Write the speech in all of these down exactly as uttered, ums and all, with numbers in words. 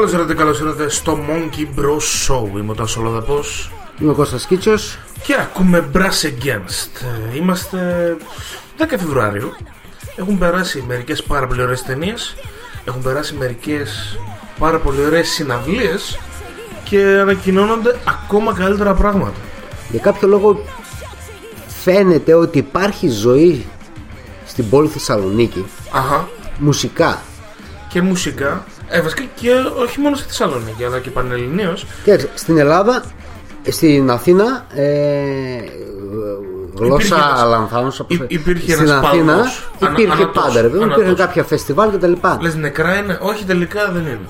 Καλώς ήρθατε, καλώς ήρθατε στο Monkey Bros Show. Είμαι ο Τάσος Ολοδαπός. Είμαι ο Κώστας Κίτσος. Και ακούμε Brass Against. Είμαστε δέκα Φεβρουαρίου. Έχουν περάσει μερικές πάρα πολύ ωραίες ταινίες. Έχουν περάσει μερικές πάρα πολύ ωραίες συναυλίες. Και ανακοινώνονται ακόμα καλύτερα πράγματα. Για κάποιο λόγο φαίνεται ότι υπάρχει ζωή στην πόλη Θεσσαλονίκη. Αχα. Μουσικά. Και μουσικά. Ε, βασικά και όχι μόνο στη Θεσσαλονίκη, αλλά και πανελληνίως. Και στην Ελλάδα, στην Αθήνα, ε, γλώσσα λανθάνουσα. Υπήρχε ένας πάγος. Υπήρχε ανα, πάντα, ρε παιδί, υπήρχε κάποια φεστιβάλ κτλ. Λες νεκρά είναι, όχι τελικά δεν είναι.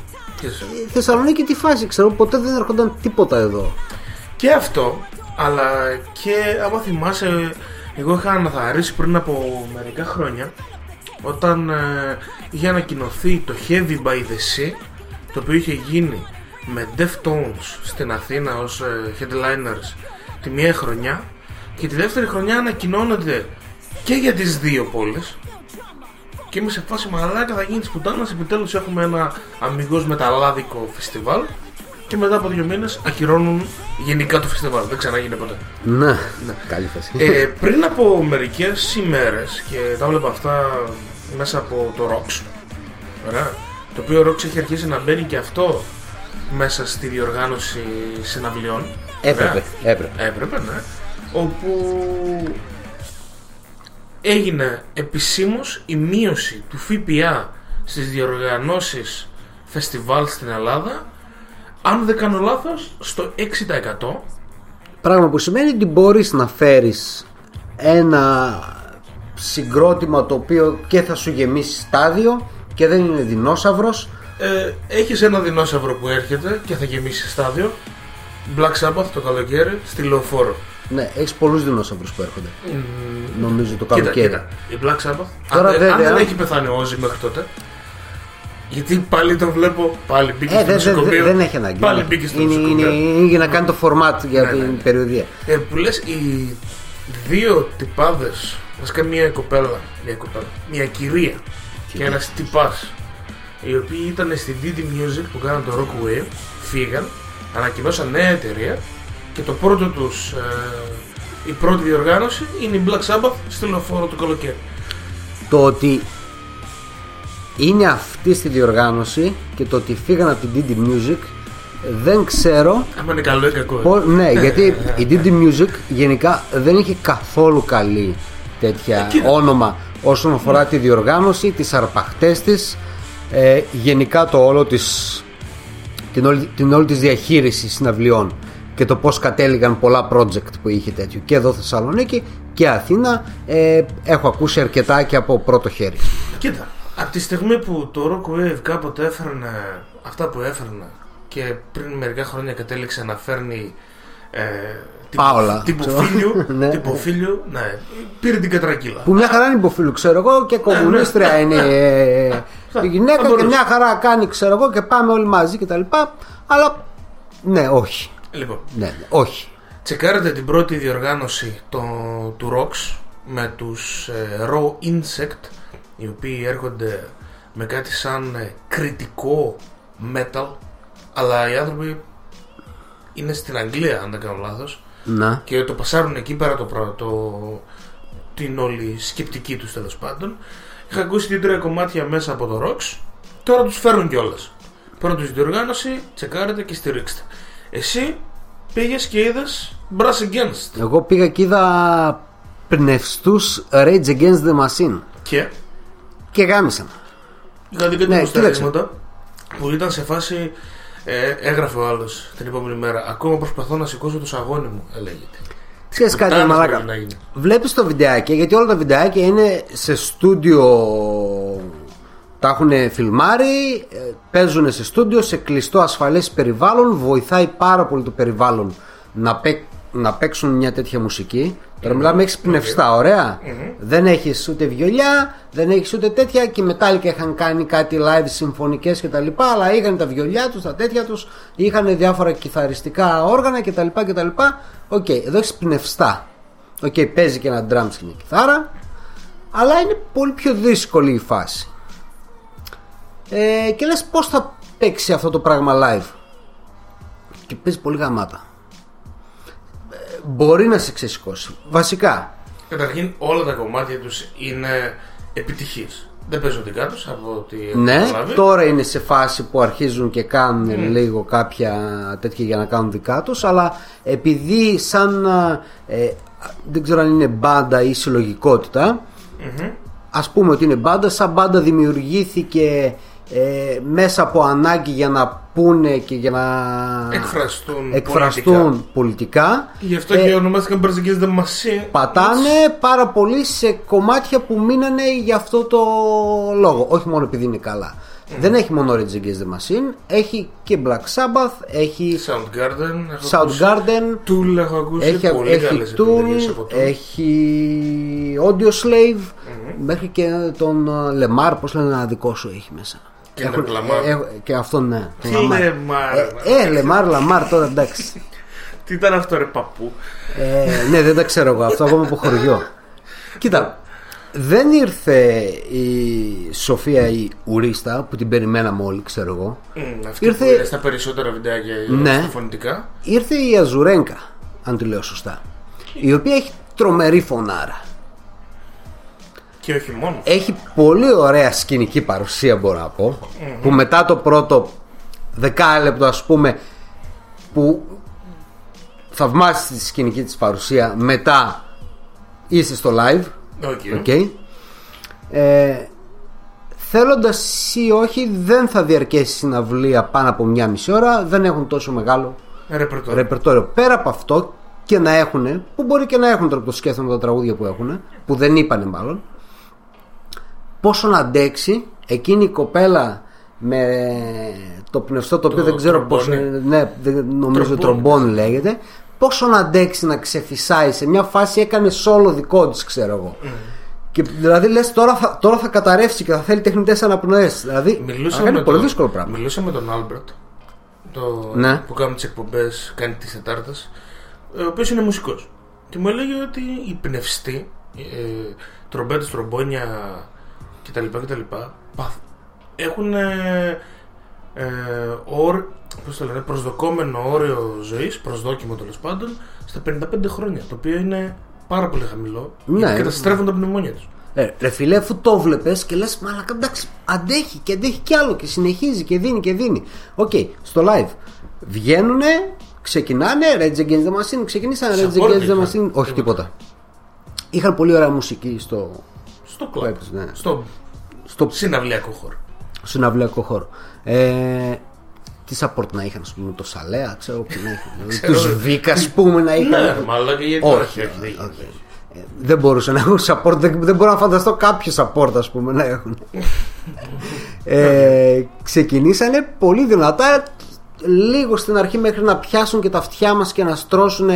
Η Θεσσαλονίκη τι φάση, ξέρω, ποτέ δεν έρχονταν τίποτα εδώ. Και αυτό, αλλά και άμα θυμάσαι, εγώ είχα αναθαρρήσει πριν από μερικά χρόνια. Όταν ε, είχε ανακοινωθεί το Heavy by the Sea, το οποίο είχε γίνει με Deftones στην Αθήνα ως ε, headliners τη μία χρονιά, και τη δεύτερη χρονιά ανακοινώνεται και για τις δύο πόλεις, και είμαι σε φάση μαλάκα, θα γίνει της πουτάνας, επιτέλους έχουμε ένα αμυγός μεταλλάδικο φεστιβάλ, και μετά από δύο μήνες ακυρώνουν γενικά το φεστιβάλ, δεν ξαναγίνει ποτέ. Να, ναι, καλή φάση. Ε, πριν από μερικές ημέρες, και τα βλέπω αυτά μέσα από το ROX, ωραία, το οποίο ROX έχει αρχίσει να μπαίνει και αυτό μέσα στη διοργάνωση συναυλιών. Έπρεπε, έπρεπε. Έπρεπε, ναι. Όπου έγινε επισήμως η μείωση του ΦΠΑ στις διοργανώσεις φεστιβάλ στην Ελλάδα, αν δεν κάνω λάθος, στο έξι τοις εκατό. Πράγμα που σημαίνει ότι μπορείς να φέρεις ένα συγκρότημα το οποίο και θα σου γεμίσει στάδιο και δεν είναι δεινόσαυρος. ε, Έχεις ένα δεινόσαυρο που έρχεται και θα γεμίσει στάδιο. Black Sabbath το καλοκαίρι στη Λεωφόρο. Ναι, έχεις πολλούς δεινόσαυρους που έρχονται. Mm, νομίζω το καλοκαίρι. Κοίτα, κοίτα. Η Black Sabbath, τώρα, αν, βέβαια, αν δεν έχει πεθάνει ο Όζι μέχρι τότε. Γιατί πάλι τον βλέπω, πάλι μπήκε ε, στο νοσοκομείο. Δεν έχει ανάγκη. Πάλι μπήκε στο νοσοκομείο. Για να κάνει το format για ναι, την ναι. περιοδία. Ε, που λες, οι δύο τυπάδες, βασικά μια κοπέλα, μια, κοπέλα, μια κυρία και, και ένας τυπάς, οι οποίοι ήταν στη Didi Music που κάναν το Rockwave, φύγαν, ανακοινώσαν νέα εταιρεία και το πρώτο τους, ε, η πρώτη διοργάνωση είναι η Black Sabbath στη Λεωφόρο του καλοκαίρι. Το ότι είναι αυτή στη διοργάνωση και το ότι φύγανε από την Didi Music δεν ξέρω. Άμα είναι καλό ή κακό. Πώς, ναι, γιατί η Didi Music γενικά δεν είχε καθόλου καλή τέτοια Εκεί. όνομα όσον αφορά τη διοργάνωση, τις αρπαχτές της, ε, γενικά το όλο της, την, όλη, την όλη της διαχείριση συναυλιών και το πως κατέληγαν πολλά project που είχε τέτοιο και εδώ Θεσσαλονίκη και Αθήνα. ε, έχω ακούσει αρκετά και από πρώτο χέρι. Κοίτα, από τη στιγμή που το Rockwave κάποτε έφερνε αυτά που έφερνε και πριν μερικά χρόνια κατέληξε να φέρνει ε, τυποφίλιο, τυποφίλιο, ναι, πήρε την κατρακύλα. Που μια χαρά είναι υποφίλιο, ξέρω εγώ, και κομμουνίστρια είναι η γυναίκα και μια χαρά κάνει, ξέρω εγώ, και πάμε όλοι μαζί κτλ. Αλλά ναι, όχι. Λοιπόν, ναι, όχι. Τσεκάρετε την πρώτη διοργάνωση του ROX με τους Raw Insect, οι οποίοι έρχονται με κάτι σαν κριτικό metal, αλλά οι άνθρωποι είναι στην Αγγλία, αν δεν κάνω λάθος. Να. Και το πασάρουν εκεί πέρα το, το, την όλη σκεπτική τους, τέλος πάντων. Είχα ακούσει δύο τρία κομμάτια μέσα από το ROX, τώρα τους φέρουν κιόλας. Πρώτη διοργάνωση, τσεκάρετε και στηρίξτε. Εσύ πήγες και είδες Brass Against. Εγώ πήγα και είδα πνευστούς Rage Against the Machine. Και... και γάμισαν. Δηλαδή και ναι, τα που ήταν σε φάση, ε, έγραφε ο άλλος την επόμενη μέρα, ακόμα προσπαθώ να σηκώσω το σαγόνι μου, λέγεται. Ξέρεις κάτι μαλάκα, βλέπεις το βιντεάκι, γιατί όλα τα βιντεάκια είναι σε στούντιο, τα έχουν φιλμάρει, παίζουν σε στούντιο, σε κλειστό ασφαλές περιβάλλον. Βοηθάει πάρα πολύ το περιβάλλον να παίξει, να παίξουν μια τέτοια μουσική. Τώρα μιλάμε, έχεις πνευστά, ωραία. Mm-hmm. Δεν έχεις ούτε βιολιά, δεν έχεις ούτε τέτοια. Και οι Metallica είχαν κάνει κάτι live συμφωνικές κτλ. Αλλά είχαν τα βιολιά τους, τα τέτοια τους, είχαν διάφορα κιθαριστικά όργανα κτλ. Οκ, okay, εδώ έχεις πνευστά. Οκ, okay, παίζει και ένα drums και μια κιθάρα. Αλλά είναι πολύ πιο δύσκολη η φάση. Ε, και λες, πώς θα παίξει αυτό το πράγμα live και παίζει πολύ γαμάτα, μπορεί να σε ξεσηκώσει. Βασικά, καταρχήν όλα τα κομμάτια τους είναι επιτυχής. Δεν παίζουν την κάτω από ό,τι ναι, καταλάβει. Τώρα είναι σε φάση που αρχίζουν και κάνουν mm. λίγο κάποια τέτοια για να κάνουν δικά τους. Αλλά επειδή σαν ε, δεν ξέρω αν είναι μπάντα ή συλλογικότητα, mm-hmm. ας πούμε ότι είναι μπάντα. Σαν μπάντα δημιουργήθηκε ε, μέσα από ανάγκη για να πούνε και για να εκφραστούν, εκφραστούν πολιτικά. πολιτικά Γι' αυτό ε, και ονομάστηκαν Brass Against the Machine. Πατάνε it's... πάρα πολύ σε κομμάτια που μείνανε για αυτό το λόγο. Όχι μόνο επειδή είναι καλά. Mm. Δεν έχει μόνο Brass Against the Machine, έχει και Black Sabbath, έχει Soundgarden, Soundgarden Tool, έχω ακούσει, έχει, πολύ έχει καλές Tool, από Tool, έχει Audio Slave, mm-hmm. μέχρι και τον Lemar, πως λένε, ένα δικό σου έχει μέσα. Και, έχουν, ε, ε, και αυτό ναι. Τι Λεμάρ, ε, ε, ε, Λεμάρ, Λαμάρ τώρα, εντάξει. Τι ήταν αυτό ρε παππού? ε, Ναι, δεν τα ξέρω εγώ, αυτό ακόμα από χωριό. Κοίτα, δεν ήρθε η Σοφία η Ουρίστα που την περιμέναμε όλοι, ξέρω εγώ. Mm, αυτή ήρθε... που είδα στα περισσότερα βιντεάκια ναι, φωνητικά. Ήρθε η Αζουρέγκα, αν τη λέω σωστά, η οποία έχει τρομερή φωνάρα. Και όχι μόνο. Έχει πολύ ωραία σκηνική παρουσία, μπορώ να πω, mm-hmm. που μετά το πρώτο δεκάλεπτο, ας πούμε, που θαυμάσεις τη σκηνική της παρουσία, μετά είσαι στο live. Okay. Okay. Ε, θέλοντας ή όχι, δεν θα διαρκέσει συναυλία πάνω από μια μισή ώρα. Δεν έχουν τόσο μεγάλο ρεπερτόριο, ρεπερτόριο. Πέρα από αυτό, και να έχουν, που μπορεί και να έχουν, τώρα που το σκέφτομαι, τα τραγούδια που έχουν, που δεν είπανε μάλλον, πόσο να αντέξει εκείνη η κοπέλα με το πνευστό, το, το οποίο δεν ξέρω πώς, ναι, νομίζω τρομπόν λέγεται, πόσο να αντέξει να ξεφυσάει. Σε μια φάση έκανε σόλο δικό της, ξέρω εγώ. Mm. Και δηλαδή λες τώρα θα, τώρα θα καταρρεύσει και θα θέλει τεχνητές αναπνοές. Δηλαδή είναι πολύ δύσκολο πράγμα. Μιλούσα με τον Άλμπερτ, το, ναι. που κάνει τις εκπομπές, κάνει τις Τετάρτες, ο οποίος είναι μουσικός, και μου έλεγε ότι οι πνευστοί, ε, τρομπέτες, τρομπόνια κτλ, κτλ, έχουν ε, ε, όρ, πώς το λένε, προσδοκόμενο όριο ζωής, προσδόκιμο τέλος πάντων, στα πενήντα πέντε χρόνια, το οποίο είναι πάρα πολύ χαμηλό, ναι, γιατί καταστρέφουν τα πνευμόνια τους. Ε, ρε φίλε, αφού το βλέπεις και λες μα εντάξει, αντέχει και αντέχει κι άλλο και συνεχίζει και δίνει και δίνει. Οκ, okay, στο live βγαίνουνε, ξεκινάνε, Rage Against the Machine, ξεκινήσαν Rage Against the Machine, όχι τίποτα. Είχαν πολύ ωραία μουσική στο στο κλαμπ, ναι. στο... στο συναυλιακό χώρο. Συναυλιακό χώρο. Ε... Τι support να είχαν, ας πούμε, το Σαλέα, ξέρω ποιοι να είχαν. Τους Βίκα, ας πούμε, να είχαν. Ναι, μάλλον και γιατί όχι. Δεν μπορούσαν να έχουν support, δεν μπορώ να φανταστώ κάποιο support, ας πούμε, να έχουν. Ξεκινήσανε πολύ δυνατά, λίγο στην αρχή, μέχρι να πιάσουν και τα αυτιά μας και να στρώσουν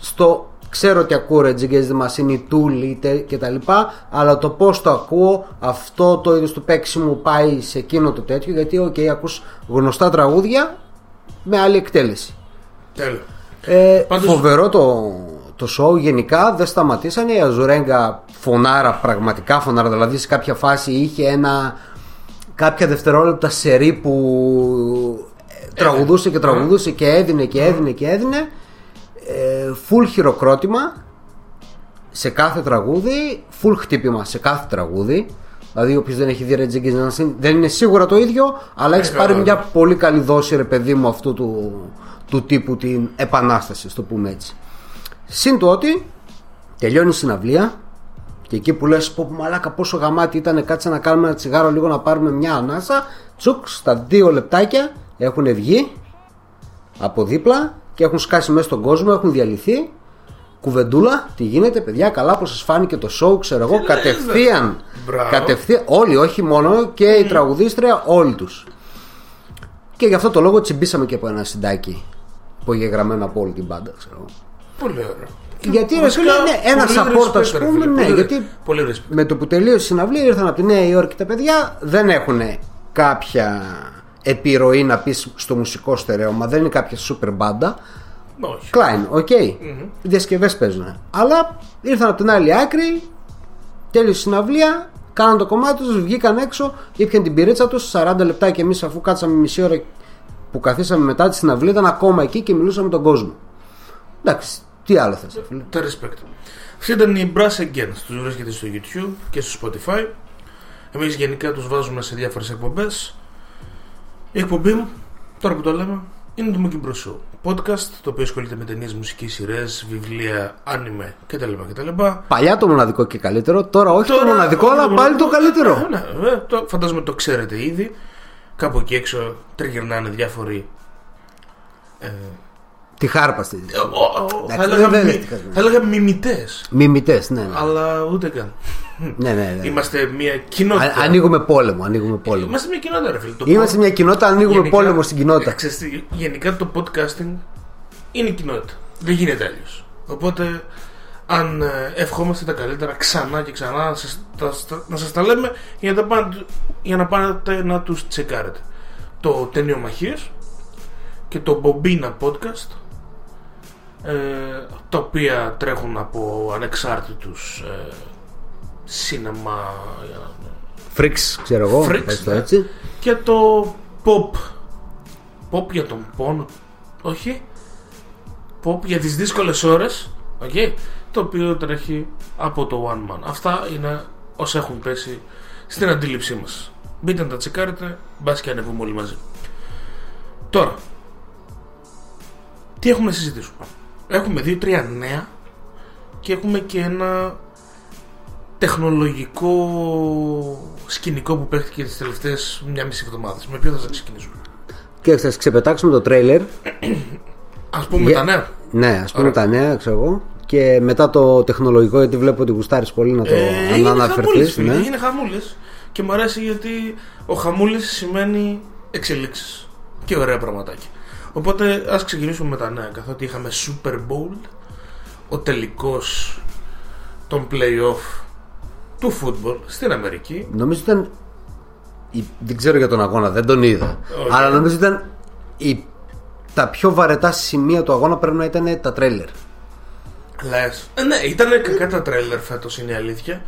στο ξέρω ότι ακούω Rage Against the Machine, η Tool και τα λοιπά, αλλά το πώς το ακούω, αυτό το είδος του παίξιμου πάει σε εκείνο το τέτοιο, γιατί οκ, okay, ακούς γνωστά τραγούδια με άλλη εκτέλεση. Τέλος. Ε, Πάντως... Φοβερό το, το show γενικά, δεν σταματήσανε. Η Αζουρέγκα φωνάρα, πραγματικά φωνάρα, δηλαδή σε κάποια φάση είχε ένα, κάποια δευτερόλεπτα σερί που... τραγουδούσε και τραγουδούσε και έδινε και έδινε και έδινε, full χειροκρότημα σε κάθε τραγούδι, full χτύπημα σε κάθε τραγούδι. Δηλαδή όποιος δεν έχει δει Rage Against the Machine δεν είναι σίγουρα το ίδιο, αλλά έχει πάρει μια πολύ καλή δόση, ρε παιδί μου, αυτού του, του τύπου την επανάσταση, στο πούμε έτσι. Συν το ότι τελειώνει η συναυλία και εκεί που λες πω μαλάκα πόσο γαμάτι ήταν, κάτσε να κάνουμε ένα τσιγάρο λίγο να πάρουμε μια ανάσα, τσουκ, στα δύο λεπτάκια έχουν βγει από δίπλα και έχουν σκάσει μέσα στον κόσμο, έχουν διαλυθεί. Κουβεντούλα, τι γίνεται, παιδιά, καλά, πως σας φάνηκε το show, ξέρω εγώ, κατευθείαν, κατευθείαν. Όλοι, όχι μόνο και η τραγουδίστρια, όλοι τους. Και γι' αυτό το λόγο τσιμπήσαμε και από ένα συντάκι που είχε γραμμένο από όλη την μπάντα, ξέρω. Πολύ ωραίο. Γιατί είναι ένα support, ας πούμε, ναι, γιατί με το που τελείωσε η συναυλία ήρθαν από τη Νέα Υόρκη τα παιδιά, δεν έχουν κάποια επιρροή να πεις στο μουσικό στερέωμα, δεν είναι κάποια super μπάντα. Κλάιν, οκ. Οι διασκευές παίζουν. Αλλά ήρθαν από την άλλη άκρη, τέλειωσε η συναυλία, Κάναν το κομμάτι τους, βγήκαν έξω, ήπιαν την πυρίτσα τους σαράντα λεπτά και εμείς, αφού κάτσαμε μισή ώρα που καθίσαμε μετά τη συναυλή, ήταν ακόμα εκεί και μιλούσαμε τον κόσμο. Εντάξει, τι άλλο θες, φίλε. Τα respect. Αυτή ήταν η Brass Against. Τους βρίσκεται στο YouTube και στο Spotify. Εμείς γενικά τους βάζουμε σε διάφορες εκπομπές. Η εκπομπή μου, τώρα που το λέμε, είναι το Biblical Distraction, podcast το οποίο ασχολείται με ταινίες, μουσική, σειρές, βιβλία, άνιμε κτλ. κτλ. Παλιά το μοναδικό και καλύτερο, τώρα όχι τώρα, το μοναδικό, όχι αλλά το πάλι μοναδικό, το καλύτερο. Ναι, ναι, ναι, το, φαντάζομαι το ξέρετε ήδη. Κάπου εκεί έξω τριγυρνάνε διάφοροι. Ε, Τη χάρπαστε. Θα έλεγα μιμητές. Μιμητές, ναι, ναι. Αλλά ούτε καν. Ναι, ναι, ναι. Είμαστε μια κοινότητα. Α, ανοίγουμε πόλεμο, ανοίγουμε πόλεμο. Είμαστε μια κοινότητα, ρε φίλε. Το Είμαστε πό... μια κοινότητα, ανοίγουμε γενικά, πόλεμο στην κοινότητα. Ξέρεις, γενικά το podcasting είναι κοινότητα. Δεν γίνεται αλλιώς. Οπότε, αν ευχόμαστε τα καλύτερα ξανά και ξανά να σας τα, να σας τα λέμε για να, πάτε, για να πάτε να τους τσεκάρετε. Το Ταινιομαχίες και το Μπομπίνα podcast, ε, τα οποία τρέχουν από ανεξάρτητους ε, σίνεμα Φρίξ, ξέρω εγώ, Φρίξ, ναι. Έτσι. Και το pop. Pop για τον πόνο. Όχι. Pop για τις δύσκολες ώρες, okay. Το οποίο τρέχει από το One Man. Αυτά είναι όσα έχουν πέσει στην αντίληψή μας. Μπείτε να τα τσεκάρετε, μπας και ανεβούμε όλοι μαζί. Τώρα, τι έχουμε να συζητήσουμε? Έχουμε δύο τρία νέα και έχουμε και ένα τεχνολογικό σκηνικό που παίχτηκε τις τελευταίες μια μισή εβδομάδες. Με ποιο θα σας ξεκινήσουμε? Και θα σας ξεπετάξουμε το τρέιλερ. Ας πούμε yeah. τα νέα. Ναι, ας πούμε Άρα. τα νέα, ξέρω εγώ. Και μετά το τεχνολογικό, γιατί βλέπω ότι γουστάρεις πολύ να το ε, να αναφερθείς. Είναι, ναι. είναι χαμούλες. Και μου αρέσει γιατί ο χαμούλης σημαίνει εξελίξεις και ωραία πραγματάκια. Οπότε ας ξεκινήσουμε με τα νέα, καθότι είχαμε Super Bowl, ο τελικός των play-off του φούτμπολ στην Αμερική. Νομίζω ήταν η... δεν ξέρω για τον αγώνα, δεν τον είδα, okay. αλλά νομίζω ήταν η... τα πιο βαρετά σημεία του αγώνα πρέπει να ήταν τα τρέιλερ. Λες. Ε, ναι, ήταν κακά τα τρέιλερ φέτος, είναι η αλήθεια.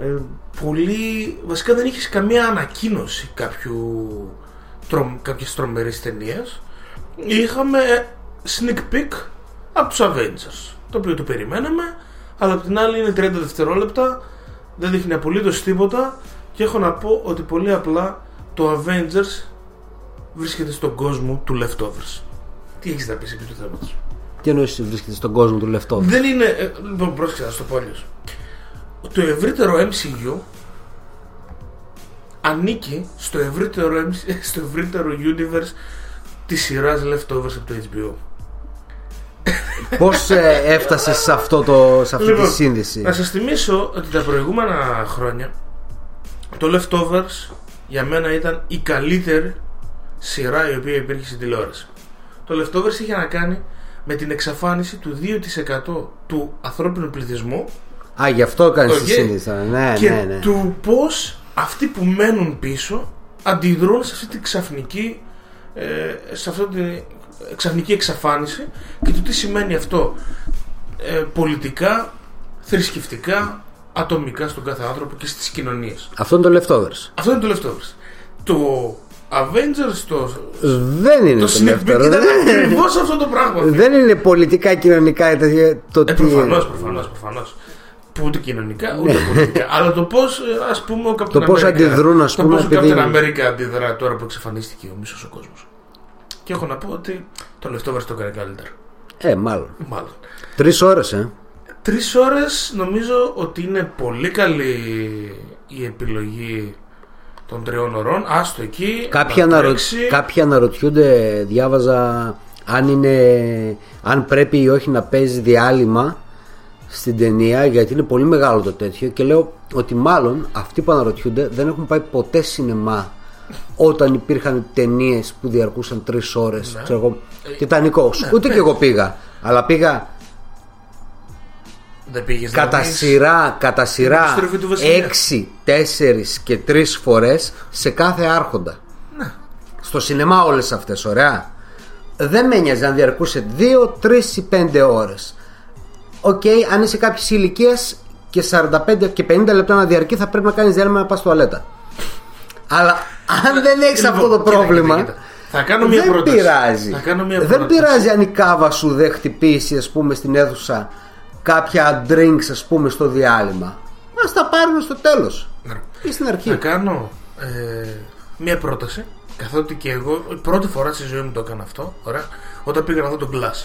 ε, Πολύ... βασικά δεν είχες καμία ανακοίνωση κάποιου... Τρομ... κάποιες τρομερές ταινίες. Είχαμε sneak peek από τους Avengers, το οποίο το περιμέναμε, αλλά απ' την άλλη είναι τριάντα δευτερόλεπτα, δεν δείχνει απολύτως τίποτα. Και έχω να πω ότι πολύ απλά το Avengers βρίσκεται στον κόσμο του Leftovers. Τι έχεις να πεις επί του θέματος? Τι εννοείς βρίσκεται στον κόσμο του Leftovers? Δεν είναι... Λοιπόν, πρόσεξα, θα στο πω αλλιώς. Το ευρύτερο εμ σι γιου ανήκει στο ευρύτερο, στο ευρύτερο universe της σειράς Leftovers από το έιτς μπι ο. Πώς ε, έφτασες σε, αυτό το, σε αυτή λοιπόν, τη σύνδεση? Να σας θυμίσω ότι τα προηγούμενα χρόνια το Leftovers για μένα ήταν η καλύτερη σειρά η οποία υπήρχε στην τηλεόραση. Το Leftovers είχε να κάνει με την εξαφάνιση του δύο τοις εκατό του ανθρώπινου πληθυσμού. Α, γι' αυτό έκανες okay, τη σύνδεση, ναι, και ναι, ναι. του πώς αυτοί που μένουν πίσω αντιδρούν σε αυτή την ξαφνική ε, σε αυτή την ξαφνική εξαφάνιση και το τι σημαίνει αυτό ε, πολιτικά, θρησκευτικά, ατομικά στον κάθε άνθρωπο και στις κοινωνίες. Αυτό είναι το Leftovers. Αυτό είναι το Leftovers. Το Avengers το... δεν είναι το, το Leftovers. Ήταν ακριβώς αυτό το πράγμα. Δεν είναι πολιτικά, κοινωνικά το τι... ε, προφανώς, προφανώς, προφανώς. Ούτε κοινωνικά, ούτε πολιτικά. Αλλά το πώς, ας πούμε, ο Captain America αντιδρά τώρα που εξαφανίστηκε ο μισός ο κόσμος. Και έχω να πω ότι το Leftovers το έκανε καλύτερα. Ε, μάλλον. μάλλον. Τρεις ώρες, ε. Τρεις ώρες νομίζω ότι είναι πολύ καλή η επιλογή των τριών ωρών. Άστο εκεί. Κάποιοι, αναρω... Κάποιοι αναρωτιούνται, διάβαζα, αν, είναι... αν πρέπει ή όχι να παίζει διάλειμμα στην ταινία, γιατί είναι πολύ μεγάλο το τέτοιο. Και λέω ότι μάλλον αυτοί που αναρωτιούνται δεν έχουν πάει ποτέ σινεμά. Όταν υπήρχαν ταινίες που διαρκούσαν τρεις ώρες, ναι. ξέρω εγώ, Τιτανικός. Ναι, ούτε ναι. και εγώ πήγα, αλλά πήγα δεν πήγες κατά, να σειρά, κατά σειρά έξι, τέσσερις και τρεις φορές σε κάθε άρχοντα. Ναι. Στο σινεμά όλες αυτές, ωραία. Δεν με νοιάζει αν διαρκούσε δύο, τρεις ή πέντε ώρες. Οκ, okay, αν είσαι κάποιες ηλικίες και σαράντα πέντε και πενήντα λεπτά να διαρκεί, θα πρέπει να κάνεις διάλειμμα να πας στο τουαλέτα. Αλλά αν δεν έχεις λοιπόν, αυτό το κοίτα, πρόβλημα κοίτα, κοίτα. Θα κάνω μια δεν πρόταση. Πειράζει. Θα κάνω μια δεν πρόταση. Πειράζει αν η κάβα σου δεν χτυπήσει, ας πούμε, στην αίθουσα κάποια drinks, ας πούμε, στο διάλειμμα. Ας τα πάρουμε στο τέλος ή στην αρχή. Θα κάνω ε, μια πρόταση. Καθότι και εγώ πρώτη φορά στη ζωή μου το έκανα αυτό. Ωραία, όταν πήγα να δω τον Glass.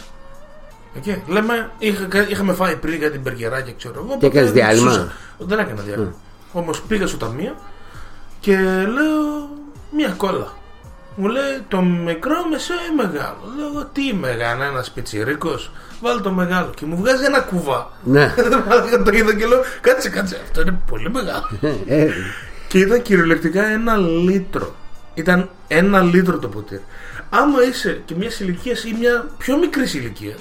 Okay. Λέμε, είχα, είχαμε φάει πριν κάτι μπεργεράκια, ξέρω εγώ. Και έκανες διάλειμμα? Δεν έκανα διάλειμμα. Mm. Όμως πήγα στο ταμείο και λέω μια κόλλα. Μου λέει το μικρό, μεσαίο ή μεγάλο. Λέω τι μεγάλο, ένας πιτσιρίκος. Βάλε το μεγάλο. Και μου βγάζει ένα κουβά. Ναι. Το είδα και λέω κάτσε, κάτσε. Αυτό είναι πολύ μεγάλο. Και ήταν κυριολεκτικά ένα λίτρο. Ήταν ένα λίτρο το ποτήρι. Άμα είσαι και μια ηλικία ή μια πιο μικρή ηλικία.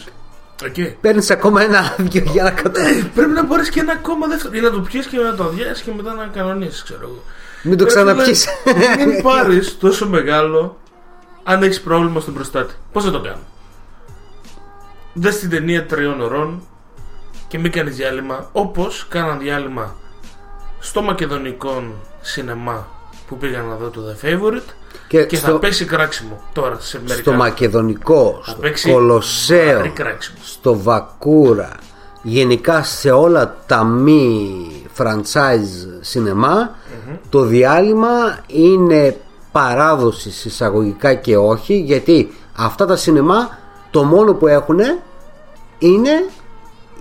Okay. Παίρνεις ακόμα ένα για να καταλάβεις. Πρέπει να μπορείς και ένα ακόμα δεύτερο. Ή να το πιείς και να το αδειάσεις και μετά να κανονίσεις, ξέρω εγώ. Μην το ξαναπιείς. Μην πάρεις τόσο μεγάλο αν έχεις πρόβλημα στον προστάτη. Πώς θα το κάνω? Δες την ταινία τριών ωρών και μην κάνεις διάλειμμα, όπως κάναν διάλειμμα στο μακεδονικό σινεμά που πήγαν να δω το The Favourite. Και, και στο... θα πέσει κράξιμο τώρα σε μερικά. Στο μακεδονικό, στο Κολοσσέο, στο Βακούρα, γενικά σε όλα τα μη franchise σινεμά, mm-hmm. το διάλειμμα είναι παράδοση εισαγωγικά και όχι, γιατί αυτά τα σινεμά το μόνο που έχουν είναι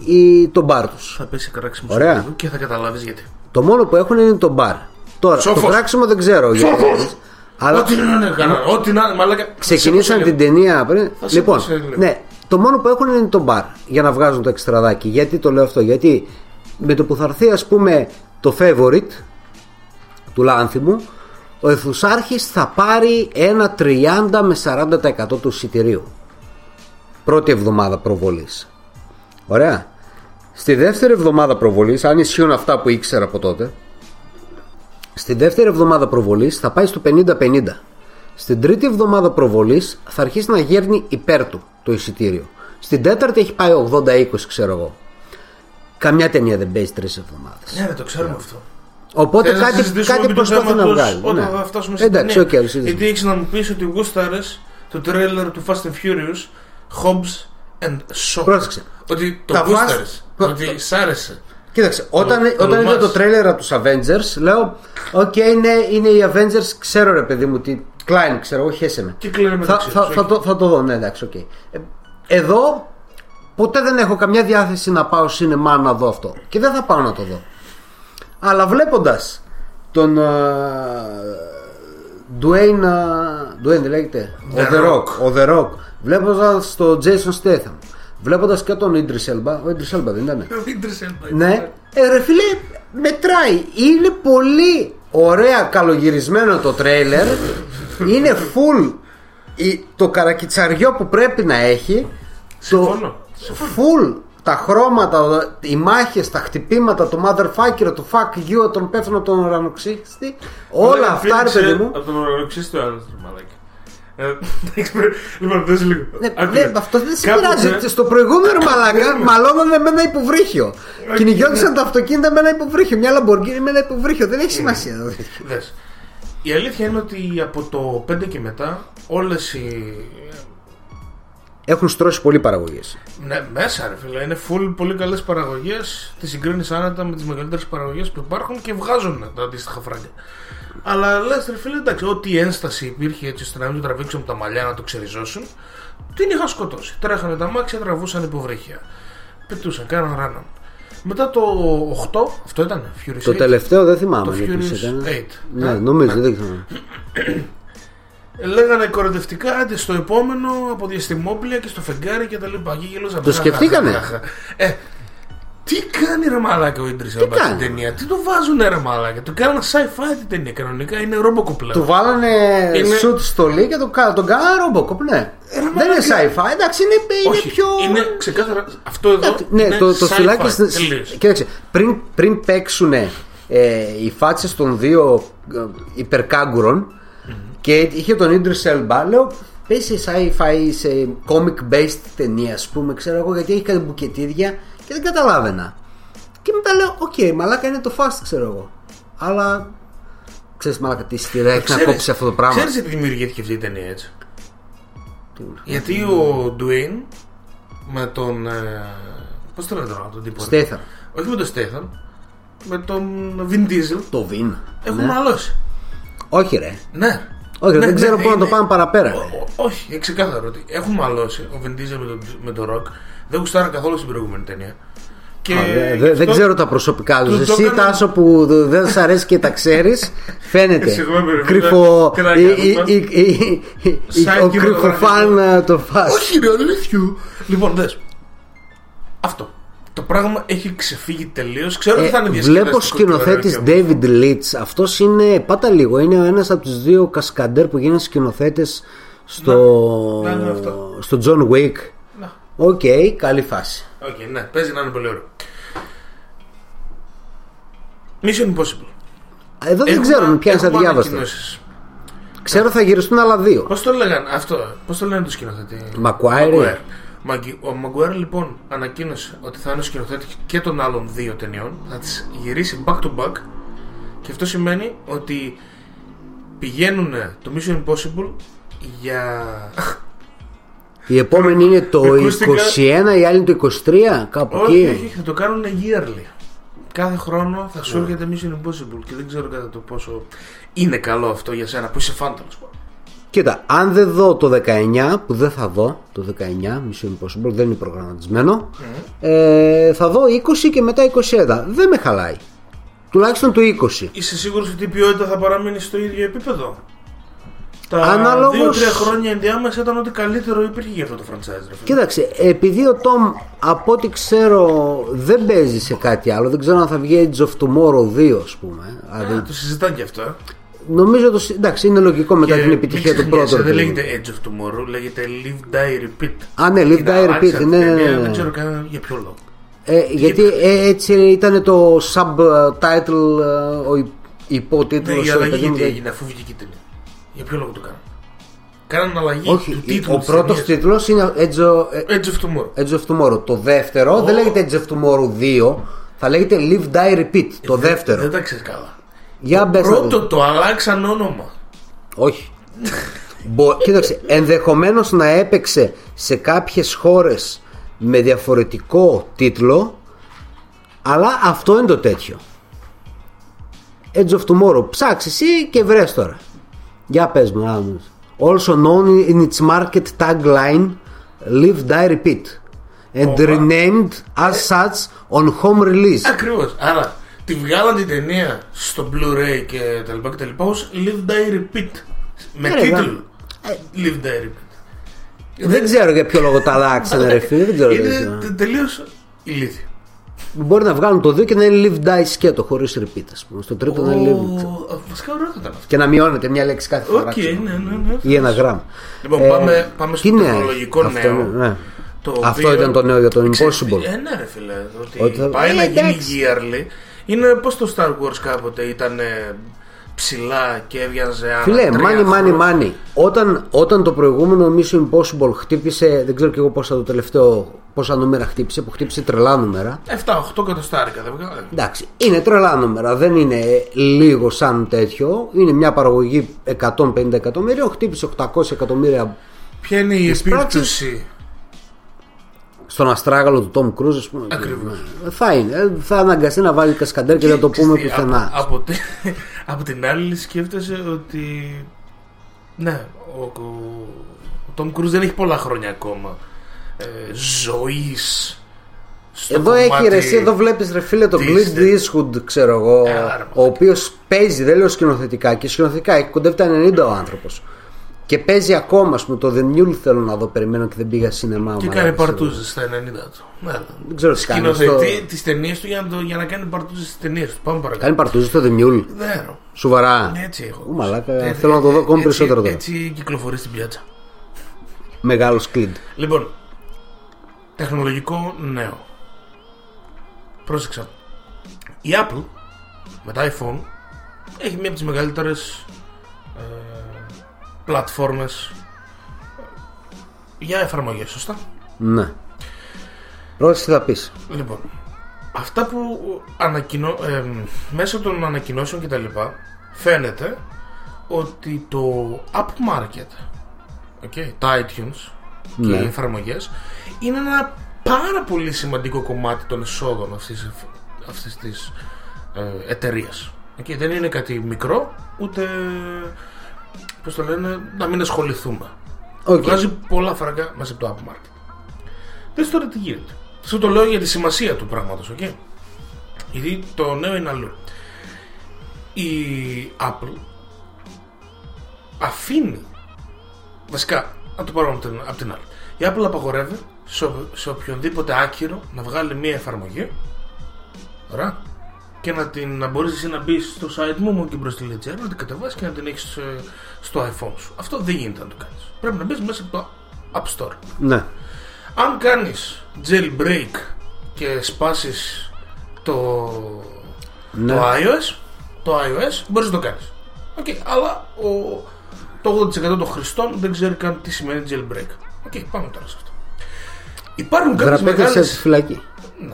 η... το μπαρ τους. Θα πέσει κράξιμο. Ωραία. Και θα καταλάβεις γιατί. Το μόνο που έχουν είναι το μπαρ. Τώρα, Σοφός. Το κράξιμο δεν ξέρω γιατί. Αλλά... ό,τι να είναι, ό,τι να είναι, μαλάκα. Ξεκινήσαν την ταινία πριν. Λοιπόν, ναι, το μόνο που έχουν είναι το μπαρ για να βγάζουν το εξτραδάκι. Γιατί το λέω αυτό? Γιατί με το που θα έρθει, ας πούμε, το Favorite του Λάνθιμου, ο εθουσάρχης θα πάρει ένα τριάντα με σαράντα τοις εκατό του εισιτηρίου. Πρώτη εβδομάδα προβολής. Ωραία. Στη δεύτερη εβδομάδα προβολής, αν ισχύουν αυτά που ήξερα από τότε, στη δεύτερη εβδομάδα προβολής θα πάει στο πενήντα πενήντα. Στην τρίτη εβδομάδα προβολής θα αρχίσει να γέρνει υπέρ του το εισιτήριο. Στην τέταρτη έχει πάει ογδόντα είκοσι, ξέρω εγώ. Καμιά ταινία δεν παίζει τρεις εβδομάδες. Ναι, δεν το ξέρουμε yeah. αυτό. Οπότε Θες κάτι, κάτι προσπαθεί να βγάλει. Όταν ναι. φτάσουμε στην ταινία. Okay, γιατί έχεις να μου πεις ότι γούσταρες το τρέιλερ του Fast and Furious, Hobbs and Shaw. Πρόσεξε. Ότι το γούσταρες. Βάσ... Ότι σ' άρεσε. Κοίταξε, όταν, όταν είδα το τρέλερ από τους Avengers, λέω οκ, okay, ναι, είναι οι Avengers, ξέρω ρε παιδί μου τι κλάιν, ξέρω εγώ, χέσε με. Τι κλείνουμε θα, το ξέρω, θα, θα, το, θα το δω, ναι, εντάξει, οκ okay. ε, Εδώ ποτέ δεν έχω καμιά διάθεση να πάω σινεμά να δω αυτό. Και δεν θα πάω να το δω. Αλλά βλέποντας τον uh, Dwayne, uh, Dwayne λέγεται The, The Rock. Rock, ο The Rock. Βλέποντας τον Jason Statham, βλέποντας και τον Ιντρις Έλμπα. Ο Ιντρις Έλμπα δεν ήταν? Ναι. Ε, ρε φίλε, μετράει. Είναι πολύ ωραία καλογυρισμένο το τρέιλερ. Είναι full το καρακιτσαριό που πρέπει να έχει. Συμφωνώ. Full τα χρώματα, οι μάχες, τα χτυπήματα, το motherfucker, το fuck you, τον πέφτουν από τον ουρανοξύστη. Όλα αυτά, ρε παιδί μου. Από τον ουρανοξύστη ο άλλος. Λοιπόν, δες λίγο. Αυτό δεν σε πειράζει. Στο προηγούμενο μαλάκα μαλώνανε με ένα υποβρύχιο. Κυνηγιόντουσαν τα αυτοκίνητα με ένα υποβρύχιο. Μια λαμποργίνη με ένα υποβρύχιο. Δεν έχει σημασία. Η αλήθεια είναι ότι από το πέντε και μετά όλες οι... έχουν στρώσει πολύ παραγωγές. Ναι, μέσα ρε φίλε. Είναι full πολύ καλές παραγωγές. Τις συγκρίνεις άνετα με τις μεγαλύτερες παραγωγές που υπάρχουν και βγάζουν τα αντίστοιχα φράγκα. Αλλά λες ρε φίλε, εντάξει, ό,τι ένσταση υπήρχε έτσι ώστε να μην το τραβήξουν από τα μαλλιά, να το ξεριζώσουν, την είχαν σκοτώσει. Τρέχανε τα μάξια, τραβούσαν υποβρύχια. Πετούσαν, κάναν ράναν. Μετά το οκτώ, αυτό ήταν, Furious Το eight. Τελευταίο δεν θυμάμαι. Το Furious eight. Ναι, ναι, νομίζω, ναι. δεν θυμάμαι. Λέγανε κοροϊδευτικά, άντε στο επόμενο, από διαστημόπλια και στο φεγγάρι και τα λοιπά. Το σκεφτήκανε. Ε, τι κάνει ρε μαλάκα ο Ιντρις Έλμπα στην ταινία? Τι το βάζουνε ρε μαλάκα? Το κάνανε sci-fi την ταινία, κανονικά είναι RoboCop. Του βάλανε είναι... shoot στολή και τον το κάνανε RoboCop, ναι. Ρε, δεν μαλάκα... είναι sci-fi, εντάξει, είναι, είναι όχι, πιο... είναι ξεκάθαρα αυτό εδώ, εντάξει, ναι, είναι το, το sci-fi στην... Κοίταξε, πριν, πριν παίξουνε ε, οι φάτσες των δύο ε, υπερκάγκουρων mm-hmm. και είχε τον Ιντρις Έλμπα, λέω... Πέσει σε sci-fi, σε comic based ταινία, α πούμε, ξέρω εγώ, γιατί έχει κάτι μπουκετίδια και δεν καταλάβαινα. Και μετά λέω, οκ, okay, μαλάκα είναι το fast, ξέρω εγώ. Αλλά ξέρεις, μαλάκα, τι στήρα έχει να κόψει αυτό το πράγμα. Ξέρεις γιατί δημιουργήθηκε αυτή η ταινία έτσι? Γιατί ο Dwayne με τον. Πώς το λένε τώρα, τον τύπο? Στέθαν. Όχι με τον Στέθαν, με τον Vin Diesel. Το Vin. Έχουν μαλώσει. Όχι, ρε. Ναι. Όχι, δεν ξέρω πού να το πάμε παραπέρα. Όχι, ξεκάθαρο ότι έχουν μαλώσει ο Vin Diesel με τον Rock. Δεν γουστάραν καθόλου στην προηγούμενη ταινία. Και Ά, δε, δεν ξέρω τα προσωπικά του. Εσύ, έκανα... Τάσο, που δεν σ' αρέσει και τα ξέρεις, φαίνεται. Κρυφο. Ο κρυφοφάν το φας. Όχι, ρε, αλήθεια. Λοιπόν, δες. Αυτό. Το πράγμα έχει ξεφύγει τελείως. Ξέρω ότι θα είναι διασκεδαστικό. Βλέπω σκηνοθέτης David Leitch. Αυτός είναι. Πάτα λίγο. Είναι ένας από τους δύο κασκαντέρ που γίνανε σκηνοθέτες στο John Wick. Οκ, okay, καλή φάση. Οκ, okay, ναι, παίζει να είναι πολύ ωραίο. Mission Impossible. Εδώ δεν ξέρω, με πιάνεις αδιάβαστα. Ξέρω θα γυριστούν άλλα δύο. Πώς το λέγανε αυτό, πώς το λένε το σκηνοθέτη? Maguire. Ο Maguire λοιπόν ανακοίνωσε ότι θα είναι ο σκηνοθέτης και των άλλων δύο ταινιών. Θα τις γυρίσει back to back. Και αυτό σημαίνει ότι πηγαίνουν το Mission Impossible για... Η επόμενη είναι το είκοσι ένα, η άλλη είναι το είκοσι τρία, κάπου εκεί. Όχι, όχι, θα το κάνουν yearly. Κάθε χρόνο θα σου έρχεται Mission Impossible και δεν ξέρω κατά το πόσο είναι καλό αυτό για σένα που είσαι φαν. Κοίτα, αν δεν δω το δεκαεννιά, που δεν θα δω το δεκαεννιά, Mission Impossible δεν είναι προγραμματισμένο, mm. ε, θα δω είκοσι και μετά είκοσι ένα. Δεν με χαλάει. Τουλάχιστον το είκοσι. Είσαι σίγουρος ότι η ποιότητα θα παραμείνει στο ίδιο επίπεδο? Τα δύο τρία χρόνια ενδιάμεσα ήταν ό,τι καλύτερο υπήρχε για αυτό το franchise. Κοίταξε, επειδή ο Tom από ό,τι ξέρω δεν παίζει σε κάτι άλλο, δεν ξέρω αν θα βγει Edge of Tomorrow δύο, ας πούμε. Α, δη... το συζητάνε και αυτό. Νομίζω το. Εντάξει, είναι λογικό μετά και την επιτυχία του πρώτου. Δεν λέγεται Edge of Tomorrow, λέγεται Live Die Repeat. Α, ναι, Live Die Repeat, ναι, ναι, ναι. Δεν ξέρω καν για ποιο λόγο. Ε, γιατί ε, έτσι ήταν το subtitle, ο υπότιτλο. Ναι, η αλλαγή τι έγινε αφού βγήκε η ταινία? Για ποιο λόγο το κάνω? Κάναν αλλαγή. Όχι, του τίτλου. Ο πρώτος τίτλος είναι Edge of... Edge, of Tomorrow. Edge of Tomorrow. Το δεύτερο oh. δεν λέγεται Edge of Tomorrow δύο, θα λέγεται Live Die Repeat. Το ε, δεύτερο. Δεν τα ξέρεις καλά. Για το πρώτο το... το αλλάξαν όνομα. Όχι. Μπο... Κοίταξε, ενδεχομένως να έπαιξε σε κάποιες χώρες με διαφορετικό τίτλο, αλλά αυτό είναι το τέτοιο. Edge of Tomorrow. Ψάξε εσύ και βρες τώρα. Για πες μου, άμως. Also known in its market tagline, Live, Die, Repeat. And oh, renamed as such on home release. Ακριβώς. Άρα τη βγάλαν την ταινία στο Blu-ray και τα λοιπά και τα λοιπά ως Live, Die, Repeat. Με Λέβαια. τίτλο Live, Die, Repeat. Δεν, δεν ξέρω για ποιο λόγο τα αλλάξανε, ρε φίλε. Δεν ξέρω. Είναι τελείως ηλίθιο. Μπορεί να βγάλουν το δύο και να είναι Live Die σκέτο χωρίς repeat, ας πούμε. Στο τρίτο oh, να είναι Live. Και να μειώνεται μια λέξη κάθε φορά. Okay, ναι, ναι, ναι, ή ένα γραμμα. Λοιπόν, ε, πάμε, πάμε στο τεχνολογικό νέο. Αυτό, ναι. το αυτό οποίο... ήταν το νέο για τον Impossible. Ε, ναι, ρε φίλε. Ότι ότι θα... πάει ε, να γίνει yearly. Είναι πως το Star Wars κάποτε ήταν ψηλά και έβγαζε άλλα. Φίλε, money, money, money. Όταν, όταν το προηγούμενο Mission Impossible χτύπησε, δεν ξέρω και εγώ πόσα το τελευταίο. Πόσα νούμερα χτύπησε, που χτύπησε τρελά νούμερα. εφτά οχτώ κατοστάρικα, δεν βγάλε. Εντάξει, είναι τρελά νούμερα, δεν είναι λίγο σαν τέτοιο. Είναι μια παραγωγή εκατόν πενήντα εκατομμύρια, χτύπησε οκτακόσια εκατομμύρια. Ποια είναι η επίπτωση? Στον αστράγαλο του Τόμ Κρούζ, ας πούμε. Ακριβώς. Θα είναι. Θα αναγκαστεί να βάλει κασκαντέρ και, και θα το πούμε ξυστή, πουθενά. Από, από, από την άλλη, σκέφτεσαι ότι. Ναι, ο, ο, ο Τόμ Κρούζ δεν έχει πολλά χρόνια ακόμα. Ε, ζωής. Εδώ κομμάτι... έχει ρε, εσύ εδώ βλέπεις ρε φίλε τον Clint Eastwood, ξέρω εγώ, yeah, ο οποίος παίζει, δεν λέω σκηνοθετικά, και σκηνοθετικά έχει κοντεύει τα ενενήντα ο άνθρωπος και παίζει ακόμα, ας πούμε. Το The Mule θέλω να δω, περιμένω και δεν πήγα σινεμά. Και κάνει παρτούζες στα ενενήντα του. Δεν ξέρω τι κάνει. Σκηνοθετεί τις ταινίες του για να, το, για να κάνει παρτούζες στις ταινίες του. Πάμε παρακάτω. Κάνει παρτούζες στο The Mule? Σοβαρά? Έτσι έχω. Ου, μαλάκα, έτσι, θέλω να το δω ακόμη περισσότερο. Έτσι κυκλοφορεί στην πιάτσα. Μεγάλος Clint. Λοιπόν, τεχνολογικό νέο. Πρόσεξα. Η Apple με τα iPhone έχει μία από τις μεγαλύτερες ε, πλατφόρμες για εφαρμογές, σωστά? Ναι. Πρόσεξα τι θα πεις. Λοιπόν, αυτά που ανακοινώ, ε, μέσω των ανακοινώσεων και τα λοιπά, φαίνεται ότι το upmarket, okay, τα iTunes και ναι. οι εφαρμογές είναι ένα πάρα πολύ σημαντικό κομμάτι των εσόδων αυτής, αυτής της ε, εταιρείας. Okay, δεν είναι κάτι μικρό, ούτε πώς το λένε, να μην ασχοληθούμε. Okay. Βγάζει πολλά φραγκά μέσα από το App Market. Δες τώρα τι γίνεται. Αυτό το λέω για τη σημασία του πράγματος, okay? Γιατί το νέο είναι αλλού. Η Apple αφήνει, βασικά, να το πάρω από την άλλη. Η Apple απαγορεύει σε οποιονδήποτε άκυρο να βγάλει μία εφαρμογή. Ωραία. Και να, την, να μπορείς εσύ να μπεις στο site μου, μου και μπρος τη Ledger, να την κατεβάσεις και να την έχεις στο iPhone σου. Αυτό δεν γίνεται να το κάνεις. Πρέπει να μπεις μέσα από το App Store. Ναι. Αν κάνεις jailbreak και σπάσεις το, ναι. το iOS, το iOS μπορείς να το κάνεις. Okay, αλλά ο, το ογδόντα τοις εκατό των χρηστών δεν ξέρει καν τι σημαίνει jailbreak. Οκ, okay, πάμε τώρα σε αυτό. Υπάρχουν κάποιες μεγάλες... σε φυλακή. Ναι.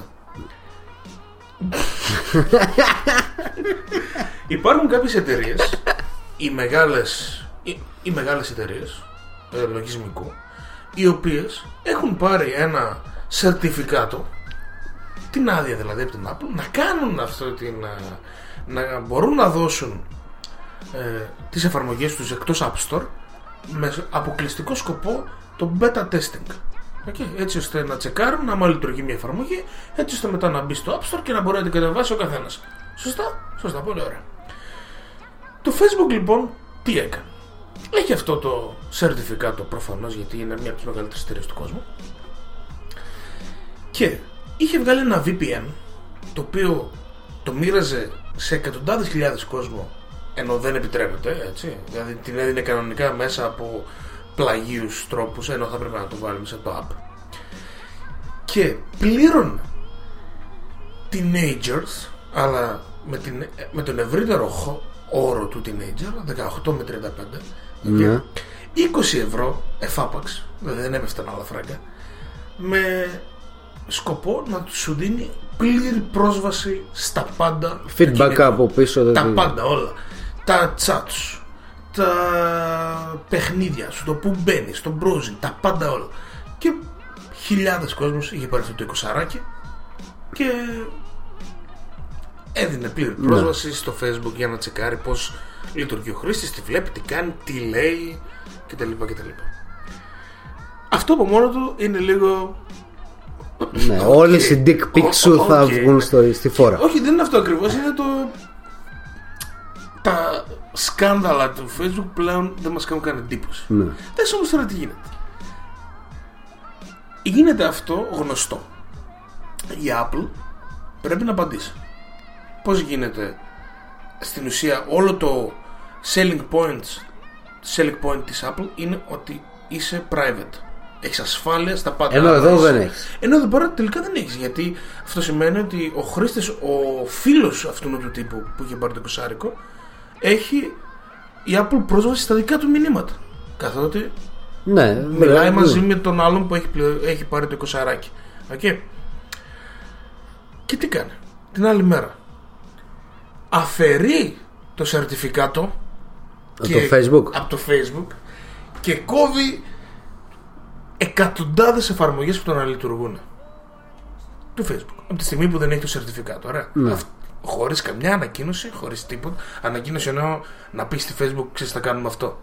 Υπάρχουν κάποιες εταιρείες, οι μεγάλες, οι, οι μεγάλες εταιρείες ε, λογισμικού, οι οποίες έχουν πάρει ένα σερτιφικάτο, την άδεια δηλαδή από την Apple, να κάνουν αυτό, την, να, να μπορούν να δώσουν ε, τις εφαρμογές τους εκτός App Store με αποκλειστικό σκοπό το beta testing. Okay, έτσι ώστε να τσεκάρουν, άμα λειτουργεί μια εφαρμογή, έτσι ώστε μετά να μπει στο App Store και να μπορεί να την κατεβάσει ο καθένας. Σωστά, σωστά, πολύ ωραία. Το Facebook λοιπόν τι έκανε? Έχει αυτό το σερτιφικάτο προφανώς, γιατί είναι μια από τις μεγαλύτερες εταιρείες του κόσμου. Και είχε βγάλει ένα βι πι εν, το οποίο το μοίραζε σε εκατοντάδες χιλιάδες κόσμο, ενώ δεν επιτρέπεται, έτσι. Δηλαδή την έδινε κανονικά μέσα από πλαγίους τρόπους, ενώ θα πρέπει να το βάλουμε σε το app. Και πλήρωνε teenagers, αλλά με, την, με τον ευρύτερο όρο του teenager, δεκαοκτώ με τριάντα πέντε, ναι. είκοσι ευρώ εφάπαξ, δηλαδή δεν έπεφταν άλλα φράγκα, με σκοπό να σου δίνει πλήρη πρόσβαση στα πάντα, feedback από πίσω, δηλαδή. Τα πάντα όλα, τα chats, τα παιχνίδια σου, το που μπαίνει, το browsing, τα πάντα όλα. Και χιλιάδες κόσμος είχε πάρει αυτό το εικοσαράκι και έδινε πλήρη ναι. πρόσβαση στο Facebook για να τσεκάρει πως λειτουργεί ο χρήστης, τι βλέπει, τι κάνει, τι λέει κτλ. κτλ. Αυτό από μόνο του είναι λίγο ναι, okay. όλες οι dick pics σου okay. θα βγουν στο, στη φόρα. Όχι, δεν είναι αυτό ακριβώς, είναι το τα σκάνδαλα του Facebook πλέον δεν μας κάνουν καν εντύπωση. Ναι. Δες όμως τώρα τι γίνεται. Γίνεται αυτό γνωστό. Η Apple πρέπει να απαντήσει. Πώς γίνεται στην ουσία? Όλο το selling points, selling point της Apple είναι ότι είσαι private. Έχεις ασφάλεια στα πάντα. Ενώ εδώ δεν έχεις. Ενώ εδώ πέρα τελικά δεν έχεις. Γιατί αυτό σημαίνει ότι ο χρήστης, ο φίλος αυτού του τύπου που είχε πάρει το κοσάρικο, έχει η Apple πρόσβαση στα δικά του μηνύματα, καθότι ναι, μιλάει ναι. μαζί με τον άλλον που έχει, έχει πάρει το εικοσαράκι. Okay. Και τι κάνει? Την άλλη μέρα αφαιρεί το σερτιφικάτο από το Facebook και κόβει εκατοντάδες εφαρμογές που το να λειτουργούν του Facebook από τη στιγμή που δεν έχει το σερτιφικάτο. Ωραία. Ναι. Χωρίς καμιά ανακοίνωση, χωρίς τίποτα. Ανακοίνωση εννοώ να πει στη Facebook, ξέρεις, θα κάνουμε αυτό.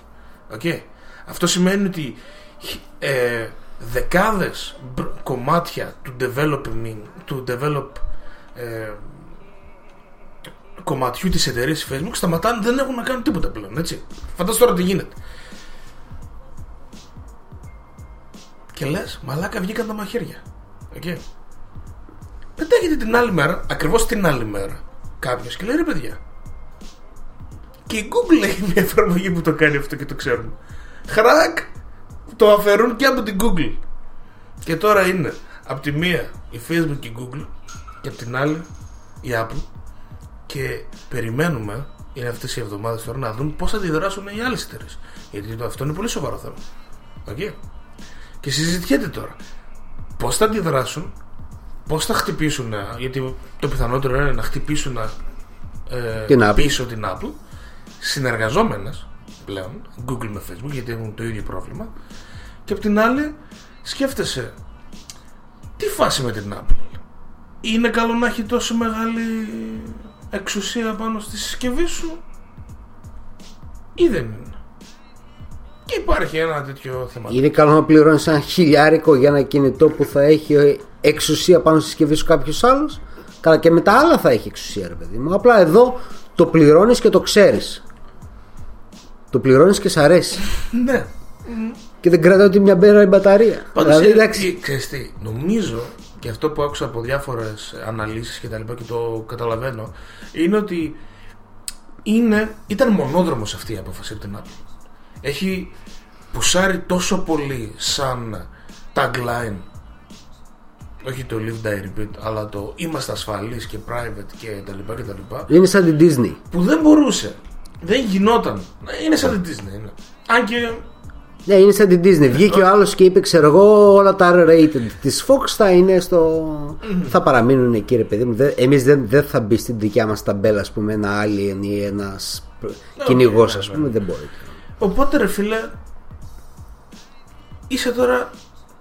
Okay. Αυτό σημαίνει ότι ε, δεκάδες κομμάτια του developing, του develop ε, κομματιού της εταιρείας Facebook σταματάνε, δεν έχουν να κάνουν τίποτα πλέον. Έτσι. Φαντάζομαι τώρα τι γίνεται. Και λες, μαλάκα, βγήκαν τα μαχαίρια. Okay. Πετάγεται την άλλη μέρα, ακριβώς την άλλη μέρα, κάποιος και λέει, ρε παιδιά, και η Google έχει μια εφαρμογή που το κάνει αυτό και το ξέρουμε. Χρακ, το αφαιρούν και από την Google. Και τώρα είναι από τη μία η Facebook και η Google και από την άλλη η Apple. Και περιμένουμε, είναι αυτές οι εβδομάδες τώρα, να δουν πώς θα αντιδράσουν οι άλλες εταιρείες. Γιατί αυτό είναι πολύ σοβαρό θέμα. Okay. Και συζητιέται τώρα πώς θα αντιδράσουν Πώς θα χτυπήσουν, γιατί το πιθανότερο είναι να χτυπήσουν ε, την πίσω Apple. την Apple, συνεργαζόμενες πλέον, Google με Facebook, γιατί έχουν το ίδιο πρόβλημα. Και απ' την άλλη σκέφτεσαι, τι φάση με την Apple, είναι καλό να έχει τόσο μεγάλη εξουσία πάνω στη συσκευή σου ή δεν είναι? Και υπάρχει ένα τέτοιο θέμα. Είναι καλό να πληρώνεις ένα χιλιάρικο για ένα κινητό που θα έχει εξουσία πάνω στη συσκευή σου κάποιος άλλος? Καλά, και με τα άλλα θα έχει εξουσία, ρε παιδί μου. Απλά εδώ το πληρώνεις και το ξέρεις. Το πληρώνεις και σ' αρέσει. Ναι. Και δεν κρατάει ότι μια μπέρα η μπαταρία. Πάντως, δηλαδή, ξέρεις τι, νομίζω, και αυτό που άκουσα από διάφορες αναλύσεις και τα λοιπά και το καταλαβαίνω, είναι ότι είναι, ήταν μονόδρομος αυτή η απόφαση από την Apple. Έχει πουσάρει τόσο πολύ σαν tagline, όχι το Live Die Repeat, αλλά το είμαστε ασφαλείς και private και τα λοιπά και τα λοιπά. Είναι σαν την Disney, που δεν μπορούσε, δεν γινόταν. Είναι σαν την Disney, είναι. Αν και... Ναι, είναι σαν την Disney. Βγήκε ο άλλος και είπε, ξέρω εγώ, όλα τα R-rated της Fox θα είναι στο... Mm-hmm. Θα παραμείνουν εκεί, ρε παιδί μου. Εμείς δεν, δεν θα μπει στην δικιά μας ταμπέλα, ας πούμε, ένα alien ή ένας okay, κυνηγός, ναι, ας πούμε, ναι. Δεν μπορεί. Οπότε, ρε φίλε, είσαι τώρα,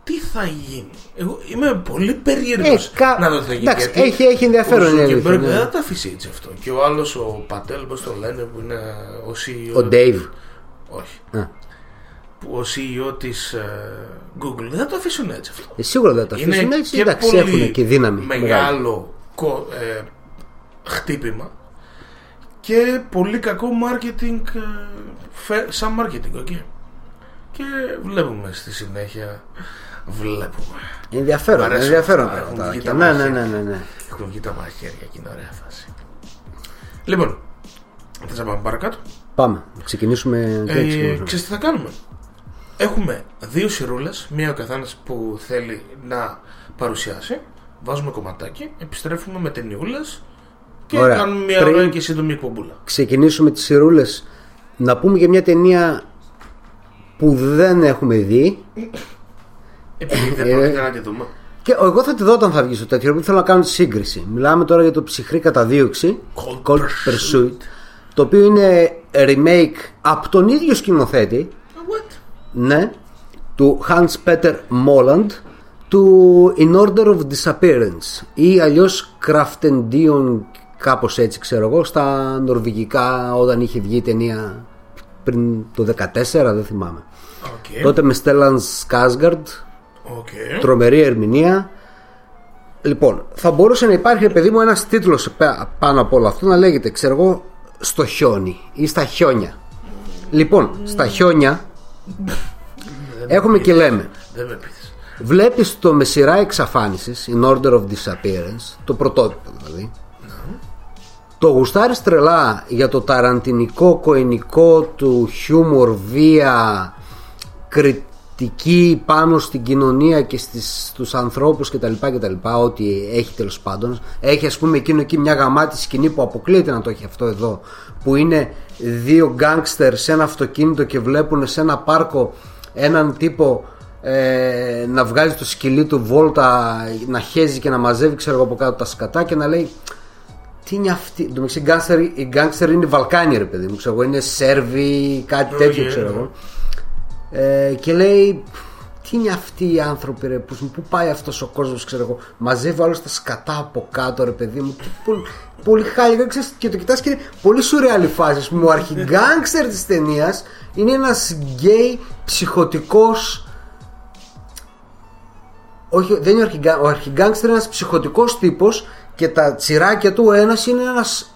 τι θα γίνει? Εγώ είμαι πολύ περίεργος ε, κα... να δω τι θα γίνει. Εντάξει, γιατί έχει, έχει ενδιαφέρον. Ο Σουκεμπέργκ δεν θα τα αφήσει έτσι αυτό. Και ο άλλος, ο Πατέλ, πώς τον λένε, που είναι ο σι ι ο. Ο Dave. Όχι. Α. Ο σι ι ο της uh, Google δεν θα το αφήσουν έτσι αυτό. Ε, σίγουρα δεν θα το αφήσουν είναι έτσι. Εντάξει, πολύ έχουν και δύναμη. Μεγάλο κο, ε, χτύπημα και πολύ κακό marketing, ε, σαν marketing, okay. Και βλέπουμε στη συνέχεια. Βλέπουμε. Ενδιαφέρον, ενδιαφέρον πράγματα. Ναι, ναι, ναι, ναι, ναι. Έχουν βγει τα μαχαίρια και είναι ωραία φάση. Λοιπόν, θα πάμε παρακάτω. Πάμε, ξεκινήσουμε. Ε, ε, ξέρεις τι θα κάνουμε. Έχουμε δύο σειρούλες, μία ο καθένας που θέλει να παρουσιάσει. Βάζουμε κομματάκι, επιστρέφουμε με ταινιούλες και ωραία. Κάνουμε μια ωραία και σύντομη εκπομπούλα. Ξεκινήσουμε τις σειρούλες. Να πούμε για μια ταινία που δεν έχουμε δει. Επειδή δεν πρόκειται να τη δούμε. Και εγώ θα τη δω όταν θα βγει στο τέτοιο, γιατί θέλω να κάνω τη σύγκριση. Μιλάμε τώρα για το Ψυχρή Καταδίωξη, Cold, Cold Pursuit, το οποίο είναι remake από τον ίδιο σκηνοθέτη. What? Ναι, του Hans-Peter Moland, του In Order of Disappearance ή αλλιώς Kraftendion, κάπως έτσι ξέρω εγώ, στα νορβηγικά όταν είχε βγει η ταινία πριν το δεκατέσσερα, δεν θυμάμαι. Okay. Τότε με Στέλλαν Skarsgård, okay. Τρομερή ερμηνεία. Λοιπόν, θα μπορούσε να υπάρχει, παιδί μου, ένας τίτλος πάνω από όλο αυτό, να λέγεται, ξέρω εγώ, στο χιόνι ή στα χιόνια. Mm. Λοιπόν, στα χιόνια έχουμε και λέμε, βλέπεις το με σειρά εξαφάνισης, In Order of Disappearance, το πρωτότυπο δηλαδή, no. Το γουστάρεις τρελά για το ταραντινικό κοενικό του χιούμορ, βία, κριτική πάνω στην κοινωνία και στις, στους ανθρώπους κτλ, κτλ, ό,τι έχει τέλος πάντων. Έχει, ας πούμε, εκείνο εκεί μια γαμάτη σκηνή που αποκλείεται να το έχει αυτό εδώ, που είναι δύο γκάνγκστερ σε ένα αυτοκίνητο και βλέπουν σε ένα πάρκο έναν τύπο ε, να βγάζει το σκυλί του βόλτα, να χέζει και να μαζεύει, ξέρω από κάτω τα σκατά και να λέει, τι είναι αυτή? Οι γκάνγκστερ είναι Βαλκάνοι, ρε παιδί μου, ξέρω, είναι Σέρβοι, κάτι τέτοιο, oh, yeah. ξέρω εγώ. Ε, και λέει, τι είναι αυτοί οι άνθρωποι, ρε, που, που πάει αυτός ο κόσμος, ξέρω εγώ, μαζεύει άλλως τα σκατά από κάτω, ρε παιδί μου, πολύ, πολύ χάλια, ξέρεις, και το κοιτάς και είναι πολύ σουρεάλι φάση. Ο αρχιγκάνξερ της ταινίας είναι ένας γκέι ψυχοτικός, όχι, δεν είναι ο αρχιγκάνξερ, ο αρχιγκάνξερ είναι ένας ψυχοτικός τύπος και τα τσιράκια του, ο ένας είναι ένας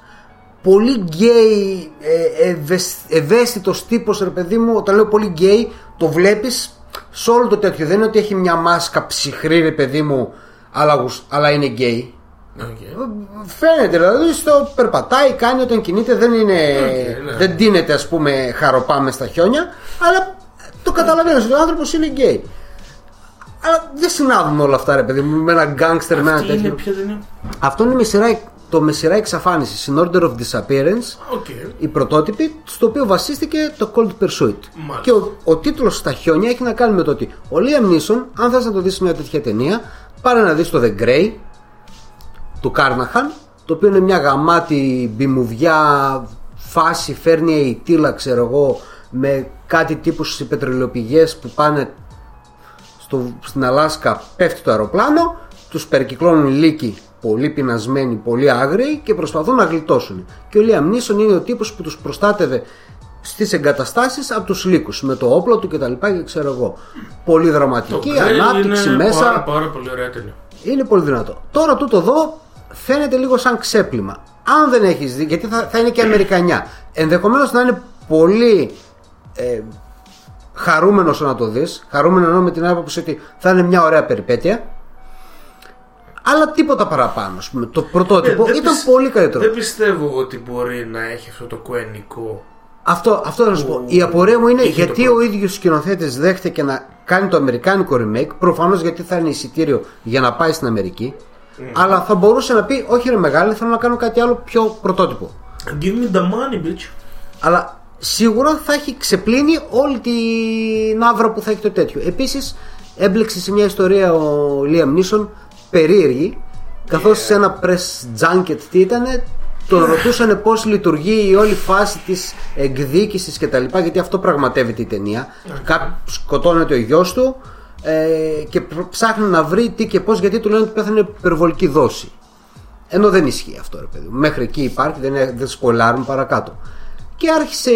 πολύ γκέι ε, ευαισθ, ευαίσθητος τύπος, ρε παιδί μου. Όταν λέω πολύ γκέι, το βλέπεις σε όλο το τέτοιο, δεν είναι ότι έχει μια μάσκα ψυχρή, ρε παιδί μου, αλλά, αλλά είναι γκέι. Okay. Φαίνεται, δηλαδή στο περπατάει, κάνει όταν κινείται, δεν είναι okay, δεν τίνεται, ας πούμε, χαροπάμε στα χιόνια, αλλά το καταλαβαίνεις ότι ο άνθρωπος είναι γκέι. Αλλά δεν συνάδουν όλα αυτά, ρε παιδί μου, με ένα γκάνγκστερ, με ένα τέτοιο. Είναι... Αυτό είναι με σειρά, το με σειρά εξαφάνισης, In Order of Disappearance, okay. Η πρωτότυπη, στο οποίο βασίστηκε το Cold Pursuit. Μάλιστα. Και ο, ο τίτλος στα χιόνια έχει να κάνει με το ότι ο Liam Neeson, αν θες να το δεις σε μια τέτοια ταινία, πάρε να δεις το The Grey, του Κάρναχαν, το οποίο είναι μια γαμάτη μπιμουβιά φάση, φέρνει αιτήλα ξέρω εγώ, με κάτι τύπου στις πετρελαιοπηγές που πάνε στο, στην Αλάσκα, πέφτει το αεροπλάνο, τους περικυκλώνουν λύκοι πολύ πεινασμένοι, πολύ άγριοι και προσπαθούν να γλιτώσουν. Και ο Liam Neeson είναι ο τύπος που τους προστάτευε στις εγκαταστάσεις από τους λύκους με το όπλο του κτλ. Και ξέρω εγώ. Πολύ δραματική το ανάπτυξη είναι μέσα. Πάρα, πάρα πολύ ωραία ταινία. Είναι πολύ δυνατό. Τώρα τούτο εδώ φαίνεται λίγο σαν ξέπλυμα. Αν δεν έχεις δει, γιατί θα, θα είναι και αμερικανιά. Ενδεχομένως να είναι πολύ ε, χαρούμενος να το δεις. Χαρούμενο εννοώ με την άποψη ότι θα είναι μια ωραία περιπέτεια. Αλλά τίποτα παραπάνω. Το πρωτότυπο ε, ήταν πιστε... πολύ καλύτερο. Δεν πιστεύω ότι μπορεί να έχει αυτό το κουενικό. Αυτό, αυτό θα σου πω. Η απορία μου είναι γιατί ο ίδιος σκηνοθέτης δέχτηκε να κάνει το αμερικάνικο remake. Προφανώς γιατί θα είναι εισιτήριο για να πάει στην Αμερική. Mm. Αλλά θα μπορούσε να πει: όχι, ρε μεγάλη, θέλω να κάνω κάτι άλλο πιο πρωτότυπο. Give me the money, bitch. Αλλά σίγουρα θα έχει ξεπλύνει όλη την άβρα που θα έχει το τέτοιο. Επίσης, έμπλεξε σε μια ιστορία ο Liam Neeson περίεργη. Καθώς yeah. σε ένα press junket, τι ήτανε, τον ρωτούσανε πώς λειτουργεί η όλη φάση της εκδίκησης κτλ. Γιατί αυτό πραγματεύεται η ταινία. Okay. Κάποιος σκοτώνεται ο γιος του ε, και ψάχνει να βρει τι και πώς, γιατί του λένε ότι πέθανε υπερβολική δόση. Ενώ δεν ισχύει αυτό, ρε παιδί. Μέχρι εκεί υπάρχει, δεν, δεν σπολάρουν παρακάτω. Και άρχισε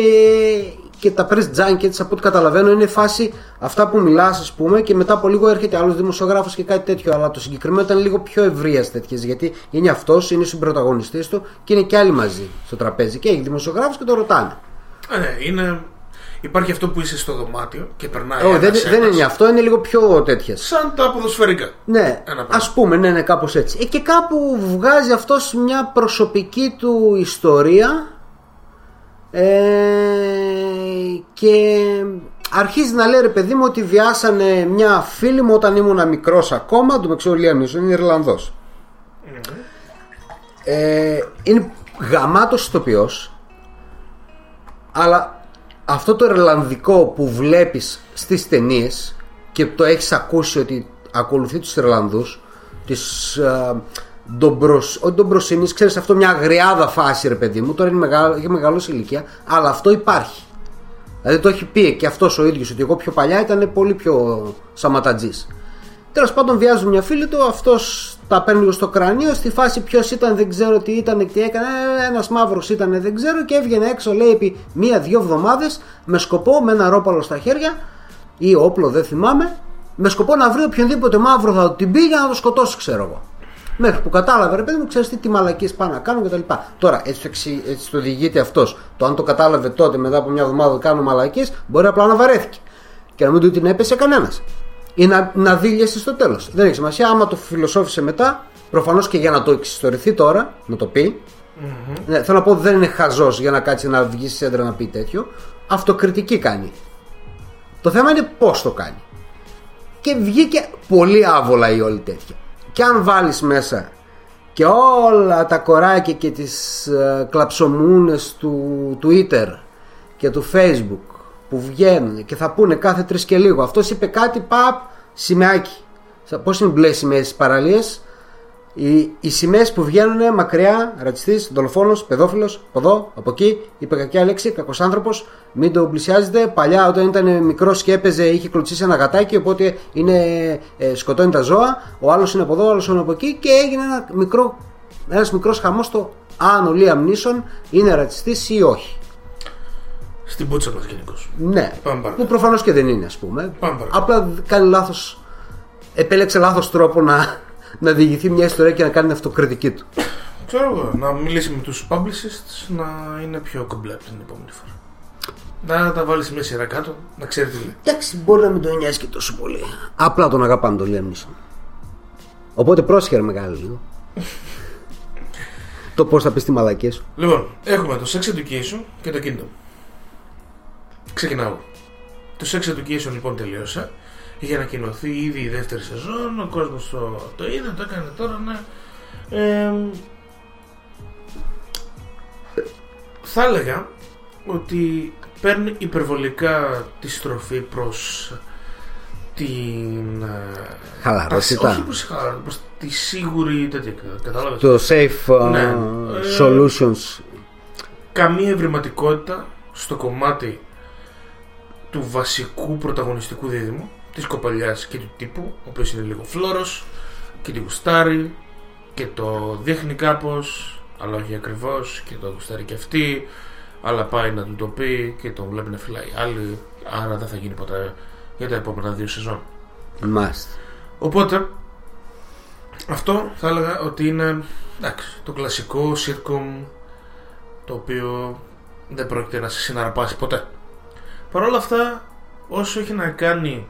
και τα press junkets, από ό,τι καταλαβαίνω, είναι φάση αυτά που μιλάς, ας πούμε, και μετά από λίγο έρχεται άλλος δημοσιογράφος και κάτι τέτοιο. Αλλά το συγκεκριμένο ήταν λίγο πιο ευρείας τέτοιες, γιατί είναι αυτός, είναι ο συμπρωταγωνιστής του και είναι και άλλοι μαζί στο τραπέζι. Και έχει δημοσιογράφος και το ρωτάνε. Ναι, είναι. Υπάρχει αυτό που είσαι στο δωμάτιο και περνάει. Όχι, δεν, δεν είναι αυτό, είναι λίγο πιο τέτοιες. Σαν τα ποδοσφαιρικά. Ναι, ας πούμε, ναι, ναι, κάπως έτσι. Ε, και κάπου βγάζει αυτός μια προσωπική του ιστορία. Ε, και αρχίζει να λέει, ρε παιδί μου, ότι βιάσανε μια φίλη μου όταν ήμουν μικρός ακόμα. Του μεταξύ ο Liam Neeson είναι Ιρλανδός. Mm. ε, Είναι γαμάτος ηθοποιός. Αλλά αυτό το Ιρλανδικό που βλέπεις στις ταινίες και το έχεις ακούσει ότι ακολουθεί τους Ιρλανδούς, τις ε, Ντομπροσ... όχι ντομπροσύνης, ξέρεις, αυτό μια αγριάδα φάση, ρε παιδί μου. Τώρα είναι μεγάλο, έχει μεγαλώσει ηλικία, αλλά αυτό υπάρχει. Δηλαδή το έχει πει και αυτός ο ίδιος, ότι εγώ πιο παλιά ήταν πολύ πιο σαματατζής. Τέλος πάντων, βιάζουν μια φίλη του, αυτός τα παίρνει στο κρανίο. Στη φάση ποιος ήταν, δεν ξέρω τι ήταν, τι έκανε. Ένας μαύρος ήταν, δεν ξέρω, και έβγαινε έξω, λέει, επί μία-δύο εβδομάδες με σκοπό, με ένα ρόπαλο στα χέρια ή όπλο, δεν θυμάμαι, με σκοπό να βρει οποιονδήποτε μαύρο θα την πει για να το σκοτώσει, ξέρω εγώ. Μέχρι που κατάλαβε, ρε παιδί μου, ξέρεις τι, τι μαλακίες πάνε να κάνουν κτλ. Τώρα έτσι, έτσι το διηγείται αυτός. Το αν το κατάλαβε τότε, μετά από μια εβδομάδα κάνω μαλακίες, μπορεί απλά να βαρέθηκε και να μην του την έπεσε κανένας ή να, να δείλιασε στο τέλος. Δεν έχει σημασία. Άμα το φιλοσόφησε μετά, προφανώς και για να το εξιστορηθεί τώρα, να το πει. Mm-hmm. Ναι, θέλω να πω, δεν είναι χαζός για να κάτσει να βγει σε έντρα να πει τέτοιο. Αυτοκριτική κάνει. Το θέμα είναι πώς το κάνει. Και βγήκε πολύ άβολα η όλη τέτοια. Και αν βάλεις μέσα και όλα τα κοράκια και τις ε, κλαψομούνες του Twitter και του Facebook που βγαίνουν και θα πούνε κάθε τρεις και λίγο, αυτός είπε κάτι, παπ, σημαίακι. Πώς είναι μπλε σημαίες στις παραλίες? Οι, οι σημαίες που βγαίνουν μακριά, ρατσιστής, δολοφόνος, παιδόφιλος, από εδώ, από εκεί, είπε κακιά λέξη, κακός άνθρωπος, μην τον πλησιάζετε. Παλιά όταν ήταν μικρός και έπαιζε, είχε κλωτσίσει ένα γατάκι, οπότε είναι, ε, σκοτώνει τα ζώα. Ο άλλος είναι από εδώ, ο άλλος είναι από εκεί, και έγινε ένα μικρό, ένας μικρός χαμός στο αν ο Liam Neeson είναι ρατσιστής ή όχι. Στην πούτσα μας γενικώς. Ναι, Πάμπαρα. Που προφανώς και δεν είναι, ας πούμε. Πάμπαρα. Απλά κάνει λάθος, επέλεξε λάθος τρόπο να. Να διηγηθεί μια ιστορία και να κάνει αυτοκριτική του. Ξέρω εγώ, να μιλήσει με τους publicists, να είναι πιο κομπλέ από την επόμενη φορά. Να τα βάλει σε μια σειρά κάτω, να ξέρει τι λέει. Εντάξει, μπορεί να μην τον νοιάζει και τόσο πολύ. Απλά τον αγαπάμε τον Liam Neeson. Οπότε πρόσχερε μεγάλο λίγο. Το πώς θα πει τη μαλακία σου. Λοιπόν, έχουμε το Sex Education και το Kingdom. Ξεκινάω. Το Sex Education λοιπόν τελείωσε. Είχε ανακοινωθεί ήδη η δεύτερη σεζόν, ο κόσμος το, το είδε, το έκανε τώρα, ναι. Ε, θα έλεγα ότι παίρνει υπερβολικά τη στροφή προς την χαλαρότητα, προς, προς, τη σίγουρη τέτοια, κατάλαβες. Το safe uh, ναι. solutions. Καμία ευρηματικότητα στο κομμάτι του βασικού πρωταγωνιστικού δίδυμου, της κοπελιάς και του τύπου, ο οποίος είναι λίγο φλόρος και τη γουστάρει και το δείχνει κάπως, αλλά όχι ακριβώς, και το γουστάρει και αυτή, αλλά πάει να του το πει και τον βλέπει να φυλάει άλλοι, άρα δεν θα γίνει ποτέ για τα επόμενα δύο σεζόν. Μάλιστα. Οπότε αυτό θα έλεγα ότι είναι, εντάξει, το κλασικό sitcom, το οποίο δεν πρόκειται να σε συναρπάσει ποτέ. Παρ' όλα αυτά, όσο έχει να κάνει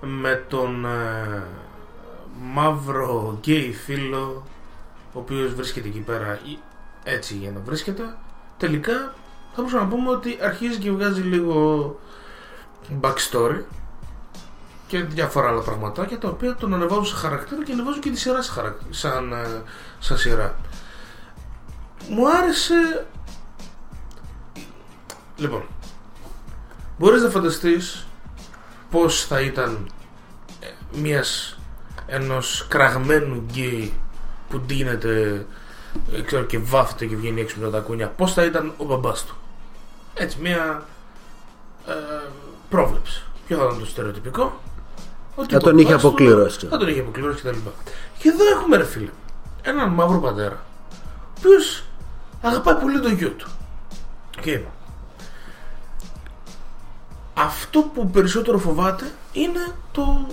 με τον ε, μαύρο γκέι φίλο, ο οποίος βρίσκεται εκεί πέρα έτσι για να βρίσκεται, τελικά θα μπορούσαμε να πούμε ότι αρχίζει και βγάζει λίγο backstory και διάφορα άλλα πραγματάκια, τα οποία τον ανεβάζουν σε χαρακτήρα και ανεβάζουν και τη σειρά σαν, σαν σειρά. Μου άρεσε. Λοιπόν, μπορείς να φανταστείς πως θα ήταν μιας, ενός κραγμένου γκέι που ντύνεται, ξέρω, και βάφεται και βγαίνει έξω με τα τακούνια, πως θα ήταν ο μπαμπάς του. Έτσι, μια ε, πρόβλεψη. Ποιο θα ήταν το στερεοτυπικό? Ότι θα τον είχε αποκληρώσει. Θα τον είχε αποκληρώσει και τα λοιπά. Και εδώ έχουμε, ρε φίλε, έναν μαύρο πατέρα, ο οποίος αγαπάει πολύ τον γιο του. Και αυτό που περισσότερο φοβάται είναι το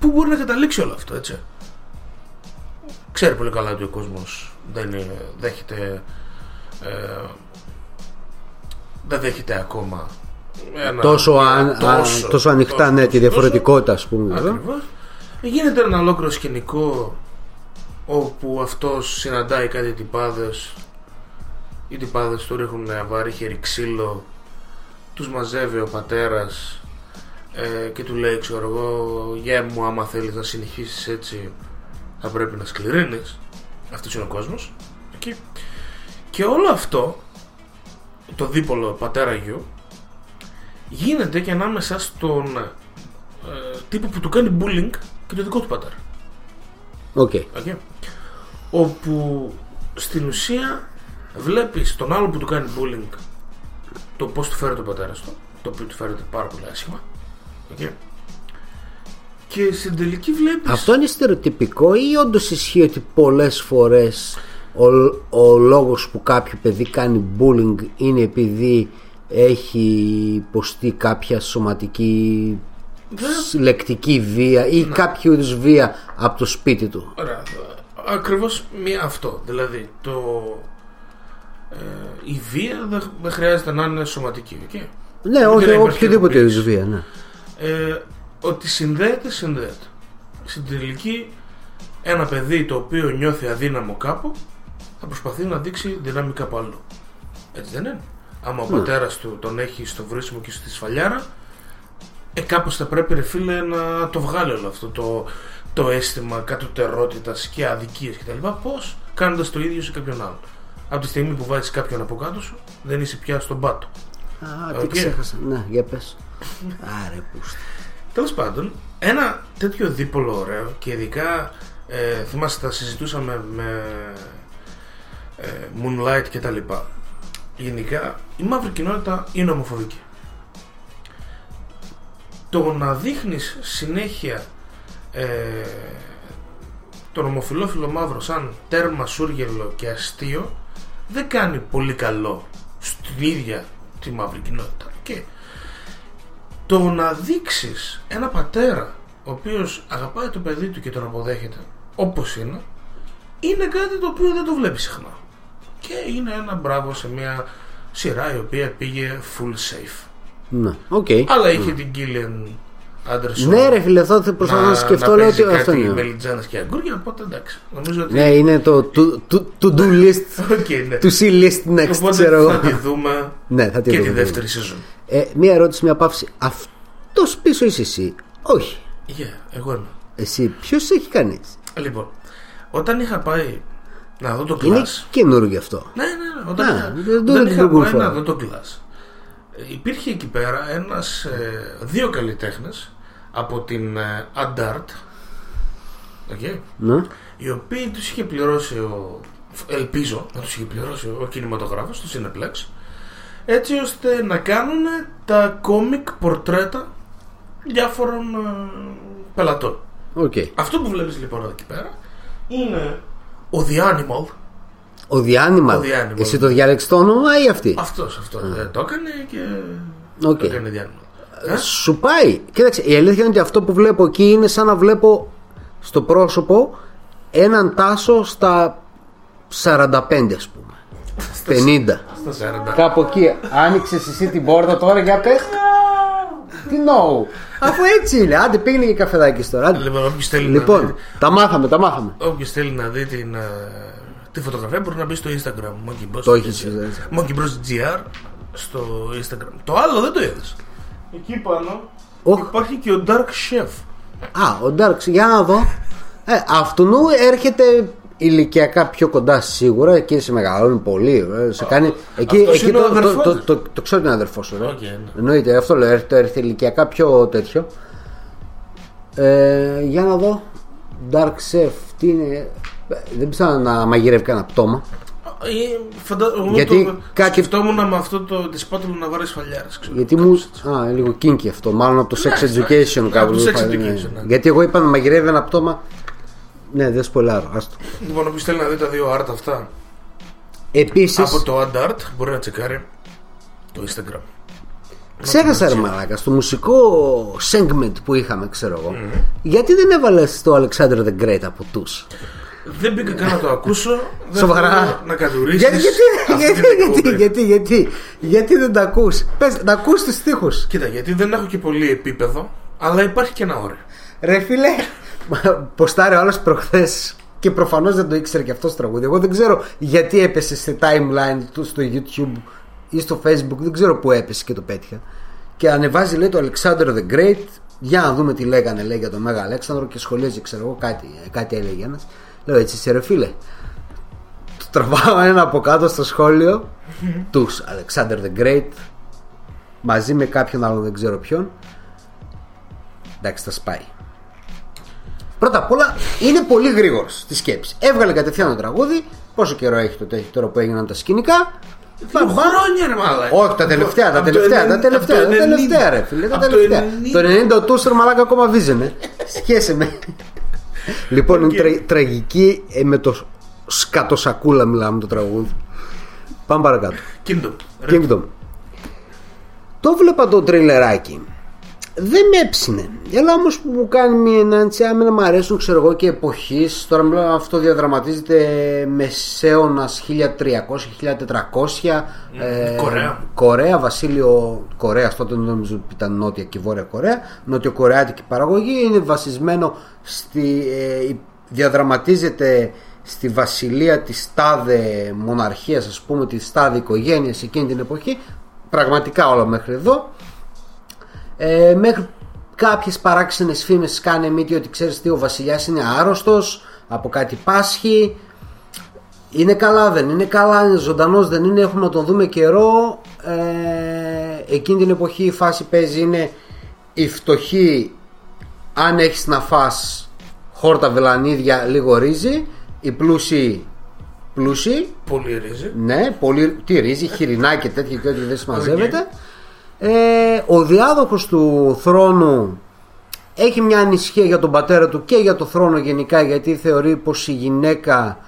πού μπορεί να καταλήξει όλο αυτό, έτσι. Ξέρει πολύ καλά ότι ο κόσμος δεν δέχεται, ε, δεν δέχεται ακόμα ένα, τόσο, αν, τόσο, α, τόσο ανοιχτά τόσο, ναι, τόσο, τη διαφορετικότητα, τόσο, ας πούμε. Ακριβώς. Γίνεται ένα ολόκληρο σκηνικό όπου αυτός συναντάει κάτι τυπάδες. Οι τυπάδες του ρίχνουν βαρύ χέρι ξύλο, τους μαζεύει ο πατέρας ε, και του λέει, ξέρω εγώ, γεια μου, άμα θέλεις να συνεχίσεις έτσι θα πρέπει να σκληρύνεις. Αυτός είναι ο κόσμος εκεί. Και όλο αυτό το δίπολο πατέρα γιου γίνεται και ανάμεσα στον ε, τύπο που του κάνει bullying και το δικό του πατέρα. Okay. Okay. Όπου στην ουσία βλέπεις τον άλλο που του κάνει bullying, το πώς του φέρεται ο πατέρας του, το οποίο του φέρεται πάρα πολύ άσχημα. Okay. Και στην τελική βλέπεις. Αυτό είναι στερεοτυπικό ή όντως ισχύει ότι πολλές φορές ο, ο λόγος που κάποιο παιδί κάνει bullying είναι επειδή έχει υποστεί κάποια σωματική, yeah, λεκτική βία ή yeah. κάποιο είδους βία από το σπίτι του? Ωραία. Ακριβώς μία αυτό. Δηλαδή το... Ε, η βία δεν χρειάζεται να είναι σωματική. Okay. Ναι, όχι, οποιοδήποτε είδους βία. Ναι. Ε, ότι συνδέεται, συνδέεται. Στην τελική, ένα παιδί το οποίο νιώθει αδύναμο κάπου θα προσπαθεί να δείξει δυνάμει κάπου αλλού. Έτσι δεν είναι? Άμα ο ναι. πατέρας του τον έχει στο βρίσιμο και στη σφαλιάρα, ε, κάπως θα πρέπει, ρε φίλε, να το βγάλει όλο αυτό το, το αίσθημα κατωτερότητας και αδικίας κτλ. Πώς? Κάνοντας το ίδιο σε κάποιον άλλον. Από τη στιγμή που βάζεις κάποιον από κάτω σου, δεν είσαι πια στον πάτο. Α, okay. τι ξέχασα. Να, για πες. Άρε, πούστη. Τέλος πάντων, ένα τέτοιο δίπολο ωραίο, και ειδικά ε, θυμάστε, τα συζητούσαμε με ε, Moonlight και τα λοιπά. Γενικά, η μαύρη κοινότητα είναι ομοφοβική. Το να δείχνεις συνέχεια ε, τον ομοφυλόφιλο μαύρο σαν τέρμα σούργελο και αστείο δεν κάνει πολύ καλό στην ίδια τη μαύρη κοινότητα. Και το να δείξεις ένα πατέρα ο οποίος αγαπάει το παιδί του και τον αποδέχεται όπως είναι, είναι κάτι το οποίο δεν το βλέπεις συχνά. Και είναι ένα μπράβο σε μια σειρά η οποία πήγε full safe. Ναι, okay. Αλλά είχε mm. την Gillian Anderson. Ναι, ρε φίλε, αυτό θα προσπαθώ να σκεφτώ. Λέω ότι αυτό είναι. Μελιτζάνες και αγκούρια, οπότε εντάξει. Νομίζω ότι... Ναι, είναι το to-do list. Okay, ναι. To see list next. Οπότε θα τη δούμε ναι, θα τη και δούμε. τη δεύτερη σεζόν. Ε, μία ερώτηση, μία παύση. Αυτός πίσω είσαι εσύ? Όχι. Yeah, εγώ είμαι. Εσύ, ποιος έχει κάνει? Λοιπόν, όταν είχα πάει να δω το Class. Είναι καινούργιο γι' αυτό. Ναι, ναι, ναι. Όταν, να, είχα, δεν όταν είχα πάει φορά. να δω το Class, υπήρχε εκεί πέρα ένας, δύο καλλιτέχνες από την Αντάρτ okay. Ναι. Οι οποίοι τους είχε πληρώσει ο... ελπίζω να τους είχε πληρώσει ο κινηματογράφος του Cineplex, έτσι ώστε να κάνουν τα κόμικ πορτρέτα διάφορων πελατών. Okay. Αυτό που βλέπεις λοιπόν εδώ πέρα είναι ο The Animal. Ο The Animal, ο The Animal. Εσύ το διάλεξε το όνομα ή αυτή? Αυτός, αυτό mm. το έκανε και okay. το έκανε The Animal. Σου πάει. Κοίταξε, η αλήθεια είναι ότι αυτό που βλέπω εκεί είναι σαν να βλέπω στο πρόσωπο έναν Τάσο στα σαράντα πέντε, ας πούμε. πενήντα. Στα σαράντα. Κάπου εκεί. Άνοιξες εσύ την πόρτα τώρα για πες. Τι νόου. Αφού έτσι είναι. Άντε πήγαινε και καφεδάκι τώρα. Λοιπόν, λοιπόν δει... τα μάθαμε, τα μάθαμε. Όποιος θέλει να δει την, τη φωτογραφία μπορεί να μπει στο Instagram. Monkey Bros. Το έχεις, Monkey Bros. τζι αρ στο Instagram. Το άλλο δεν το είδες. Εκεί πάνω oh. υπάρχει και ο Dark Chef. Α, ο Dark, για να δω. ε, αυτού έρχεται... ηλικιακά πιο κοντά σίγουρα. Εκεί σε μεγαλώνει πολύ. Σε κάνει... εκεί, εκεί το, το, το, το, το ξέρω, είναι αδερφός σου. Okay, ναι. Εννοείται, αυτό λέω. Έρχεται, έρχεται ηλικιακά πιο τέτοιο. Ε, για να δω. Dark Chef, τι είναι. Δεν πιστεύω να μαγειρεύει κανένα πτώμα. Φαντα... Γιατί το... κάτι... σκεφτόμουν με αυτό το τη σπάτουλα να βάρει φαλιάρε. Γιατί μου. Α, λίγο kinky αυτό. Μάλλον από το Sex Education κάπου. Γιατί εγώ είπα να μαγειρεύει ένα πτώμα. Ναι, δεν σπολάρω. Άστο. Λοιπόν, όποιος θέλει να δει τα δύο art αυτά. Επίσης, από το Ad Art μπορεί να τσεκάρει το Instagram. Ξέχασα ρε μαλάκα, στο μουσικό segment που είχαμε, ξέρω εγώ. Mm. Γιατί δεν έβαλες το Alexander the Great από τους? Δεν μπήκα καν να το ακούσω. Σοβαρά. Να κατουρίσεις. Γιατί, γιατί, γιατί, γιατί, γιατί δεν τα ακούς? Πες, να ακούς τους στίχους. Κοίτα, γιατί δεν έχω και πολύ επίπεδο, αλλά υπάρχει και ένα όριο. Ρε φίλε. Ποστάρει ο άλλος προχθές και προφανώς δεν το ήξερε και αυτό το τραγούδι. Εγώ δεν ξέρω γιατί έπεσε στη timeline του στο YouTube ή στο Facebook. Δεν ξέρω που έπεσε και το πέτυχα. Και ανεβάζει, λέει, το Alexander the Great. Για να δούμε τι λέγανε, λέει, για τον Μέγα Αλέξανδρο. Και σχολίζει, ξέρω εγώ, κάτι, κάτι έλεγε ένας. Λέω, έτσι είσαι ρε φίλε? Του τραβάω ένα από κάτω στο σχόλιο. Τους Alexander the Great μαζί με κάποιον άλλον, δεν ξέρω ποιον. Εντάξει, θα σπάει. Πρώτα απ' όλα είναι πολύ γρήγορος στη σκέψη. Έβγαλε κατευθείαν το τραγούδι. Πόσο καιρό έχει το τέχει τώρα που έγιναν τα σκηνικά? Χρόνια ρε μαλάκα. Όχι, τα τελευταία, τα τελευταία, τα τελευταία, τα τελευταία ρε φίλε. Τα τελευταία. Το ενενήντα τούσερ μαλάκα ακόμα βίζαινε. Σχέσε με. Λοιπόν, είναι τραγική με το σκατοσακούλα μιλάμε το τραγούδι. Πάμε παρακάτω. Kingdom. Το βλέπα το τριλεράκι. Δεν με έψινε. Αλλά όμως που μου κάνει μια ενάντια, άμα μου αρέσουν, ξέρω εγώ, και εποχής. Τώρα μιλάω, αυτό διαδραματίζεται μεσαίωνας χίλια τριακόσια με χίλια τετρακόσια. Ε, Κορέα. Κορέα, βασίλειο Κορέας. Τότε νομίζω ότι ήταν Νότια και Βόρεια Κορέα. Νοτιοκορεάτικη παραγωγή. Είναι βασισμένο στη, ε, διαδραματίζεται στη βασιλεία της τάδε μοναρχίας, ας πούμε, της τάδε οικογένειας εκείνη την εποχή. Πραγματικά όλα μέχρι εδώ. Ε, μέχρι κάποιες παράξενες φήμες κάνει μύτη ότι ξέρεις τι, ο βασιλιάς είναι άρρωστος, από κάτι πάσχει, είναι καλά δεν είναι καλά, είναι ζωντανός δεν είναι, έχουμε να τον δούμε καιρό. ε, εκείνη την εποχή η φάση παίζει είναι η φτωχή, αν έχεις να φας χόρτα βελανίδια λίγο ρύζι, οι πλούσιοι πλούσιοι πολύ ρύζι, ναι, πολύ, τι ρύζι, χοιρινά και τέτοια και ό,τι δεν συμμαζεύεται. Ε, ο διάδοχος του θρόνου έχει μια ανησυχία για τον πατέρα του και για το θρόνο γενικά, γιατί θεωρεί πως η γυναίκα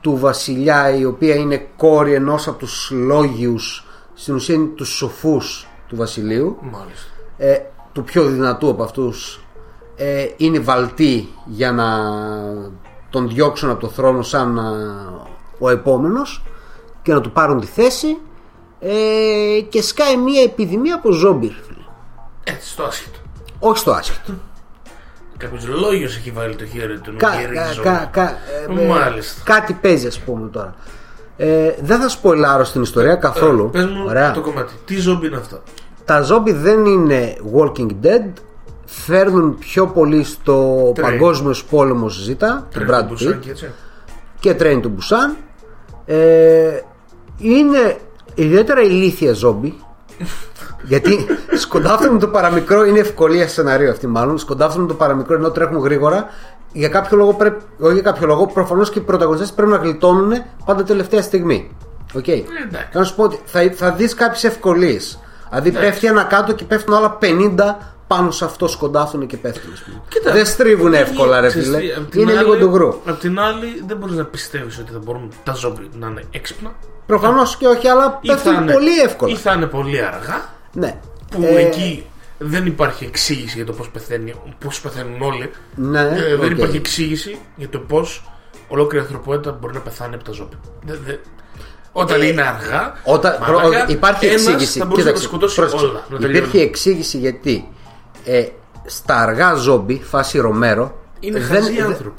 του βασιλιά, η οποία είναι κόρη ενός από τους λόγιους, στην ουσία είναι τους σοφούς του βασιλείου, ε, του πιο δυνατού από αυτούς, ε, είναι βαλτή για να τον διώξουν από το θρόνο σαν να, ο επόμενος, και να του πάρουν τη θέση. Ε, και σκάει μια επιδημία από ζόμπι. Έτσι στο άσχετο. Όχι στο άσχετο. Κάποιος λόγιος έχει βάλει το χέρι του. Κα, κα, κα, κα, ε, Μάλιστα. Κάτι παίζει, ας πούμε τώρα. Ε, δεν θα σποϊλάρω στην ιστορία καθόλου. Ε, πες μου. Ωραία. Το κομμάτι. Τι ζόμπι είναι αυτά? Τα ζόμπι δεν είναι Walking Dead. Φέρνουν πιο πολύ στο Train. Παγκόσμιος πόλεμος ζήτα. Train του Μπουσάν και, και Train του Busan. Ε, είναι ιδιαίτερα ηλίθια ζόμπι. Γιατί σκοντάφτουν με το παραμικρό. Είναι ευκολία σενάριο αυτή μάλλον. Σκοντάφτουν με το παραμικρό ενώ τρέχουν γρήγορα για κάποιο λόγο, πρέπει, όχι για κάποιο λόγο, προφανώς και οι πρωταγωνιστές πρέπει να γλιτώνουν πάντα τελευταία στιγμή. Οκ. Okay. Να σου πω ότι θα, θα δεις κάποιες ευκολίες. Δηλαδή πέφτει ένα κάτω και πέφτουν άλλα πενήντα πάνω σε αυτό, σκοντάφτουν και πέφτουν. Κοίτα, δεν στρίβουν εύκολα, ρε φίλε. Είναι άλλη, λίγο το γρό. Απ' την άλλη, δεν μπορείς να πιστεύεις ότι θα μπορούν τα ζόμπι να είναι έξυπνα. Προφανώς και όχι, αλλά πέφτουν είναι, πολύ εύκολα. Ή θα είναι πολύ αργά. Ναι. Που ε... εκεί δεν υπάρχει εξήγηση για το πώς πεθαίνει, πώς πεθαίνουν όλοι. Ναι, ε, δεν okay. υπάρχει εξήγηση για το πώς ολόκληρη ανθρωπότητα μπορεί να πεθάνει από τα ζόμπι. Δε, δε... Όταν ε, είναι αργά, όταν, μάτακα, υπάρχει εξήγηση. Θα μπορούσε να τα σκοτώσει όλα. Υπήρχε εξήγηση γιατί. Ε, στα αργά ζόμπι, φάση Ρομέρο, δεν,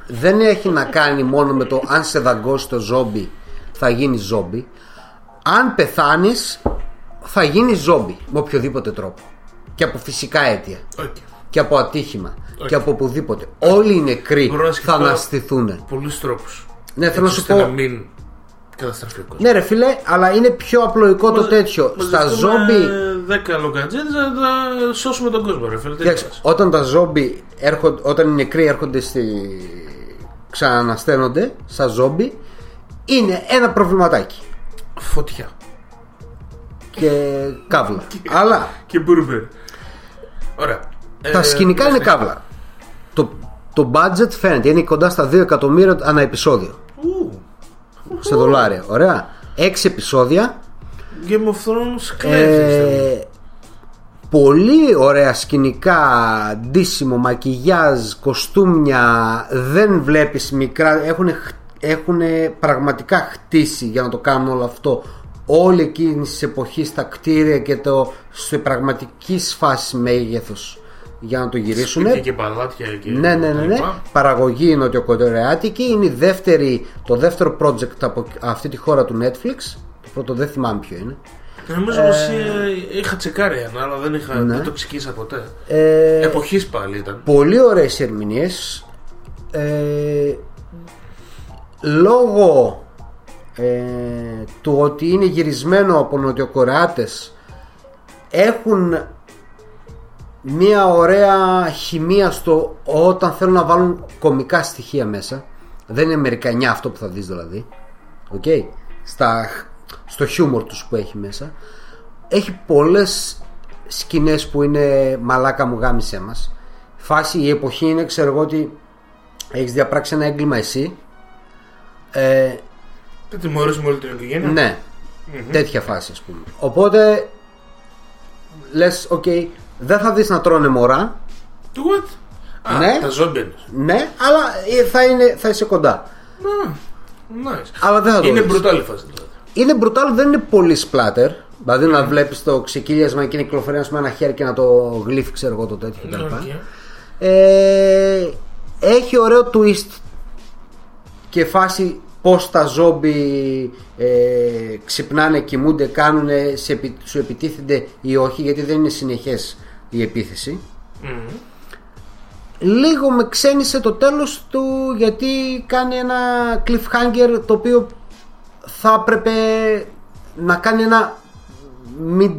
δεν έχει να κάνει μόνο με το αν σε δαγκώσει το ζόμπι θα γίνει ζόμπι. Αν πεθάνεις θα γίνει ζόμπι με οποιοδήποτε τρόπο. Και από φυσικά αίτια, okay. και από ατύχημα, okay. και από οπουδήποτε. Okay. Όλοι οι νεκροί θα αναστηθούν. Πολλούς τρόπους. Ναι, θέλω να σου πω. Μην... Ναι, ρε φίλε, αλλά είναι πιο απλοϊκό Μαζε, το τέτοιο. Στα ζόμπι. δέκα λογατζέτες να τα σώσουμε τον κόσμο, ρε φίλε. Διάξει, όταν τα ζόμπι, όταν οι νεκροί έρχονται στη... ξανασταίνονται στα ζόμπι, είναι ένα προβληματάκι. Φωτιά. Και καύλα. Και... αλλά. Και μπουρμπέρ. Ωραία. Τα ε, σκηνικά είναι καύλα. Το, το budget φαίνεται, είναι κοντά στα δύο εκατομμύρια ανά επεισόδιο. Ου. Σε δολάρια, ωραία. Έξι επεισόδια. Game of Thrones, ε, πολύ ωραία σκηνικά, ντύσιμο, μακιγιάζ, κοστούμια. Δεν βλέπεις μικρά. Έχουν, έχουν πραγματικά χτίσει για να το κάνουν όλο αυτό. Όλη εκείνη τη εποχή, τα κτίρια και το, σε πραγματική φάση μέγεθος για να το γυρίσουν. Σπίτια και παλάτια και ναι, ναι, ναι, ναι. Παραγωγή νοτιοκορεάτικη. Είναι η δεύτερη, το δεύτερο project από αυτή τη χώρα του Netflix. Το πρώτο δεν θυμάμαι ποιο είναι. Νομίζω πως ε... είχα τσεκάρει ένα, αλλά δεν, είχα, ναι. δεν το ψυχήσα ποτέ. ε... Εποχής πάλι ήταν. Πολύ ωραίες ερμηνείες. ε... Λόγω ε... του ότι είναι γυρισμένο από νοτιοκορεάτες, έχουν μια ωραία χημεία στο όταν θέλουν να βάλουν κωμικά στοιχεία μέσα. Δεν είναι αμερικανιά αυτό που θα δεις, δηλαδή. Okay. Στα, στο χιούμορ τους που έχει μέσα. Έχει πολλές σκηνές που είναι μαλάκα μου γάμισέ μας. Φάση, η εποχή είναι, ξέρω εγώ, ότι έχεις διαπράξει ένα έγκλημα εσύ. Ε, δεν τιμωρείς με όλη την οικογένεια. Ναι, mm-hmm. τέτοια φάση, ας πούμε. Οπότε λες, οκ. Okay, δεν θα δεις να τρώνε μωρά. What? Ναι, ah, τα ζόμπι. Ναι, αλλά θα, είναι, θα είσαι κοντά. Ah, nice. Αλλά δεν θα το είναι μπρουτάλη φάση. Είναι μπρουτάλη, δεν είναι πολύ σπλάτερ. Δηλαδή mm. να βλέπεις το ξεκύλιασμα και να κυκλοφορεί με ένα χέρι και να το γλύφει, ξέρω εγώ, το τέτοιο κτλ. Okay. Ε, έχει ωραίο twist και φάση πως τα ζόμπι ε, ξυπνάνε, κοιμούνται, κάνουνε, σε, σου επιτίθενται ή όχι, γιατί δεν είναι συνεχές η επίθεση. Mm. Λίγο με ξένησε το τέλος του, γιατί κάνει ένα cliffhanger το οποίο θα έπρεπε να κάνει ένα, mid,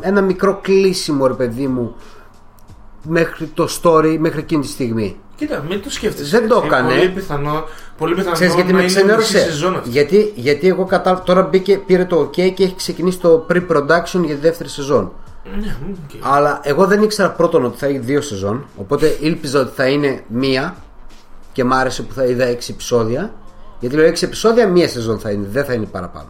ένα μικρό κλείσιμο, ρε παιδί μου, μέχρι το story, μέχρι εκείνη τη στιγμή. Κοίτα, μην το σκέφτεσαι. Δεν το έκανε. Πολύ πιθανό, πολύ πιθανό ξέρεις, γιατί με ξενέρωσε. Γιατί, γιατί εγώ κατάλαβα. Τώρα μπήκε, πήρε το OK και έχει ξεκινήσει το pre-production για τη δεύτερη σεζόν. Ναι, okay. Αλλά εγώ δεν ήξερα πρώτον ότι θα έχει δύο σεζόν. Οπότε ήλπιζα ότι θα είναι μία. Και μ' άρεσε που θα είδα έξι επεισόδια. Γιατί λέω έξι επεισόδια, μία σεζόν θα είναι. Δεν θα είναι παραπάνω.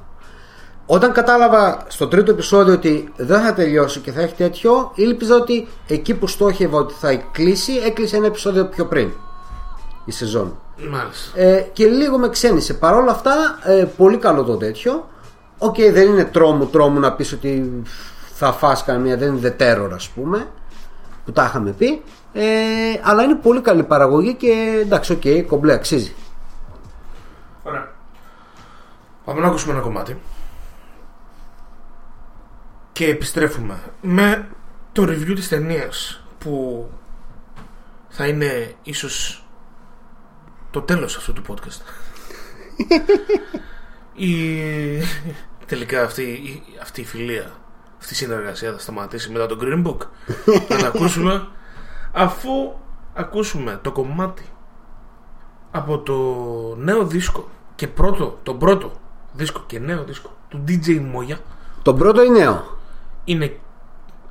Όταν κατάλαβα στο τρίτο επεισόδιο ότι δεν θα τελειώσει και θα έχει τέτοιο, ήλπιζα ότι εκεί που στόχευα ότι θα κλείσει, έκλεισε ένα επεισόδιο πιο πριν η σεζόν. Μάλιστα. Ε, και λίγο με ξένησε. Παρ' όλα αυτά, ε, πολύ καλό το τέτοιο. Οκ, okay, δεν είναι τρόμου τρόμου να πεις ότι θα φας καμία, δεν είναι the terror, ας πούμε, που τα είχαμε πει. Ε, αλλά είναι πολύ καλή παραγωγή και εντάξει, οκ, okay, κομπλέ, αξίζει. Ωραία. Πάμε να ακούσουμε ένα κομμάτι. Και επιστρέφουμε με το review της ταινίας που θα είναι ίσως το τέλος αυτού του podcast. η... Τελικά αυτή, η... αυτή η φιλία, αυτή η συνεργασία θα σταματήσει μετά το Green Book. Θα τα ακούσουμε αφού ακούσουμε το κομμάτι από το νέο δίσκο και πρώτο, τον πρώτο δίσκο και νέο δίσκο του ντι τζέι Moya. Τον πρώτο ή νέο? Είναι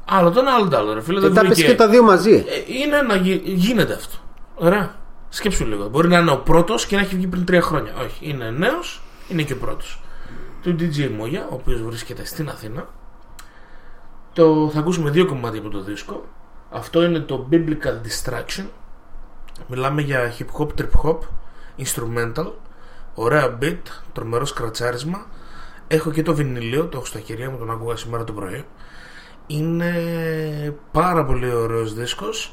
άλλο τον άλλο, άλλο ρε φίλε. Τα πες και τα δύο μαζί. Είναι να γι... γίνεται αυτό. Ωραία. Σκέψου λίγο. Μπορεί να είναι ο πρώτος και να έχει βγει πριν τρία χρόνια. Όχι. Είναι νέος, είναι και ο πρώτος. Του ντι τζέι Moya, ο οποίος βρίσκεται στην Αθήνα. Το... Θα ακούσουμε δύο κομμάτια από το δίσκο. Αυτό είναι το Biblical Distraction. Μιλάμε για hip hop, trip hop, instrumental. Ωραία beat, τρομερό σκρατσάρισμα. Έχω και το βινίλιο, το έχω στα χέρια μου, τον ακούγα σήμερα το πρωί. Είναι πάρα πολύ ωραίος δίσκος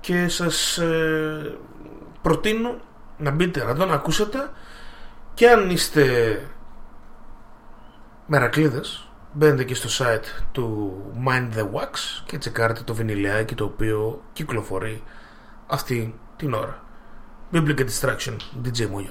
και σας ε, προτείνω να μπείτε να τον ακούσετε. Και αν είστε μερακλίδες, μπαίνετε και στο site του Mind the Wax και τσεκάρετε το βινιλιάκι το οποίο κυκλοφορεί αυτή την ώρα. Biblical Distraction, ντι τζέι Moya. ντι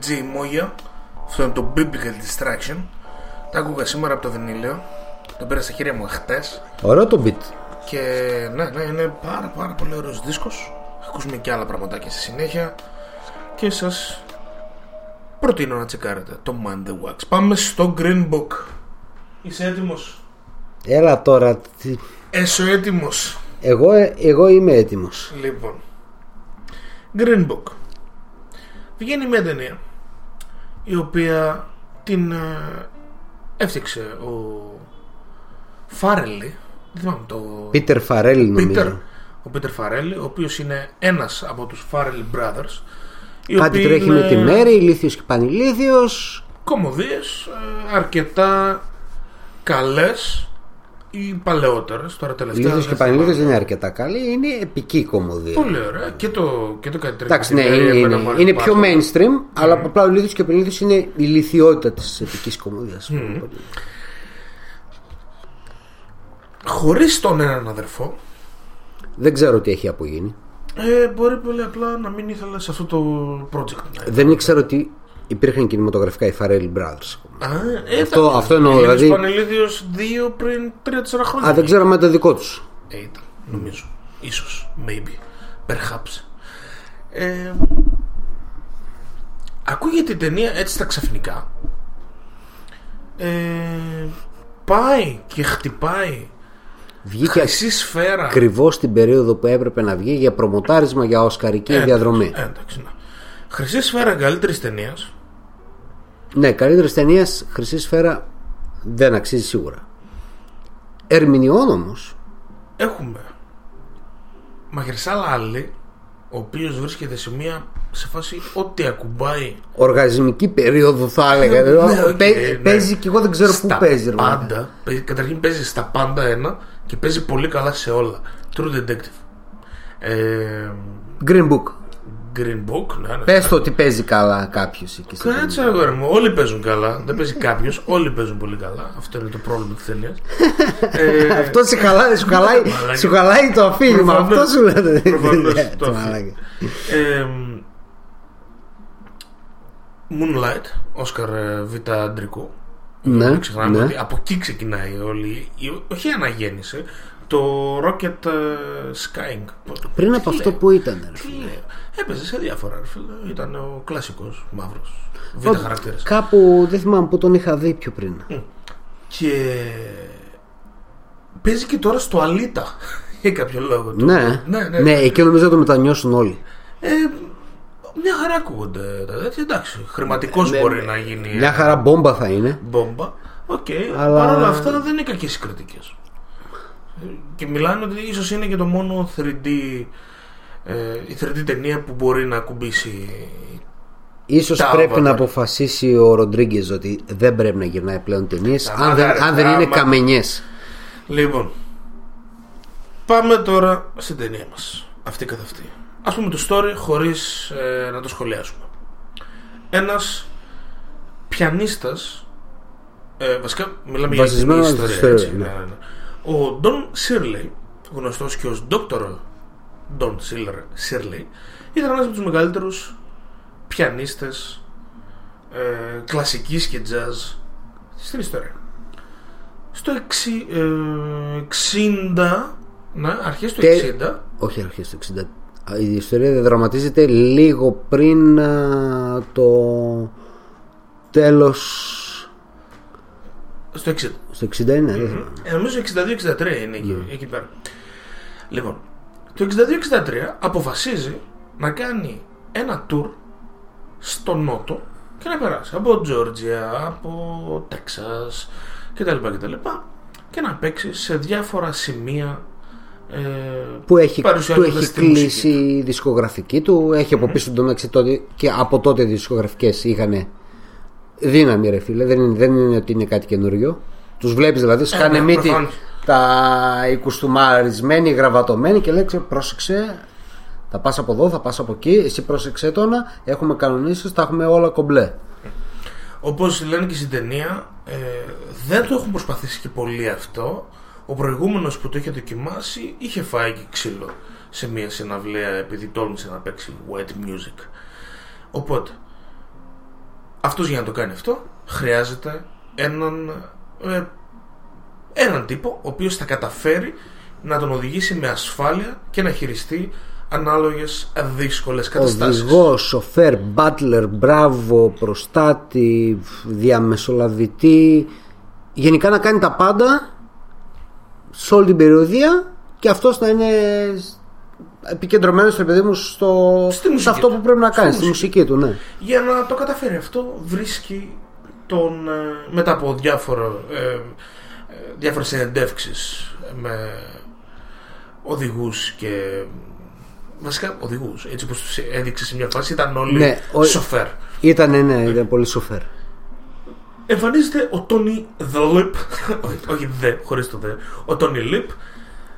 τζέι Moya, αυτό είναι το Biblical Distraction. Τα ακούγα σήμερα από το βινίλιο. Το πήρα στα χέρια μου χτες. Ωραίο το beat. Και ναι, ναι, είναι πάρα πάρα πολύ ωραίος δίσκος. Ακούσουμε και άλλα πραγματάκια στη συνέχεια. Και σας προτείνω να τσεκάρετε το Mind the Wax. Πάμε στο Green Book. Είσαι έτοιμος? Έλα τώρα. Έσω έτοιμος. Εγώ, εγώ είμαι έτοιμος. Λοιπόν, Green Book. Βγαίνει μια ταινία η οποία την έφτιαξε ο Φάρελι. Δεν θυμάμαι το... Πίτερ Φαρέλι νομίζω. Peter, ο Πίτερ Φαρέλι, ο οποίος είναι ένας από τους Farrelly Brothers. Κάτι τρέχει είναι... με τη Μέρη, ηλίθιος και πανηλίθιος. Κομμωδίες, αρκετά καλές ή παλαιότερες. Τώρα τελευταία. Ηλίθιος και πανηλίθιος δεν είναι αρκετά καλή, είναι επική κομμωδία. Πολύ ωραία. Και το, και το κάτι τρέχει. Εντάξει, ναι, είναι, είναι, είναι πιο mainstream, mm. αλλά απλά ο ηλίθιος και πανηλίθιος είναι η ηλιθιότητα της επικής κομμωδίας. Mm. Χωρίς τον έναν αδερφό. Δεν ξέρω τι έχει απογίνει. Ε, μπορεί πολύ απλά να μην ήθελα σε αυτό το project. Δεν ήξερα ότι υπήρχαν κινηματογραφικά οι Farrelly Brothers. Α, ε, αυτό, ε, αυτό εννοώ. Ήταν δηλαδή... Πανελλήνιος δύο πριν τρία τέσσερα χρόνια. Α, δεν ξέρω με το δικό τους. Ε, ήταν, νομίζω. Mm. Ίσως. Maybe. Perhaps. Ε, ακούγεται η ταινία έτσι στα ξαφνικά. Ε, πάει και χτυπάει. Βγήκε ακριβώς την περίοδο που έπρεπε να βγει για προμοτάρισμα για οσκαρική ένταξη, διαδρομή. Εντάξει, ναι. Χρυσή σφαίρα καλύτερης ταινίας. Ναι, καλύτερης ταινίας. Χρυσή σφαίρα δεν αξίζει σίγουρα. Ερμηνεών όμως έχουμε Μαχερσάλ Άλλη, ο οποίος βρίσκεται σε μια σε φάση ό,τι ακουμπάει. Οργασμική περίοδο θα έλεγα. Ναι, ναι, Παί, παίζει ναι. Και εγώ δεν ξέρω στα πού παίζει. Πάντα, παίζει. Καταρχήν παίζει στα πάντα ένα. Και παίζει πολύ καλά σε όλα. True Detective. ε, Green Book. Green Book, ναι, ναι. Πες το ότι παίζει καλά κάποιος. Κάτσε αγόρι μου, όλοι παίζουν καλά. Δεν παίζει κάποιος, όλοι παίζουν πολύ καλά. Αυτό είναι το πρόβλημα της ταινίας. ε, Αυτό σου χαλάει, σου χαλάει, σου χαλάει το αφήγημα. Αυτό σου λέτε. Το αφήγημα. ε, Moonlight, Όσκαρ Β' Αντρικού. Ναι, μην ξεχνάμε, ναι. Ότι από εκεί ξεκινάει όλη, όχι η αναγέννηση, το rocket skying. Πριν από τι αυτό λέει, που ήταν ρε, έπαιζε σε διάφορα ρε, ήταν ο κλασικός μαύρος β' χαρακτήρας. Κάπου δεν θυμάμαι που τον είχα δει πιο πριν. Και παίζει και τώρα στο Αλίτα για κάποιο λόγο. Ναι, ναι, ναι, ναι. Εκεί νομίζω να το μετανιώσουν όλοι. ε, Μια χαρά ακούγονται. Εντάξει, χρηματικός ναι, μπορεί ναι, να γίνει. Μια χαρά μπόμπα θα είναι. Μπόμπα. Οκ. Okay. Αλλά... Παρ' όλα αυτά δεν είναι κακές οι κριτικές. Και μιλάνε ότι ίσως είναι και το μόνο θρι ντι, ε, η θρι ντι ταινία που μπορεί να ακουμπήσει. Ίσως τα πρέπει άβατα. Να αποφασίσει ο Ροντρίγκες ότι δεν πρέπει να γυρνάει πλέον ταινίες αν, μαγάρι, δεν, αν δεν είναι καμενιές. Λοιπόν, πάμε τώρα στην ταινία μας. Αυτή καθ' αυτή. Ας πούμε το story χωρίς ε, να το σχολιάσουμε. Ένας πιανίστας, ε, βασικά μιλάμε για την ιστορία έτσι, ναι. Ναι, ναι. Ο Don Shirley, γνωστός και ως Doctor Don Shirley, ήταν ένας από τους μεγαλύτερους πιανίστες ε, κλασικής και jazz στην ιστορία. Στο εξι, ε, εξήντα ναι, αρχές του και... εξήντα. Όχι αρχές του εξήντα. Η ιστορία διαδραματίζεται λίγο πριν α, το τέλος. Στο εξήντα. Στο εξήντα είναι. Mm-hmm. Ε, νομίζω εξήντα δύο εξήντα τρία είναι εκεί, mm. εκεί πέρα. Λοιπόν, το εξήντα δύο εξήντα τρία αποφασίζει να κάνει ένα tour στο Νότο και να περάσει από Τζόρτζια, από Τέξας κτλ. κτλ και να παίξει σε διάφορα σημεία. Ε, που έχει, του έχει κλείσει η δισκογραφική του. Έχει mm-hmm. από πίσω τον έξι τότε. Και από τότε οι δισκογραφικές είχαν δύναμη ρε φίλε, δεν είναι, δεν είναι ότι είναι κάτι καινούριο. Τους βλέπεις δηλαδή σκάνε ε, μύτη τα κουστούμαρισμένοι, γραβατωμένοι και λέξε πρόσεξε, θα πας από εδώ, θα πας από εκεί. Εσύ πρόσεξε τώρα, έχουμε κανονίσει, τα έχουμε όλα κομπλέ. Όπως λένε και στην ταινία ε, δεν το έχουν προσπαθήσει και πολύ αυτό. Ο προηγούμενος που το είχε δοκιμάσει είχε φάει και ξύλο σε μια συναυλία επειδή τόλμησε να παίξει white music. Οπότε αυτός για να το κάνει αυτό χρειάζεται έναν ε, έναν τύπο ο οποίος θα καταφέρει να τον οδηγήσει με ασφάλεια και να χειριστεί ανάλογες δύσκολες καταστάσεις. Οδηγός, σοφέρ, μπάτλερ, μπράβο, προστάτη, διαμεσολαβητή, γενικά να κάνει τα πάντα σε όλη την περιοδία και αυτός να είναι επικεντρωμένος, ρε παιδί μου, στο... σε αυτό που πρέπει να κάνει, στη μουσική του, ναι. Για να το καταφέρει αυτό, βρίσκει τον, μετά από διάφορο, ε, διάφορες συνεντεύξεις με οδηγούς και βασικά οδηγούς, έτσι όπως τους έδειξε σε μια φάση, ήταν όλοι, ναι, ο... σοφέρ. Ήτανε, ναι, ήταν ε... πολύ σοφέρ. Εμφανίζεται ο Τόνι Λιπ, όχι δε, χωρίς το δε, ο Τόνι Λιπ,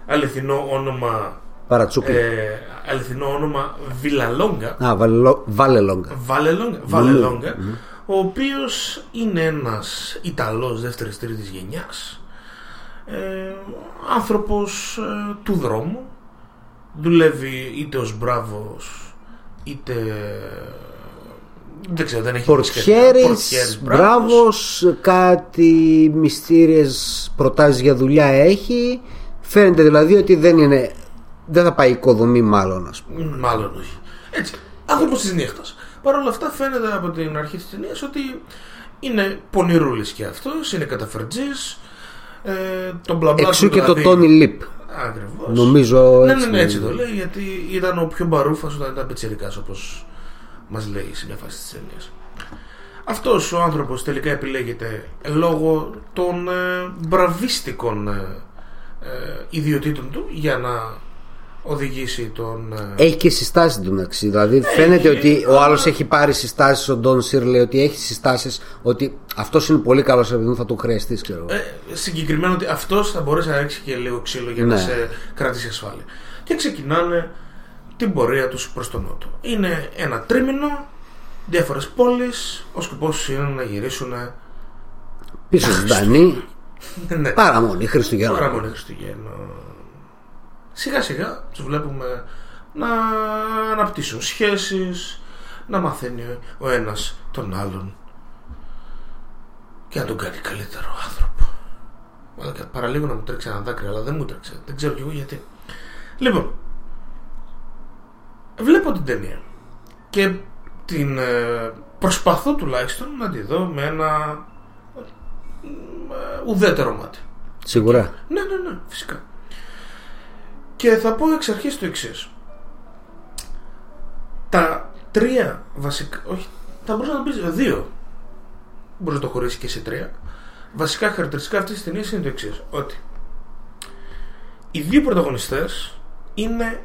αληθινό όνομα Παρατσούκλι, ε, αληθινό όνομα Βιλαλόγκα. Α, Βαλελόγκα. Βαλελόγκα, Βαλελόγκα, ο οποίος είναι ένας Ιταλός δεύτερης τρίτης γενιάς, ε, άνθρωπος ε, του δρόμου. Δουλεύει είτε ως μπράβος, είτε... δεν ξέρω, δεν έχει... πορτιέρης, μπράβος, κάτι μυστήριες προτάσεις για δουλειά έχει. Φαίνεται δηλαδή ότι δεν είναι... δεν θα πάει οικοδομή μάλλον, ας πούμε. Μάλλον όχι. Έτσι, άνθρωπος της νύχτας. Παρ' όλα αυτά φαίνεται από την αρχή της ταινίας ότι είναι πονηρούλης και αυτός, είναι καταφερτζής, ε, τον μπλαμπλά. Εξού και δηλαδή... το Τόνι Λιπ. Ακριβώς. Νομίζω έτσι. Ναι, ναι, ναι, έτσι το λέει, γιατί ήταν ο πιο μπαρούφας όταν ήταν πιτσιρικάς, όπως μας λέει σε μια φάση της ταινίας. Αυτός ο άνθρωπος τελικά επιλέγεται λόγω των ε, μπραβίστικων ε, ε, ιδιωτήτων του για να οδηγήσει τον... Ε... Έχει και συστάσεις του, μεταξύ. Δηλαδή έχει, φαίνεται ότι α... ο άλλος έχει πάρει συστάσεις, ο Ντόν Σιρ λέει ότι έχει συστάσεις, ότι αυτός είναι πολύ καλός, επειδή θα τον χρειαστείς, ξέρω. Ε, συγκεκριμένα ότι αυτός θα μπορέσει να ρίξει και λίγο ξύλο για, ναι, να σε κρατήσει ασφάλεια. Και ξεκινάνε την πορεία τους προς τον νότο. Είναι ένα τρίμηνο, διάφορες πόλεις, ο σκοπός είναι να γυρίσουν πίσω στη Δανία. Ναι. Παραμονή Χριστουγέννων. Παραμονή Χριστουγέννων. Σιγά σιγά τους βλέπουμε να αναπτύσσουν σχέσεις, να μαθαίνει ο ένας τον άλλον και να τον κάνει καλύτερο άνθρωπο. Παραλίγο να μου τρέξει ένα δάκρυ, αλλά δεν μου τρέξε, δεν ξέρω κι εγώ γιατί. Λοιπόν, βλέπω την ταινία και την προσπαθώ τουλάχιστον να τη δω με ένα ουδέτερο μάτι. Σίγουρα. Ναι, ναι, ναι, φυσικά. Και θα πω εξ αρχής το εξής. Τα τρία βασικά, όχι, θα μπορούσα να πεις δύο, μπορείς να το χωρίσεις και σε τρία, βασικά χαρακτηριστικά αυτής της ταινίας είναι το εξής, ότι οι δύο πρωταγωνιστές είναι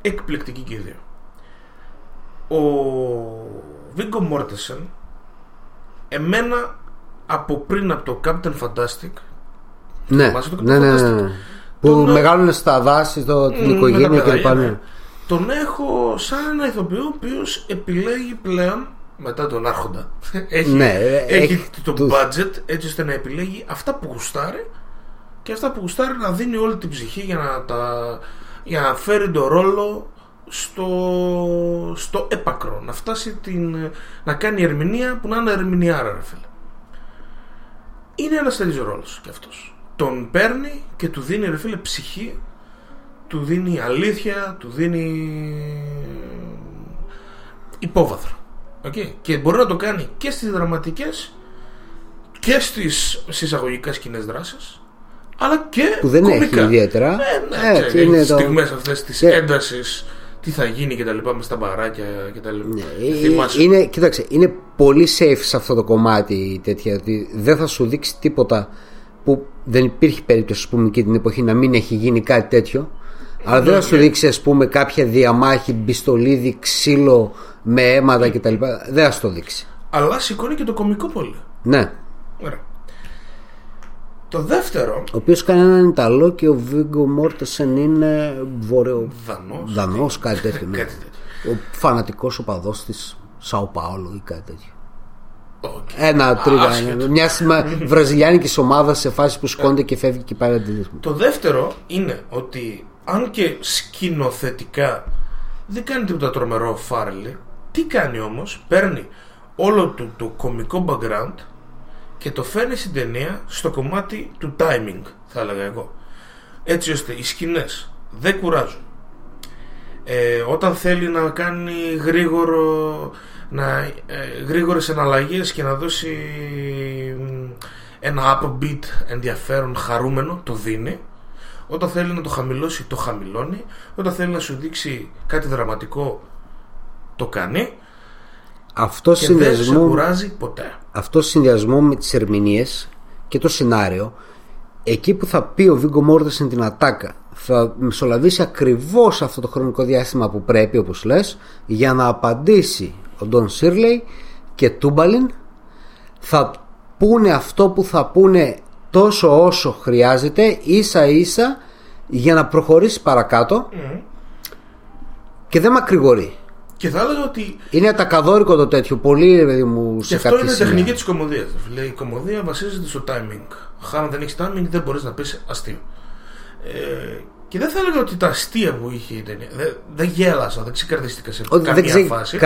εκπληκτικοί και οι δύο. Ο Βίγκο Μόρτενσεν, εμένα από πριν από το Captain Fantastic, ναι, το Captain ναι, ναι, ναι, ναι. Που τον... μεγάλωνε στα δάση, το... την οικογένεια κλπ. Ναι. Τον έχω σαν ένα ηθοποιό ο οποίος επιλέγει πλέον μετά τον Άρχοντα. Έχει, ναι, έχει, έχει το του... budget έτσι ώστε να επιλέγει αυτά που γουστάρει και αυτά που γουστάρει να δίνει όλη την ψυχή για να, τα... για να φέρει τον ρόλο στο, στο έπακρο. Να φτάσει την... να κάνει ερμηνεία που να είναι ερμηνεία, ρε φίλε. Είναι ένας τέτοιος ρόλος κι αυτός. Τον παίρνει και του δίνει, ρε φίλε, ψυχή, του δίνει αλήθεια, του δίνει υπόβαθρο. Okay. Και μπορεί να το κάνει και στις δραματικές και στις συσσαγωγικά σκηνές δράσης, αλλά και που δεν κομικά. Έχει ιδιαίτερα. Ναι, ναι, έτσι, είναι το... στιγμές αυτές της και... έντασης, τι θα γίνει και τα λοιπά, με στα μπαράκια και τα λοιπά. Ναι, είναι, κοίταξε, είναι πολύ safe σε αυτό το κομμάτι τέτοια, ότι δεν θα σου δείξει τίποτα που δεν υπήρχε περίπτωση, ας πούμε, και την εποχή να μην έχει γίνει κάτι τέτοιο, αλλά δεν θα σου δείξει, ας πούμε, κάποια διαμάχη, μπιστολίδι, ξύλο με αίματα κτλ. Δεν θα σου το δείξει. Αλλά σηκώνει και το κωμικό πολύ. Ναι. Ωραία. Το δεύτερο. Ο οποίος κάνει έναν Ιταλό και ο Βίγκο Μόρτενσεν είναι βόρειο Δανός, κάτι τέτοιο. Ναι. Ο φανατικός οπαδός της Σαο Πάολο ή κάτι τέτοιο. Okay. Ένα τρίγωνο. Ah, μια βραζιλιάνικη ομάδα σε φάση που σκόνται και φεύγει και πάει αντιδρασμό. Το δεύτερο είναι ότι αν και σκηνοθετικά δεν κάνει τίποτα τρομερό Φάρλι, τι κάνει όμως, παίρνει όλο του το κωμικό background και το φέρνει στην ταινία στο κομμάτι του timing, θα έλεγα εγώ. Έτσι ώστε οι σκηνές δεν κουράζουν. Ε, όταν θέλει να κάνει γρήγορο. Να, ε, γρήγορες εναλλαγές και να δώσει ένα upbeat, ενδιαφέρον, χαρούμενο, το δίνει. Όταν θέλει να το χαμηλώσει, το χαμηλώνει. Όταν θέλει να σου δείξει κάτι δραματικό, το κάνει. Αυτό και συνδυασμό, δεν σε κουράζει ποτέ. Αυτό συνδυασμό με τις ερμηνείες και το σενάριο, εκεί που θα πει ο Βίγκο Μόρτενσεν την ατάκα, θα μεσολαβήσει ακριβώς αυτό το χρονικό διάστημα που πρέπει, όπως λες, για να απαντήσει ο Ντον Σίρλεϊ και Τούμπαλιν. Θα πούνε αυτό που θα πούνε τόσο όσο χρειάζεται, ίσα ίσα, για να προχωρήσει παρακάτω. Mm. Και δεν μακρηγορεί. Και θα έλεγα ότι είναι ατακαδόρικο το τέτοιο. Πολύ, παιδί μου, σε αυτό είναι η τεχνική της κομμωδίας. Η κομμωδία βασίζεται στο timing. Αν δεν έχεις timing, δεν μπορείς να πεις αστείο. Ε, και δεν θα έλεγα ότι τα αστεία που είχε η ταινία. Δεν, δεν γέλασα, δεν ξεκαρδίστηκα σε Ό, καμία δεν φάση.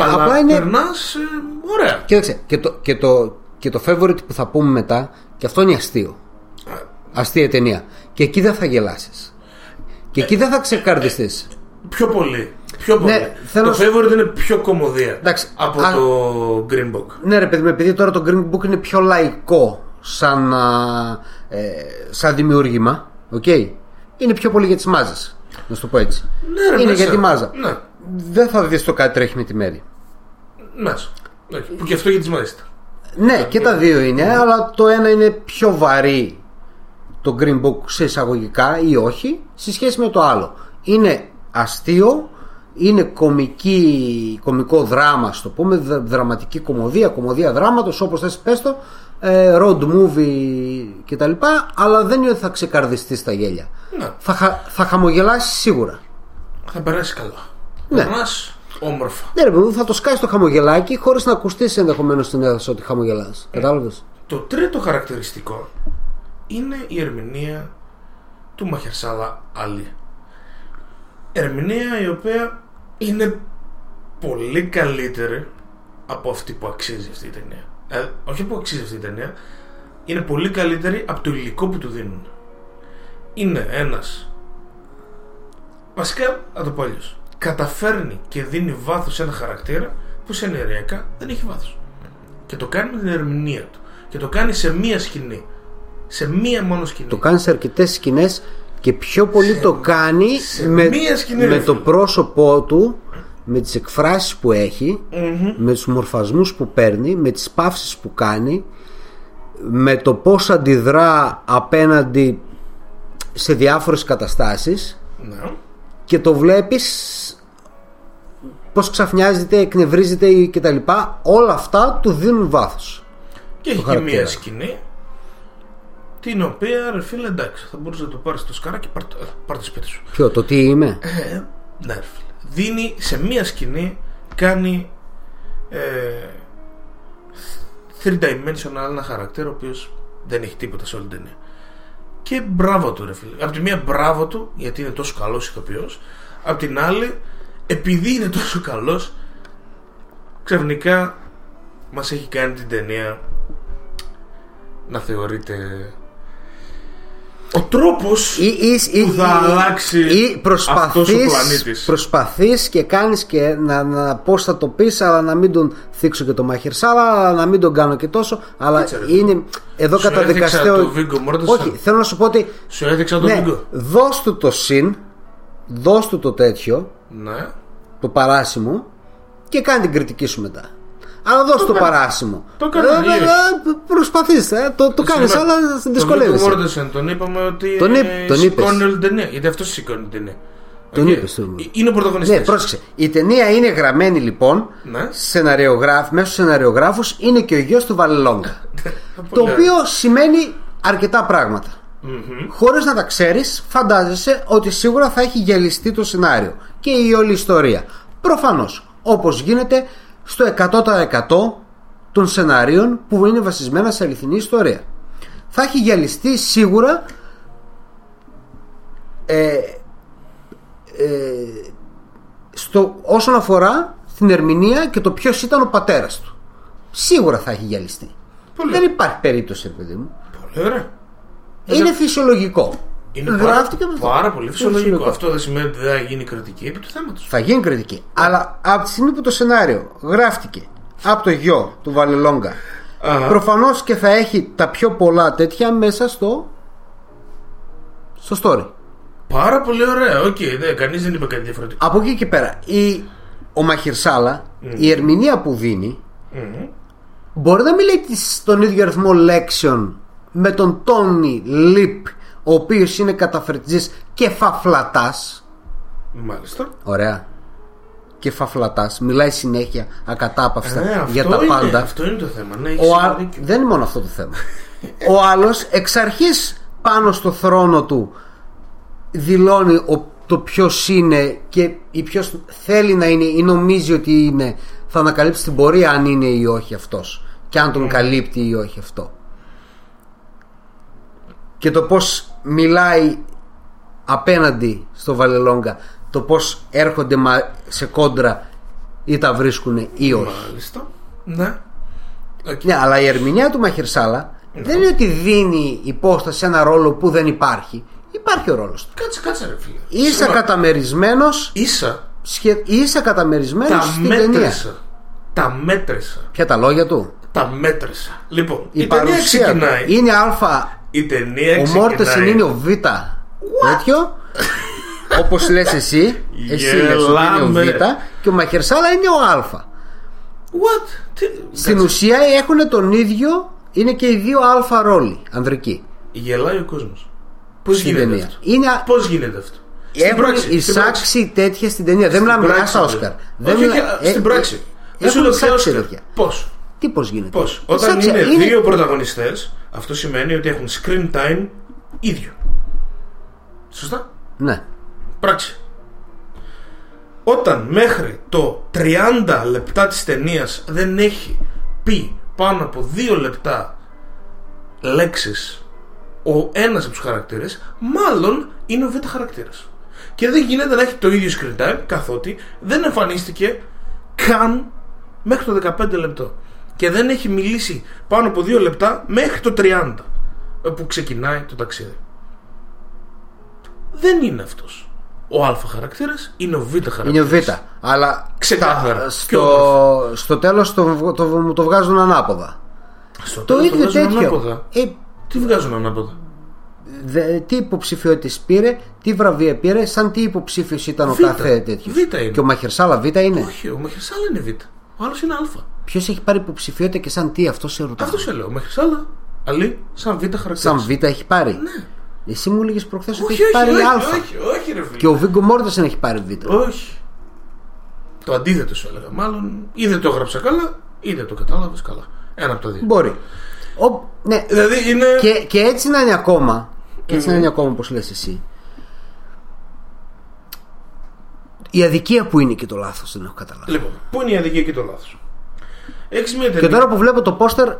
Αλλά είναι... περνάς ε, ωραία. Κοίταξε, και το, και, το, και το favorite που θα πούμε μετά, και αυτό είναι αστείο. Ε, αστεία ταινία. Και εκεί δεν θα γελάσεις. Και εκεί ε, δεν θα ξεκαρδιστείς. Ε, πιο πολύ. Πιο πολύ. Ναι, θέλω... Το favorite είναι πιο κομμωδία. Εντάξει, από α... το Green Book. Ναι, ρε παιδί μου, επειδή τώρα το Green Book είναι πιο λαϊκό σαν, ε, σαν δημιούργημα. Okay. Είναι πιο πολύ για τις μάζες, να σου το πω έτσι. Ναι, ρε, είναι μέσα, για τη μάζα. Ναι. Δεν θα δεις το κάτι τρέχει με τη Μέρη. Μέσα. Που και αυτό για τις μάζες. Ναι, και τα δύο είναι, ναι. Αλλά το ένα είναι πιο βαρύ, το Green Book σε εισαγωγικά ή όχι, σε σχέση με το άλλο. Είναι αστείο, είναι κομική, κομικό δράμα, στο πούμε, δραματική κομμωδία, κομμωδία δράματος, όπως θες πες το, road movie κτλ. Αλλά δεν είναι ότι θα ξεκαρδιστείς τα γέλια. Ναι. Θα, χα, θα χαμογελάσεις σίγουρα. Θα περάσει καλά. Ναι. Θα περάσει όμορφα. Ναι, ρε παιδί μου, θα το σκάσεις το χαμογελάκι χωρίς να ακουστείς ενδεχομένως στην αίθουσα ότι χαμογελάς. Ε, Κατάλαβες. Το τρίτο χαρακτηριστικό είναι η ερμηνεία του Μαχερσάλα Άλι. Ερμηνεία η οποία είναι πολύ καλύτερη από αυτή που αξίζει αυτή η ταινία. Ε, όχι που αξίζει αυτή η ταινία. Είναι πολύ καλύτερη από το υλικό που του δίνουν. Είναι ένας, βασικά να το πω αλλιώς, καταφέρνει και δίνει βάθος σε ένα χαρακτήρα που σε ενεργειακά δεν έχει βάθος. Και το κάνει με την ερμηνεία του. Και το κάνει σε μία σκηνή. Σε μία μόνο σκηνή. Το κάνει σε αρκετές σκηνές. Και πιο πολύ σε, το κάνει με, με το πρόσωπό του, με τις εκφράσεις που έχει, mm-hmm. με τους μορφασμούς που παίρνει, με τις παύσεις που κάνει, με το πώς αντιδρά απέναντι σε διάφορες καταστάσεις. No. Και το βλέπεις πώς ξαφνιάζεται, εκνευρίζεται και τα λοιπά. Όλα αυτά του δίνουν βάθος. Και έχει και μία σκηνή την οποία, ρε φίλε, εντάξει, θα μπορούσε να το πάρει στο σκαράκι, πάρ' το, πάρ' το σπίτι σου. Ποιο, το τι είμαι. Ε, ναι, ρε φίλε. Δίνει σε μία σκηνή, κάνει ε, three dimensional ένα χαρακτήρα ο οποίος δεν έχει τίποτα σε όλη την ταινία. Και μπράβο του, ρε φίλε. Απ' τη μία μπράβο του γιατί είναι τόσο καλός ηθοποιός, απ' την άλλη επειδή είναι τόσο καλός ξαφνικά μας έχει κάνει την ταινία να θεωρείται. Ο τρόπος ή, ή, ή, που θα ή, αλλάξει ή προσπαθείς, αυτός ο πλανήτης. Προσπαθείς και κάνεις και να, να πώς θα το πεις, αλλά να μην τον θίξω και το Μαχερσάλα, να μην τον κάνω και τόσο. Αλλά Έτσα, είναι εδώ καταδικαστέο. Το Βίγκο, όχι, θέλω να σου πω ότι σου έδειξα το, ναι, Βίγκο. Δώσ' του το συν, δώσ' του το τέτοιο, ναι, το παράσιμο, και κάνει την κριτική σου μετά. Αλλά δώσ' το, το παράσιμο. Το κάνεις. Προσπαθείς, ε, το, το κάνεις, αλλά δυσκολεύεσαι. Τον Μόρτενσεν τον είπαμε ότι τον, ε, τον σηκώνει όλη την ταινία. Γιατί αυτός σηκώνει την ταινία. Τον okay. είπες. Είναι ο πρωταγωνιστής. Ναι, πρόσεξε. Η ταινία είναι γραμμένη λοιπόν, ναι, σεναριογράφ, μέσω σεναριογράφους είναι και ο γιος του Βαλελόγκα. Το οποίο σημαίνει αρκετά πράγματα. Mm-hmm. Χωρίς να τα ξέρεις, φαντάζεσαι ότι σίγουρα θα έχει γελιστεί το σενάριο και η όλη ιστορία. Προφανώς, όπως γίνεται στο εκατό τοις εκατό των σενάριων που είναι βασισμένα σε αληθινή ιστορία, θα έχει γυαλιστεί σίγουρα ε, ε, στο, όσον αφορά την ερμηνεία και το ποιος ήταν ο πατέρας του. Σίγουρα θα έχει γυαλιστεί. Πολύ. Δεν υπάρχει περίπτωση, ρε παιδί μου. Πολύ ωραία. Είναι φυσιολογικό. Είναι πάρα, πάρα πολύ φυσιολογικό. Αυτό δεν σημαίνει ότι δεν θα γίνει κριτική επί του θέματος. Θα γίνει κριτική. Αλλά από τη στιγμή που το σενάριο γράφτηκε από το γιο του Βαλελόγκα, προφανώς και θα έχει τα πιο πολλά τέτοια μέσα στο στο story. Πάρα πολύ ωραία, οκ, okay, ναι, κανείς δεν είπε κάτι διαφορετικό. Από εκεί και πέρα η... ο Μαχερσάλα, mm-hmm. η ερμηνεία που δίνει, mm-hmm. μπορεί να μην λέει στον ίδιο αριθμό λέξεων με τον Τόνι Λιπ, ο οποίος είναι καταφερτζής και φαφλατάς. Μάλιστα. Ωραία. Και φαφλατάς, μιλάει συνέχεια ακατάπαυστα ε, για τα είναι, πάντα. Αυτό είναι το θέμα, ναι, ο α... δεν είναι μόνο αυτό το θέμα. Ο άλλος εξ αρχής πάνω στο θρόνο του δηλώνει ο... το ποιος είναι και ποιος θέλει να είναι ή νομίζει ότι είναι. Θα ανακαλύψει την πορεία αν είναι ή όχι αυτός και αν τον mm. καλύπτει ή όχι αυτό. Και το πως μιλάει απέναντι στο Βαλελόγκα, το πως έρχονται σε κόντρα ή τα βρίσκουνε ή όχι. Μάλιστα. Ναι. Okay. Ναι, αλλά η ερμηνεία του Μαχερσάλα no. δεν είναι ότι δίνει υπόσταση σε ένα ρόλο που δεν υπάρχει. Υπάρχει ο ρόλος του. Κάτσε, κάτσε ρε φίλε. Ίσα καταμερισμένος. Ίσα σχε... Ίσα καταμερισμένος στην ταινία. Τα μέτρησα. Ποια τα λόγια του? Τα μέτρησα. Λοιπόν, η, η ταινία ξεκινάει. Είναι α. Η ταινία ο Μόρτες είναι ο β. Τέτοιο. Όπως λες εσύ. Εσύ λες ότι είναι ο β. Και ο Μαχερσάλα είναι ο α. What? Στην ουσία έχουν τον ίδιο. Είναι και οι δύο α ρόλοι. Ανδρικοί. Γελάει ο κόσμος. Πώς γίνεται αυτό? Είναι... Πώς γίνεται αυτό? Έχουν εισάξει τέτοια στην ταινία. Στην δεν μιλάμε για στα Όσκαρ. Στην πράξη. Δεν σου λέω τέτοια. Πώς? Τι πώς γίνεται? Πώς? Όταν είναι, είναι δύο πρωταγωνιστές, αυτό σημαίνει ότι έχουν screen time ίδιο. Σωστά? Ναι. Πράξη. Όταν μέχρι το τριάντα λεπτά της ταινίας δεν έχει πει πάνω από δύο λεπτά λέξεις ο ένας από τους χαρακτήρες, μάλλον είναι ο β' χαρακτήρας. Και δεν γίνεται να έχει το ίδιο screen time, καθότι δεν εμφανίστηκε καν μέχρι το δεκαπέντε λεπτό. Και δεν έχει μιλήσει πάνω από δύο λεπτά μέχρι το τριάντα, όπου ξεκινάει το ταξίδι. Δεν είναι αυτός ο α χαρακτήρας, είναι ο β' χαρακτήρας. Είναι ο β', αλλά ξεκάθαρα στο, στο τέλος το, το, το, το βγάζουν ανάποδα. Στο το τέλος ίδιο το βγάζουν τέτοιο. Ανάποδα. Ε, Τι βγάζουν ανάποδα? Δε, τι υποψηφιότητες πήρε, τι βραβεία πήρε, σαν τι υποψήφιος ήταν ο κάθε τέτοιο. Και ο Μαχερσάλα β' είναι. Όχι, ο Μαχερσάλα είναι β'. Ο άλλος είναι α. Ποιος έχει πάρει υποψηφιότητα και σαν τι, αυτό σε ρωτάω. Αυτό σε λέω. Ο Μαχερσάλα, αλή, σαν β' χαρακτήρα. Σαν β' έχει πάρει. Ναι. Εσύ μου έλεγες προχθές ότι όχι, έχει πάρει όχι, α. Όχι, όχι, ρε φίλε. Και ο Βίγκο Μόρτενσεν έχει πάρει β'. Όχι. Το αντίθετο σου έλεγα. Μάλλον ή δεν το έγραψα καλά ή δεν το κατάλαβες καλά. Ένα από τα δύο. Μπορεί. Ο, ναι. Δηλαδή είναι... και, και έτσι να είναι ακόμα. Και έτσι mm. να είναι ακόμα, όπως λες εσύ. Η αδικία που είναι και το λάθος δεν έχω καταλάβει. Λοιπόν, πού είναι η αδικία και το λάθος? Έχεις μια τελική... Και τώρα που βλέπω το πόστερ,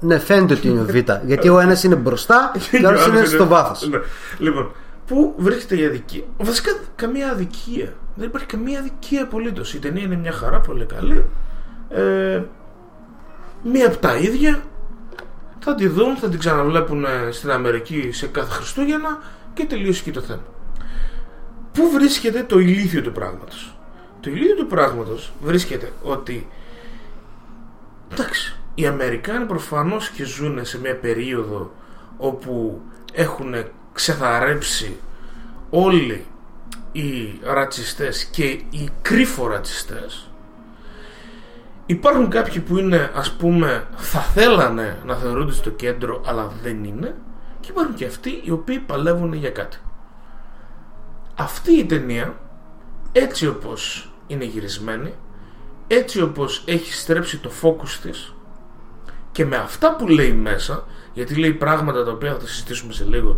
ναι, φαίνεται ότι είναι ο β'. Γιατί ο ένας είναι μπροστά και ο άλλος είναι στο βάθος. Ναι. Λοιπόν, πού βρίσκεται η αδικία? Βασικά καμία αδικία. Δεν υπάρχει καμία αδικία απολύτως. Η ταινία είναι μια χαρά, πολύ καλή. ε, Μία από τα ίδια. Θα τη δουν, θα την ξαναβλέπουν στην Αμερική σε κάθε Χριστούγεννα και τελείωσε και το θέμα. Πού βρίσκεται το ηλίθιο του πράγματος? Το ηλίθιο του πράγματος βρίσκεται ότι, εντάξει, οι Αμερικάνοι προφανώς και ζουν σε μια περίοδο όπου έχουν ξεθαρρέψει όλοι οι ρατσιστές και οι κρυφορατσιστές. Υπάρχουν κάποιοι που είναι, ας πούμε, θα θέλανε να θεωρούνται στο κέντρο, αλλά δεν είναι. Και υπάρχουν και αυτοί οι οποίοι παλεύουν για κάτι. Αυτή η ταινία, έτσι όπως είναι γυρισμένη, έτσι όπως έχει στρέψει το focus της και με αυτά που λέει μέσα, γιατί λέει πράγματα τα οποία θα τα συζητήσουμε σε λίγο,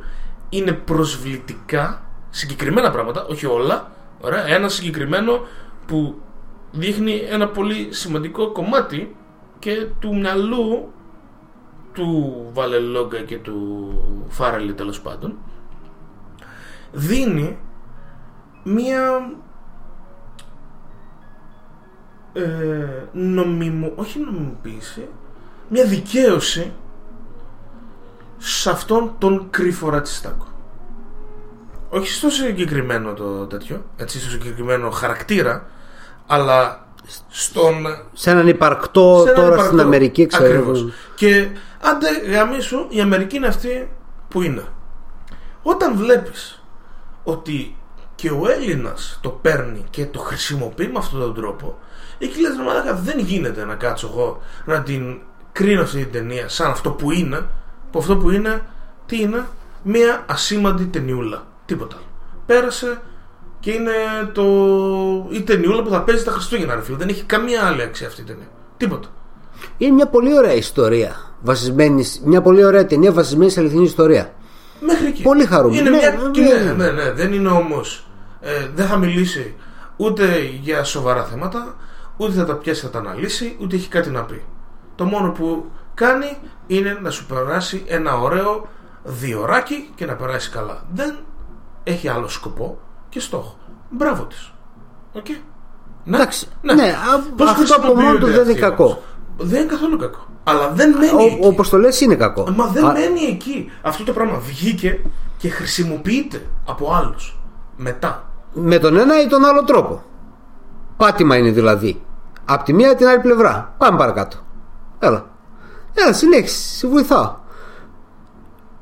είναι προσβλητικά, συγκεκριμένα πράγματα, όχι όλα. Ωραία, ένα συγκεκριμένο που δείχνει ένα πολύ σημαντικό κομμάτι και του μυαλού του Βαλελόγκα και του Φάραλη, τέλος πάντων. Δίνει μία ε, νομιμο, όχι νομιμοποίηση, μία δικαίωση σε αυτόν τον κρυφορατσιστάκο. Όχι στο συγκεκριμένο το τέτοιο, έτσι, στο συγκεκριμένο χαρακτήρα, αλλά στον... σε έναν υπαρκτό, σε έναν τώρα υπαρκτό, στην Αμερική, ξέρω. Ακριβώς. Και άντε γαμίσου, η Αμερική είναι αυτή που είναι. Όταν βλέπεις ότι και ο Έλληνας το παίρνει και το χρησιμοποιεί με αυτόν τον τρόπο, εκεί λες, μαλάκα, δεν γίνεται να κάτσω εγώ να την κρίνω αυτή την ταινία σαν αυτό που είναι, που αυτό που είναι, τι είναι, μια ασήμαντη ταινιούλα, τίποτα άλλο. Πέρασε και είναι το... η ταινιούλα που θα παίζει τα Χριστούγεννα, ρε φίλε. Δεν έχει καμία άλλη αξία αυτή η ταινία, τίποτα. Είναι μια πολύ ωραία ιστορία βασισμένη, μια πολύ ωραία ταινία βασισμένη σε αληθινή ιστορία. Μέχρι εκεί. Πολύ χαρούμενο. Ναι, μια... ναι, ναι, ναι, δεν είναι όμως. Ε, δεν θα μιλήσει ούτε για σοβαρά θέματα, ούτε θα τα πιάσει, θα τα αναλύσει, ούτε έχει κάτι να πει. Το μόνο που κάνει είναι να σου περάσει ένα ωραίο διωράκι και να περάσει καλά. Δεν έχει άλλο σκοπό και στόχο. Μπράβο τη. Οκ. Okay. Ναι. Εντάξει. Ναι. Ναι, α, αυτό από μόνο του δεν είναι κακό. Δεν είναι καθόλου κακό. Αλλά δεν μένει εκεί. Όπως το λες είναι κακό. Μα δεν α... μένει εκεί. Αυτό το πράγμα βγήκε και χρησιμοποιείται από άλλους μετά. Με τον ένα ή τον άλλο τρόπο. Πάτημα είναι δηλαδή. Απ' τη μία ή την άλλη πλευρά. Πάμε παρακάτω. Έλα. Έλα, συνέχισε. Σε βοηθάω.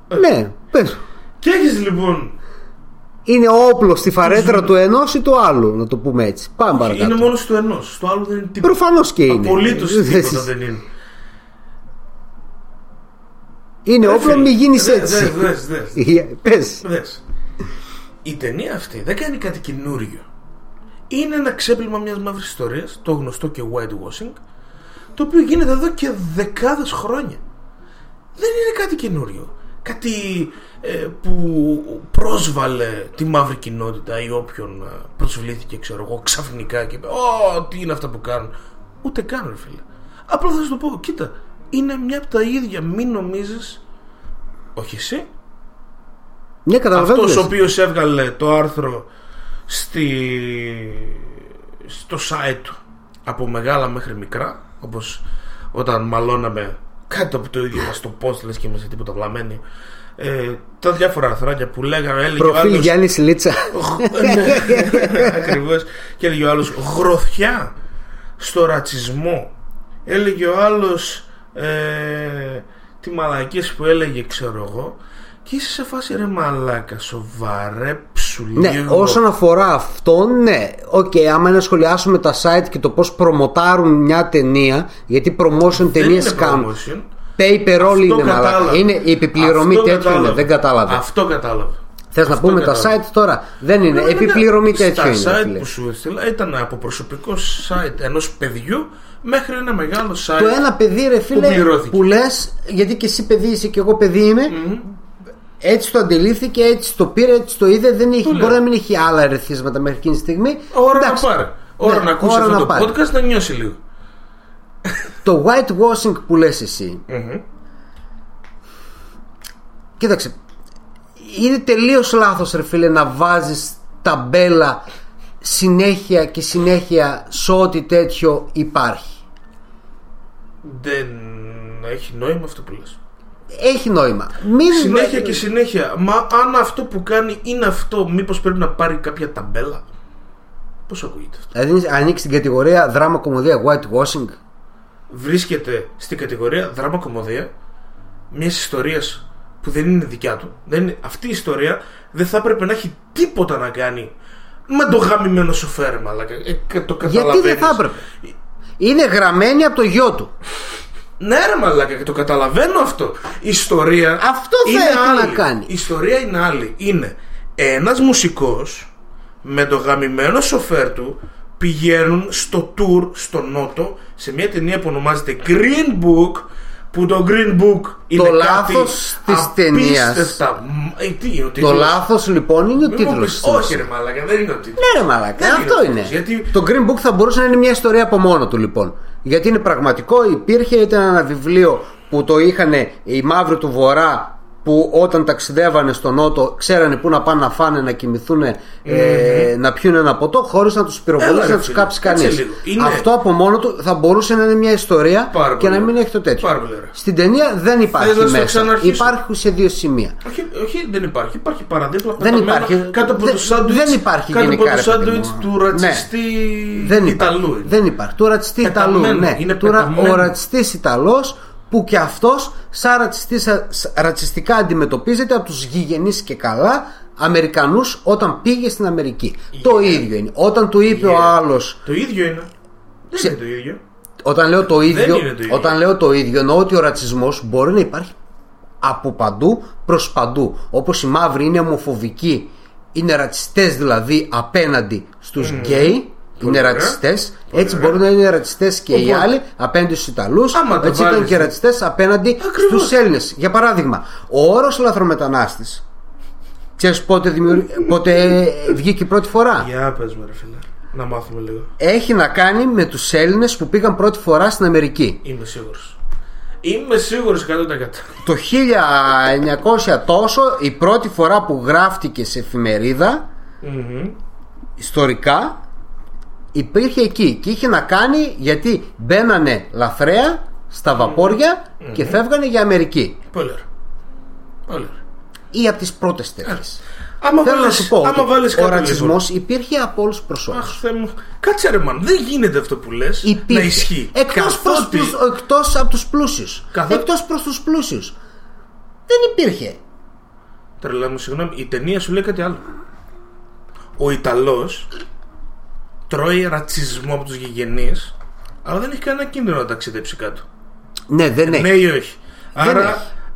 Ε. Ναι, πες. Και έχεις λοιπόν. Είναι όπλο στη φαρέτρα του, του ενός ή του άλλου, να το πούμε έτσι. Πάμε παρακάτω. Είναι μόνο στο ενός. Στο άλλο δεν είναι τίποτα. Προφανώς και είναι. Απολύτως τίποτα δεν είναι. Είναι Ρε όπλο, μη γίνεις έτσι. Δες, δες, δες. Πες. Δες. Η ταινία αυτή δεν κάνει κάτι καινούριο. Είναι ένα ξέπλυμα μιας μαύρης ιστορίας, το γνωστό και whitewashing, το οποίο γίνεται εδώ και δεκάδες χρόνια. Δεν είναι κάτι καινούριο. Κάτι ε, που πρόσβαλε τη μαύρη κοινότητα ή όποιον προσβλήθηκε, ξέρω εγώ, ξαφνικά και είπε «Ω, τι είναι αυτά που κάνουν». Ούτε καν, ρε φίλε. Απλά θα σου το πω, κοίτα, είναι μια από τα ίδια. Μην νομίζεις. Όχι εσύ. Ναι, καταλαβαίνω. Αυτός ο οποίος έβγαλε το άρθρο στη... στο site του, από μεγάλα μέχρι μικρά, όπως όταν μαλώναμε κάτω από το ίδιο μας το post, λες και είμαστε τίποτα βλαμμένοι, ε, τα διάφορα αρθράκια που λέγανε, έλεγε προφίλ ο άλλος, Γιάννης Λίτσα. Ακριβώς. Και έλεγε ο άλλος γροθιά στο ρατσισμό. Έλεγε ο άλλος Ε, τη μαλακής που έλεγε, ξέρω εγώ. Και είσαι σε φάση, ρε μαλάκα, σοβαρέψου λίγο. Ναι, όσον αφορά αυτό, ναι. Οκ, okay, άμα είναι να σχολιάσουμε τα site και το πώς προμοτάρουν μια ταινία, γιατί promotion ταινίες κάνουν. Paper all είναι μαλάκα. Είναι η επιπληρωμή τέτοια. Δεν κατάλαβα. Αυτό κατάλαβα. Θες αυτό να πούμε κατάλαβα. Τα site τώρα δεν είναι. Ναι, επιπληρωμή τέτοια είναι. Τα site είναι, που σου έστειλα ήταν από προσωπικό site ενός παιδιού μέχρι ένα μεγάλο site. Το ένα παιδί, ρε φίλε, που, που λες, γιατί και εσύ παιδί είσαι και εγώ παιδί είμαι, mm-hmm. έτσι το αντιλήφθηκε, έτσι το πήρε, έτσι το είδε. Δεν είχε, το μπορεί να μην έχει άλλα ερεθίσματα μέχρι εκείνη τη στιγμή. Ώρα εντάξει, να πάρει. Ώρα ναι, να ακούσει αυτό να το πάρει. Podcast να νιώσει λίγο. Το whitewashing που λες εσύ. Mm-hmm. Κοίταξε. Είναι τελείως λάθος, ρε φίλε, να βάζεις ταμπέλα συνέχεια και συνέχεια σε ό,τι τέτοιο υπάρχει. Δεν έχει νόημα αυτό που λες. Έχει νόημα. Μην συνέχεια και συνέχεια. Μα αν αυτό που κάνει είναι αυτό, μήπως πρέπει να πάρει κάποια ταμπέλα? Πώς ακούγεται αυτό? Δηλαδή ανοίξει την κατηγορία δράμα κομμωδία whitewashing. Βρίσκεται στην κατηγορία δράμα κομμωδία μιας ιστορίας που δεν είναι δικιά του. Δεν είναι... Αυτή η ιστορία δεν θα έπρεπε να έχει τίποτα να κάνει με το γαμημένο σου φέρμα, αλλά ε, το καταλαβαίνεις. Γιατί δεν θα έπρεπε. Είναι γραμμένη από το γιο του. Ναι, ρε μαλάκα, και το καταλαβαίνω αυτό. Η ιστορία. Αυτό θέλει να κάνει. Η ιστορία είναι άλλη. Είναι ένας μουσικός με το γαμημένο σοφέρ του πηγαίνουν στο tour στο νότο σε μια ταινία που ονομάζεται Green Book. Που το Green Book είναι το λάθος της ταινίας. Το λάθος λοιπόν είναι ο τίτλος. Όχι, ρε μαλάκα, δεν είναι ο τίτλος. Ναι, ρε μαλάκα, αυτό είναι. Γιατί... Το Green Book θα μπορούσε να είναι μια ιστορία από μόνο του λοιπόν. Γιατί είναι πραγματικό, υπήρχε, ήταν ένα βιβλίο που το είχαν οι μαύροι του Βορρά, που όταν ταξιδεύανε στο Νότο ξέρανε πού να πάνε να φάνε, να κοιμηθούν, mm-hmm. ε, να πιούν ένα ποτό, χωρίς να τους πυροβολήσει, να τους κάψει κανείς. Αυτό από μόνο του θα μπορούσε να είναι μια ιστορία. Πάρα και να μην έχει το τέτοιο. Στην ταινία δεν υπάρχει. Θες μέσα. Υπάρχουν σε δύο σημεία. Όχι, όχι, δεν υπάρχει. Υπάρχει παραδίπλα. Δεν υπάρχει. Κάτω από το σάντουιτς του ρατσιστή Ιταλού. Δεν υπάρχει. Του ρατσιστή Ιταλού. Του ρατσιστή Ιταλός που και αυτός σαν ρατσιστικά αντιμετωπίζεται από τους γηγενείς και καλά Αμερικανούς όταν πήγε στην Αμερική. Yeah. Το ίδιο είναι. Όταν του είπε yeah. ο άλλος. Το ίδιο είναι. Δεν Ξε... είναι το ίδιο. Όταν λέω το ίδιο, το ίδιο. Όταν λέω το ίδιο, εννοώ ότι ο ρατσισμός μπορεί να υπάρχει από παντού προς παντού. Όπως οι μαύροι είναι ομοφοβικοί, είναι ρατσιστές δηλαδή απέναντι στους γκέι. Mm. Είναι ρατσιστές. Έτσι μπορούν να είναι ρατσιστές και οπότε οι άλλοι απέναντι στους Ιταλούς. Άμα έτσι ήταν και ρατσιστές απέναντι ακριβώς στους Έλληνες. Για παράδειγμα, ο όρος λαθρομετανάστης. Ξέρεις πότε, δημιουργ... πότε βγήκε πρώτη φορά? Για πες μου ρε φίλε, να μάθουμε λίγο. Έχει να κάνει με τους Έλληνες που πήγαν πρώτη φορά στην Αμερική. Είμαι σίγουρος. Είμαι σίγουρος εκατό τοις εκατό. Το χίλια εννιακόσια τόσο η πρώτη φορά που γράφτηκε σε εφημερίδα mm-hmm. ιστορικά υπήρχε εκεί και είχε να κάνει γιατί μπαίνανε λαθρέα στα βαπόρια mm-hmm. και φεύγανε για Αμερική. Πολύ ωραία. Πολύ ωραία. Ή από τις πρώτες τέτοιες. Άμα θέλω βάλεις, να σου πω άμα ότι ο ρατσισμός λίγο υπήρχε από όλους προς όλους. Κάτσε ρε μαν, δεν γίνεται αυτό που λες υπήρχε. Να ισχύει. Εκτός, προς ότι... τους, εκτός από τους πλούσιους. Καθώς... Εκτός προς τους πλούσιους. Δεν υπήρχε. Τρελά μου, συγγνώμη, η ταινία σου λέει κάτι άλλο. Ο Ιταλός τρώει ρατσισμό από τους γηγενείς, αλλά δεν έχει κανένα κίνδυνο να ταξιδέψει κάτω. Ναι, δεν έχει. Ναι ή όχι. Άρα δεν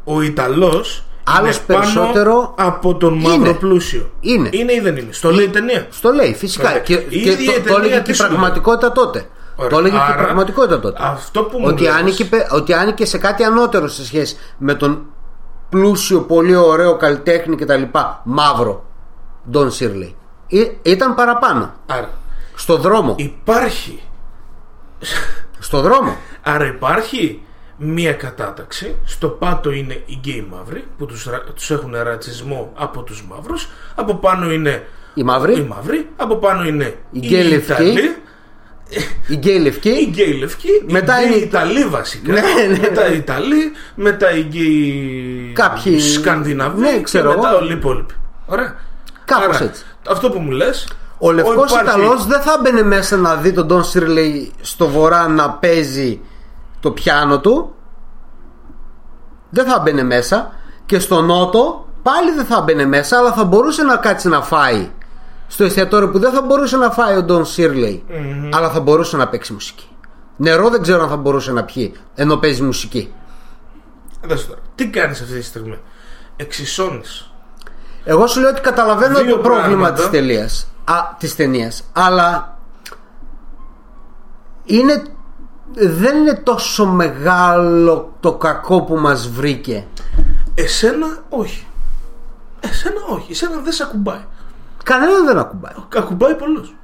ο Ιταλός άλλος περισσότερο από τον μαύρο πλούσιο. Είναι. Είναι ή δεν είναι? Στο λέει η ταινία. Στο λέει φυσικά. Ωραία. Και, και το, το έλεγε και η πραγματικότητα τότε. Ωραία. Το έλεγε και η πραγματικότητα τότε. Αυτό που μου ότι, λέγεις... άνοιγε, ότι άνοιγε σε κάτι ανώτερο σε σχέση με τον πλούσιο, πολύ ωραίο καλλιτέχνη κτλ. Μαύρο Don Shirley. Ή, ήταν παραπάνω. Άρα. Στο δρόμο. Υπάρχει. Στο δρόμο. Άρα υπάρχει μία κατάταξη. Στο πάτο είναι οι γκέι μαύροι που τους, τους έχουν ρατσισμό από τους μαύρους. Από πάνω είναι οι μαύροι, οι μαύροι. Από πάνω είναι οι γκέι λευκοί, οι γκέι λευκοί, μετά οι Ιταλοί βασικά, ναι, ναι. μετά οι Ιταλοί, μετά οι γκέι κάποιοι... Σκανδιναβοί, ναι, ξέρω, και μετά όλοι οι υπόλοιποι. Ωραία. Κάπως άρα, έτσι. Αυτό που μου λες. Ο λευκός υπάρχει... Ιταλός δεν θα μπαινε μέσα να δει τον Ντον Σίρλεϊ στο βορρά να παίζει το πιάνο του. Δεν θα μπαινε μέσα. Και στο νότο πάλι δεν θα μπαινε μέσα, αλλά θα μπορούσε να κάτσει να φάει στο εστιατόριο που δεν θα μπορούσε να φάει ο Ντον Σίρλεϊ. Mm-hmm. Αλλά θα μπορούσε να παίξει μουσική. Νερό δεν ξέρω αν θα μπορούσε να πιει ενώ παίζει μουσική. Εδώ, τι κάνεις αυτή τη στιγμή? Εξισώνεις. Εγώ σου λέω ότι καταλαβαίνω δύο το πρόβλημα της τελείας, α, της ταινίας, αλλά είναι, δεν είναι τόσο μεγάλο το κακό που μας βρήκε. Εσένα όχι. Εσένα όχι. Εσένα δεν σε ακουμπάει. Κανένα δεν ακουμπάει. Ακουμπάει πολλούς.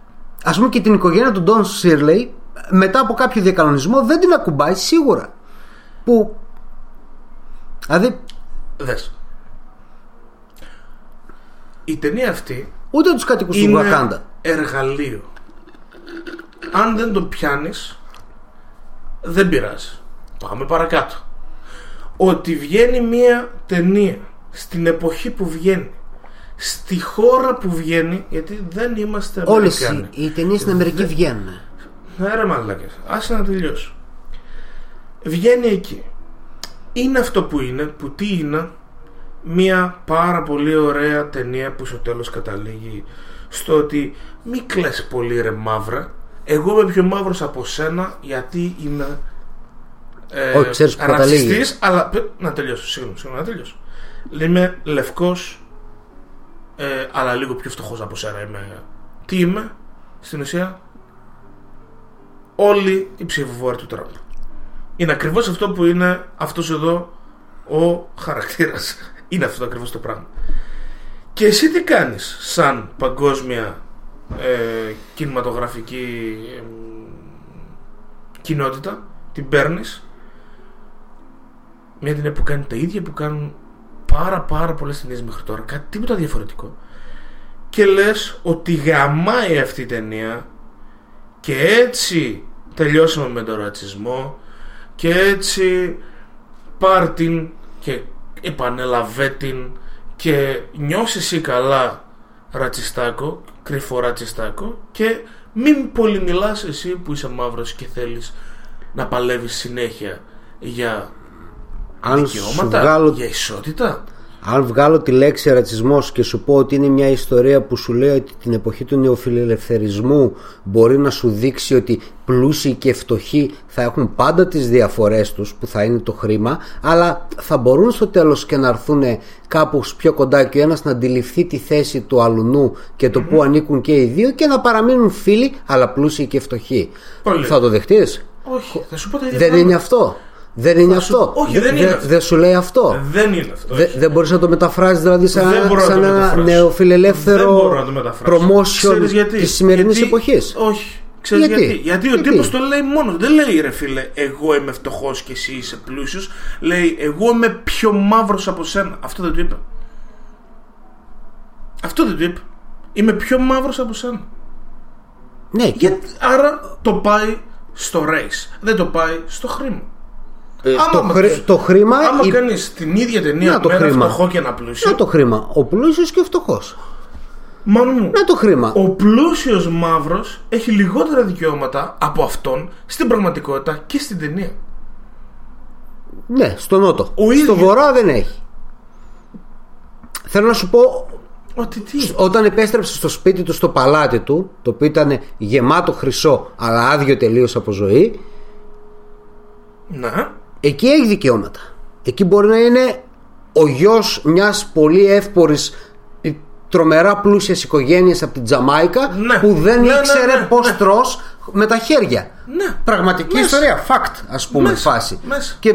Ας πούμε και την οικογένεια του Ντον Σίρλεϊ μετά από κάποιο διακανονισμό δεν την ακουμπάει σίγουρα. Που δηλαδή δες. Η ταινία αυτή ούτε τους κατοικούς του Wakanda εργαλείο. Αν δεν το πιάνεις δεν πειράζει. Πάμε παρακάτω. Ότι βγαίνει μια ταινία στην εποχή που βγαίνει, στη χώρα που βγαίνει, γιατί δεν είμαστε Αμερικάνοι. Όλες οι ταινίες στην Αμερική δεν... βγαίνουν. Ναι ρε μαλάκες, άσε να τελειώσω. Βγαίνει εκεί. Είναι αυτό που είναι, που τι είναι. Μια πάρα πολύ ωραία ταινία που στο τέλος καταλήγει στο ότι μη κλαις πολύ ρε μαύρα. Εγώ είμαι πιο μαύρος από σένα γιατί είμαι ε, ρατσιστής. Αλλά να τελειώσω, συγγνώμη, συγγνώμη, να τελειώσω. Είμαι λευκός ε, αλλά λίγο πιο φτωχός από σένα είμαι. Τι είμαι στην ουσία? Όλοι οι ψηφοφόροι του Τραμπ. Είναι ακριβώς αυτό που είναι αυτός εδώ ο χαρακτήρας. Είναι αυτό ακριβώς το πράγμα. Και εσύ τι κάνεις σαν παγκόσμια ε, κινηματογραφική ε, κοινότητα? Την παίρνεις μια ταινία που κάνει τα ίδια που κάνουν πάρα πάρα πολλές ταινίες μέχρι τώρα, κάτι τίποτα διαφορετικό, και λες ότι γαμάει αυτή η ταινία και έτσι τελειώσαμε με τον ρατσισμό και έτσι πάρτιν και επανέλαβε την και νιώσε εσύ καλά ρατσιστάκο, κρυφό ρατσιστάκο, και μην πολυμιλάς εσύ που είσαι μαύρος και θέλεις να παλεύεις συνέχεια για αν σου βγάλω... για ισότητα. Αν βγάλω τη λέξη ρατσισμός και σου πω ότι είναι μια ιστορία που σου λέει ότι την εποχή του νεοφιλελευθερισμού μπορεί να σου δείξει ότι πλούσιοι και φτωχοί θα έχουν πάντα τις διαφορές τους, που θα είναι το χρήμα, αλλά θα μπορούν στο τέλος και να έρθουν κάπου πιο κοντά και ο ένας να αντιληφθεί τη θέση του αλουνού και το mm-hmm. που ανήκουν και οι δύο και να παραμείνουν φίλοι αλλά πλούσιοι και φτωχοί. Πολύ. Θα το δεχτείς? Όχι, θα σου πω τα ίδια. Δεν πράγμα. είναι αυτό. Δεν είναι, σου... αυτό. Όχι, δεν, δεν είναι αυτό. Δεν σου λέει αυτό. Δεν είναι αυτό. Δεν, δεν μπορείς να το μεταφράσεις δηλαδή σαν, σαν ένα νεοφιλελεύθερο promotion της σημερινής γιατί... εποχής. Όχι. Ξέρεις γιατί. Γιατί. γιατί ο τύπος το λέει μόνο. Δεν λέει ρε φίλε, εγώ είμαι φτωχός και εσύ είσαι πλούσιος. Λέει, εγώ είμαι πιο μαύρος από σένα. Αυτό δεν του είπε. Αυτό δεν του είπε. Είμαι πιο μαύρος από σένα. Ναι. Γιατί... Άρα το πάει στο race. Δεν το πάει στο χρήμα. Ε, άμα το, χρή, το χρήμα. Άμα η... κάνεις την ίδια ταινία με ένα φτωχό και ένα πλούσιο. Να το χρήμα. Ο πλούσιος και ο φτωχός. Μάνο μου. Να το χρήμα. Ο πλούσιος μαύρος έχει λιγότερα δικαιώματα από αυτόν στην πραγματικότητα και στην ταινία. Ναι, στο νότο. Ο στο ίδιο... βορρά δεν έχει. Θέλω να σου πω. Ότι τι. Όταν επέστρεψε στο σπίτι του, στο παλάτι του, το οποίο ήταν γεμάτο χρυσό, αλλά άδειο τελείως από ζωή. Ναι. Εκεί έχει δικαιώματα. Εκεί μπορεί να είναι ο γιος μιας πολύ εύπορης, τρομερά πλούσιας οικογένειας από την Τζαμάικα, ναι, που δεν ναι, ήξερε ναι, ναι, πώς ναι. τρως με τα χέρια. Ναι. Πραγματική Μέσα. ιστορία. Fact, ας πούμε, Μέσα. φάση. Μέσα. Και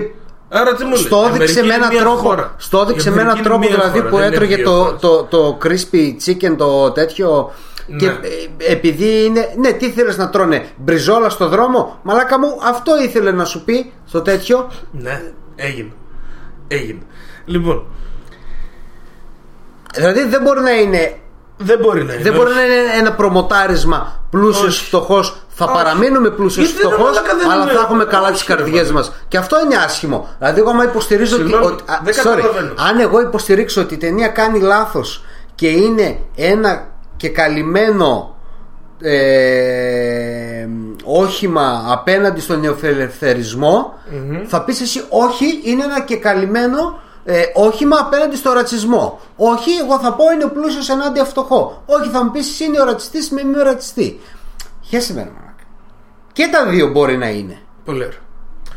στο έδειξε με έναν τρόπο, με ένα τρόπο δηλαδή χώρα, που έτρωγε το, το, το crispy chicken, το τέτοιο. Ναι. Και επειδή είναι. Ναι, τι ήθελες να τρώνε, μπριζόλα στο δρόμο? Μαλάκα μου, αυτό ήθελε να σου πει στο τέτοιο. Ναι, έγινε. Έγινε. Λοιπόν. Δηλαδή δεν μπορεί να είναι. Δεν μπορεί να είναι, δεν μπορεί να είναι ένα προμοτάρισμα πλούσιος φτωχός. Θα όχι. παραμείνουμε πλούσιος φτωχός, αλλά θα έχουμε όχι, καλά τις καρδιές μας. Και αυτό είναι άσχημο. Δηλαδή, εγώ άμα υποστηρίζω. Συγγνώμη, ότι, sorry, αν εγώ υποστηρίξω ότι η ταινία κάνει λάθος και είναι ένα και καλυμμένο ε, όχημα απέναντι στον νεοφιλελευθερισμό, mm-hmm. θα πεις εσύ όχι, είναι ένα και καλυμμένο ε, όχημα απέναντι στον ρατσισμό. Όχι, εγώ θα πω είναι ο πλούσιος ενάντια φτωχό. Όχι, θα μου πεις εσύ είναι ο ρατσιστής με μη ο ρατσιστή. Χαίρεσαι με έναν. Και τα δύο μπορεί να είναι. Πολύ ωραία.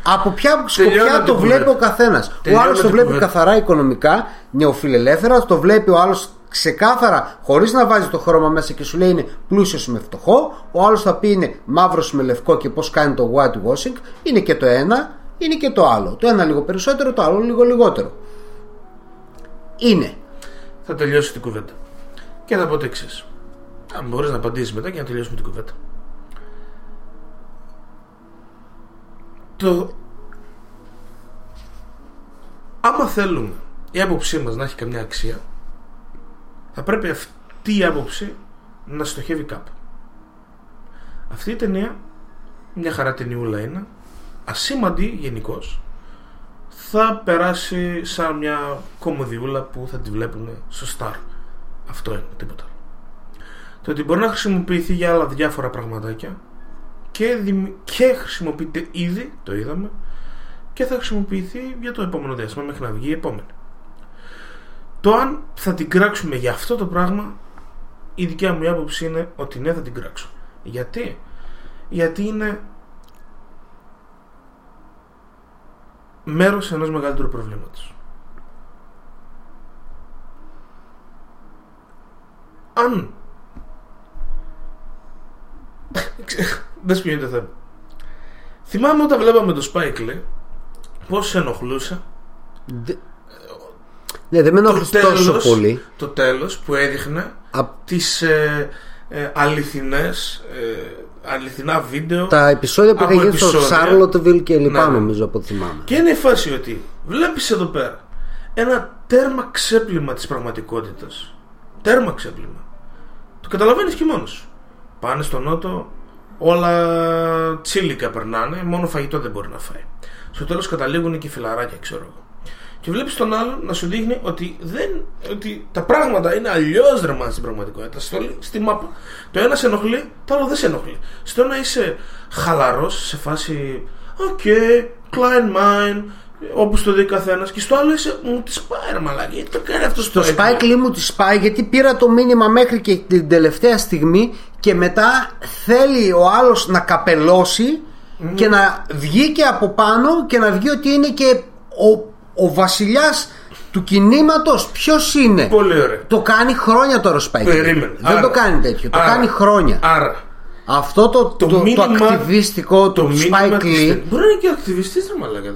Από ποια σκοπιά το βλέπει ο καθένας. Ο άλλος το βλέπει καθαρά οικονομικά, νεοφιλελεύθερα, το βλέπει ο άλλος ξεκάθαρα, χωρίς να βάζει το χρώμα μέσα και σου λέει είναι πλούσιος με φτωχό. Ο άλλος θα πει είναι μαύρος με λευκό και πώς κάνει το white washing. Είναι και το ένα, είναι και το άλλο. Το ένα λίγο περισσότερο, το άλλο λίγο λιγότερο. Είναι. Θα τελειώσω την κουβέντα. Και θα πω το εξής. Αν μπορείς να απαντήσεις μετά και να τελειώσουμε την κουβέντα. Το... άμα θέλουμε η άποψή μας να έχει καμιά αξία, θα πρέπει αυτή η άποψη να στοχεύει κάπου. Αυτή η ταινία, μια χαρά ταινιούλα είναι, ασήμαντη γενικώς, θα περάσει σαν μια κομμωδιούλα που θα τη βλέπουν στο Star. Αυτό είναι, τίποτα. Το ότι μπορεί να χρησιμοποιηθεί για άλλα διάφορα πραγματάκια και, δημι... και χρησιμοποιείται ήδη, το είδαμε, και θα χρησιμοποιηθεί για το επόμενο διάστημα μέχρι να βγει η επόμενη. Το αν θα την κράξουμε για αυτό το πράγμα, η δικιά μου άποψη είναι ότι ναι, θα την κράξω. Γιατί? Γιατί είναι μέρος ενός μεγαλύτερου προβλήματος. Αν δεν σπιώνει το θέμα. Θυμάμαι όταν βλέπαμε το Spike Lee πώς σε ενοχλούσε. Δε... Ναι, δεν με ενοχλούσε τόσο πολύ. Το τέλος που έδειχνε Α... τις ε, ε, αληθινές ε, αληθινά βίντεο. Τα επεισόδια που είχαν γίνει στο Charlottesville και λοιπά, ναι, νομίζω από θυμάμαι. Και είναι η φάση ότι βλέπεις εδώ πέρα ένα τέρμα ξέπλυμα της πραγματικότητας. Τέρμα ξέπλυμα. Το καταλαβαίνεις και μόνος σου. Πάνε στο νότο, όλα τσίλικα περνάνε, μόνο φαγητό δεν μπορεί να φάει. Στο τέλος καταλήγουν και φιλαράκια, ξέρω εγώ. Και βλέπεις τον άλλον να σου δείχνει ότι, δεν, ότι τα πράγματα είναι αλλιώς δερμάτες στην πραγματικότητα. Στη μάπα. Το ένα σε ενοχλεί, το άλλο δεν σε ενοχλεί. Στο ένα είσαι χαλαρός, σε φάση, οκ, okay, Klein Mine, Όπως το δει καθένας. Και στο άλλο είσαι, μου τις πάει ρε μαλάκι, γιατί το κάνει αυτό στο Spike Lee. Το Spike Lee μου τις πάει, γιατί πήρα το μήνυμα μέχρι και την τελευταία στιγμή και μετά θέλει ο άλλος να καπελώσει mm. και να βγει και από πάνω και να βγει ότι είναι και ο, ο βασιλιάς του κινήματος. Ποιος είναι? Πολύ ωραία. Το κάνει χρόνια τώρα ο Spike Lee. Περίμενε. Δεν άρα, το κάνει τέτοιο, άρα, το κάνει χρόνια. Άρα αυτό το, το, το, μήνυμα, το ακτιβιστικό το του Spike Lee. Μπορεί να είναι και ο ακτιβιστής ρε μαλάκα.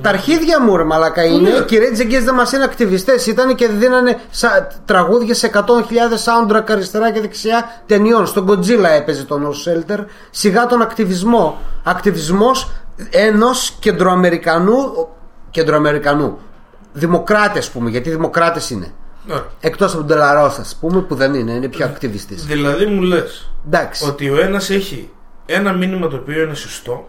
Τα αρχίδια μου ρε μαλάκα είναι. Και οι Rage Against δεν μας είναι ακτιβιστές. Ήταν και δίνανε τραγούδια σε εκατό χιλιάδες soundtrack αριστερά και δεξιά ταινιών. Στον Godzilla έπαιζε τον No Shelter. Σιγά τον ακτιβισμό. Ακτιβισμός ενός κεντροαμερικανού, κεντροαμερικανού δημοκράτες πούμε, γιατί δημοκράτες είναι. Ναι. Εκτός από τον Τελαρός ας πούμε, που δεν είναι, είναι πιο ακτιβιστής. Δηλαδή μου λες εντάξει, ότι ο ένας έχει ένα μήνυμα το οποίο είναι σωστό,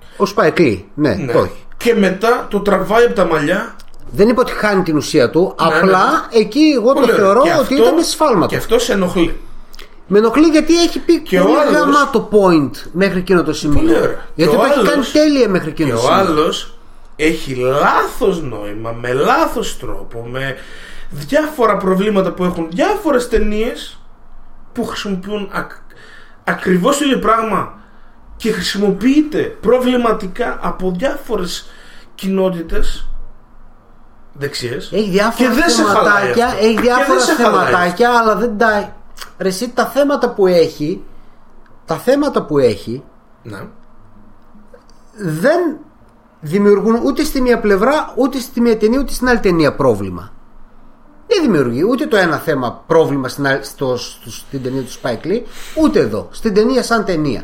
ο Spike Lee, ναι, ναι. Το έχει. Και μετά το τραβάει από τα μαλλιά. Δεν είπα ότι χάνει την ουσία του, ναι, απλά ναι. Εκεί εγώ πολύ το θεωρώ και ότι αυτό, ήταν σφάλμα του. Και αυτό σε ενοχλεί. Με ενοχλεί γιατί έχει πει και πολύ άλλος... γαμάτο point μέχρι εκείνο το σημείο. Γιατί το έχει κάνει τέλεια μέχρι εκείνο το σημείο. Και ο άλλος έχει λάθος νόημα, με λάθος τρόπο, με διάφορα προβλήματα που έχουν διάφορες ταινίες που χρησιμοποιούν ακ, ακριβώς το ίδιο πράγμα και χρησιμοποιείται προβληματικά από διάφορες κοινότητες δεξιές. Έχει διάφορα θεματάκια, έχει διάφορα θεματάκια, αλλά δεν τα... Ρε εσύ, τα θέματα που έχει, τα θέματα που έχει, ναι. Δεν... δημιουργούν ούτε στη μία πλευρά, ούτε στη μία ταινία, ούτε στην άλλη ταινία πρόβλημα. Δεν δημιουργεί ούτε το ένα θέμα πρόβλημα στην, άλλη, στο, στο, στην ταινία του Spike Lee, ούτε εδώ. Στην ταινία σαν ταινία.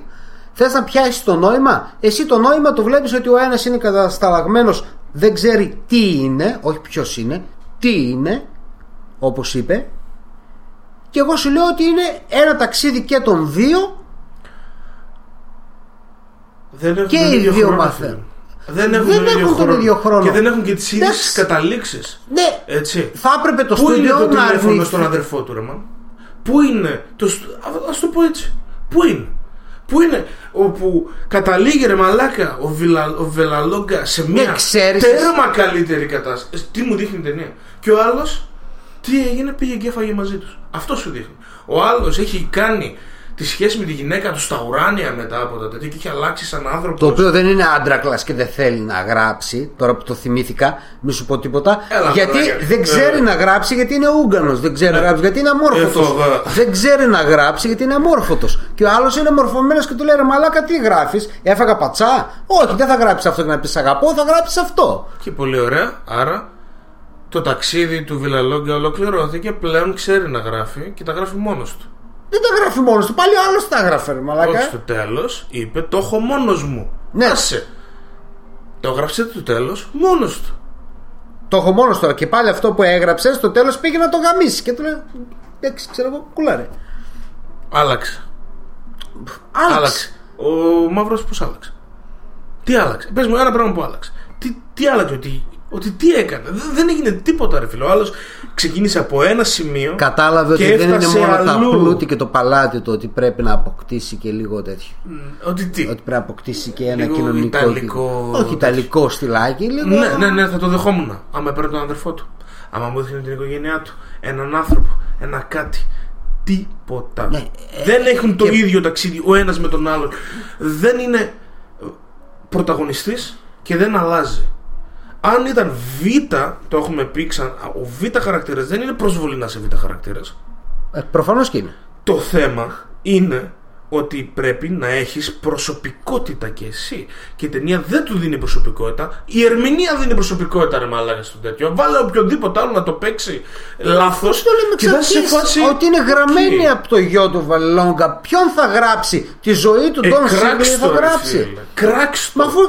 Θες να πιάσεις το νόημα. Εσύ το νόημα το βλέπεις ότι ο ένας είναι κατασταλαγμένος, δεν ξέρει τι είναι, όχι ποιος είναι, τι είναι, όπως είπε. Και εγώ σου λέω ότι είναι ένα ταξίδι και των δύο. Δεν και οι δύο μαθαίνουν. Δεν έχουν, δεν τον, έχουν ίδιο τον ίδιο χρόνο. Και δεν έχουν και τις ίδιες καταλήξεις. Ναι. Έτσι. Θα έπρεπε το στούντιο να τηλέφωνο να στον αδερφό του ρε μαν. Πού είναι το, ας το πω έτσι. Πού είναι Πού είναι όπου καταλήγει ρε μαλάκα ο, Βιλα, ο Βελαλόγκα σε μια ναι, τέρμα καλύτερη κατάσταση. Τι μου δείχνει η ταινία? Και ο άλλος τι έγινε? Πήγε και έφαγε μαζί τους. Αυτό σου δείχνει. Ο άλλος έχει κάνει τη σχέση με τη γυναίκα του στα ουράνια μετά από τα τέτοια και έχει αλλάξει σαν άνθρωπο. Το οποίο δεν είναι άντρακλας και δεν θέλει να γράψει. Τώρα που το θυμήθηκα, μη σου πω τίποτα. Έλα, γιατί πράγια. δεν ξέρει ε, να γράψει, γιατί είναι Ούγγανος. Δεν ξέρει ε, να γράψει, γιατί είναι αμόρφωτος. Ε, δεν ξέρει να γράψει, γιατί είναι αμόρφωτος. Και ο άλλος είναι μορφωμένος και του λέει ρε μαλάκα, τι γράφεις? Έφαγα πατσά. Όχι, δεν θα γράψεις αυτό και να πεις αγαπώ, θα γράψεις αυτό. Και πολύ ωραία. Άρα το ταξίδι του Βιλαλόγκα ολοκληρώθηκε. Πλέον ξέρει να γράφει και τα γράφει μόνος του. Δεν τα γράφει μόνος του, πάλι ο άλλος τα γράφει μαλάκα. Όχι, στο τέλος είπε το έχω μόνος μου. Ναι. Άσε. Το έγραψε το τέλος μόνος του. Το έχω μόνος του. Και πάλι αυτό που έγραψε στο τέλος πήγε να το γαμίσει. Και του λέει εντάξει, ξέρω εγώ, κουλάρε. Άλλαξε. Άλλαξε. Άλλαξε. Ο Μαύρος πώς άλλαξε? Τι άλλαξε? Πες μου ένα πράγμα που άλλαξε. Τι, τι άλλαξε? Ότι... ότι τι έκανε? Δεν έγινε τίποτα ρε φίλο. Ο άλλος ξεκίνησε από ένα σημείο. Κατάλαβε ότι δεν είναι μόνο αλλού. Τα πλούτη και το παλάτι του. Ότι πρέπει να αποκτήσει και λίγο τέτοιο. Ότι τι? Ότι πρέπει να αποκτήσει και ένα λίγο κοινωνικό ιταλικό... όχι ιταλικό στυλάκι λίγο... ναι, ναι, ναι, θα το δεχόμουν. Άμα έπαιρνε τον αδερφό του, άμα μου έδειχνε την οικογένειά του, έναν άνθρωπο, ένα κάτι. Τίποτα, ναι. Δεν έχουν το και... ίδιο ταξίδι ο ένας με τον άλλον. Δεν είναι πρωταγωνιστής και δεν αλλάζει. Αν ήταν Β, το έχουμε πει ξανά, ο Β χαρακτήρας δεν είναι προσβολή να είσαι Β χαρακτήρας. Ε, προφανώς και είναι. Το θέμα είναι ότι πρέπει να έχεις προσωπικότητα κι εσύ. Και η ταινία δεν του δίνει προσωπικότητα. Η ερμηνεία δίνει προσωπικότητα ρε μαλάκα στον τέτοιο. Βάλε οποιονδήποτε άλλο να το παίξει λάθος. Το λέμε ξανά φάση... ότι είναι γραμμένη και... από το γιο του Βαλόγκα. Ποιον θα γράψει? Τη ζωή του Ντόν Σίγκλι θα γράψει. Κράξτο. Μα αφού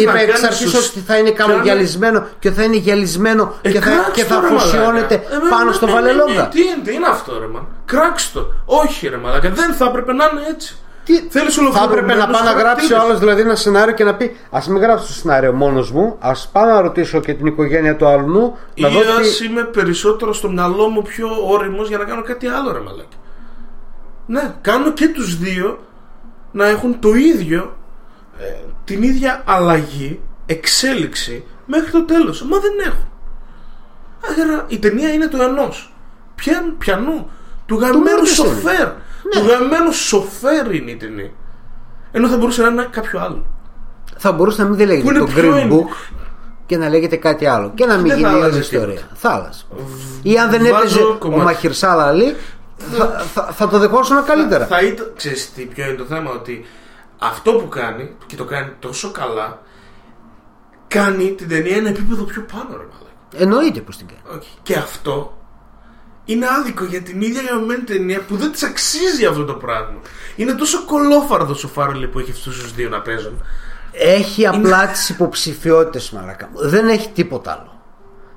είπα εξ αρχής ότι θα είναι καλογιαλισμένο και θα είναι γυαλισμένο ε, και, θα, και θα αφοσιώνεται ε, πάνω ε, στο ε, Βαλόγκα. Τι είναι αυτό ρε μαν? Κράξτο. Όχι ρε μαλάκα, δεν θα έπρεπε να είναι έτσι. Τι, θα έπρεπε να πάω να γράψει ο άλλος δηλαδή ένα σενάριο και να πει ας μην γράψω το σενάριο μόνος μου, ας πάω να ρωτήσω και την οικογένεια του άλλου. Ή ας δω... είμαι περισσότερο στο μυαλό μου πιο όριμος για να κάνω κάτι άλλο ρε μαλάκι. Ναι, κάνω και τους δύο να έχουν το ίδιο ε, την ίδια αλλαγή εξέλιξη μέχρι το τέλος. Μα δεν έχουν. Άρα η ταινία είναι του ενός. Πιαν, πιανού. Του γαμμένου σοφέρ. Ναι. Του γαμμένου σοφέρ είναι η ταινία. Ενώ θα μπορούσε να είναι κάποιο άλλο. Θα μπορούσε να μην λέγεται το Green Book και να λέγεται κάτι άλλο. Και να μην γίνει η ιστορία. Θα άλλαζε. Ή αν δεν έπαιζε ο Μαχερσάλα Αλή, θα, θα, θα το δεχόσουν καλύτερα. Θα, θα ήταν. Ξέρεις τι, ποιο είναι το θέμα? Ότι αυτό που κάνει, και το κάνει τόσο καλά, κάνει την ταινία ένα επίπεδο πιο πάνω. Εννοείται πως την κάνει. Okay. Και αυτό είναι άδικο για την ίδια γαμμένη ταινία που δεν της αξίζει αυτό το πράγμα. Είναι τόσο κολόφαρδος ο Φάρελ που έχει αυτούς τους δύο να παίζουν. Έχει απλά είναι... τις υποψηφιότητες, μαλάκα. Δεν έχει τίποτα άλλο.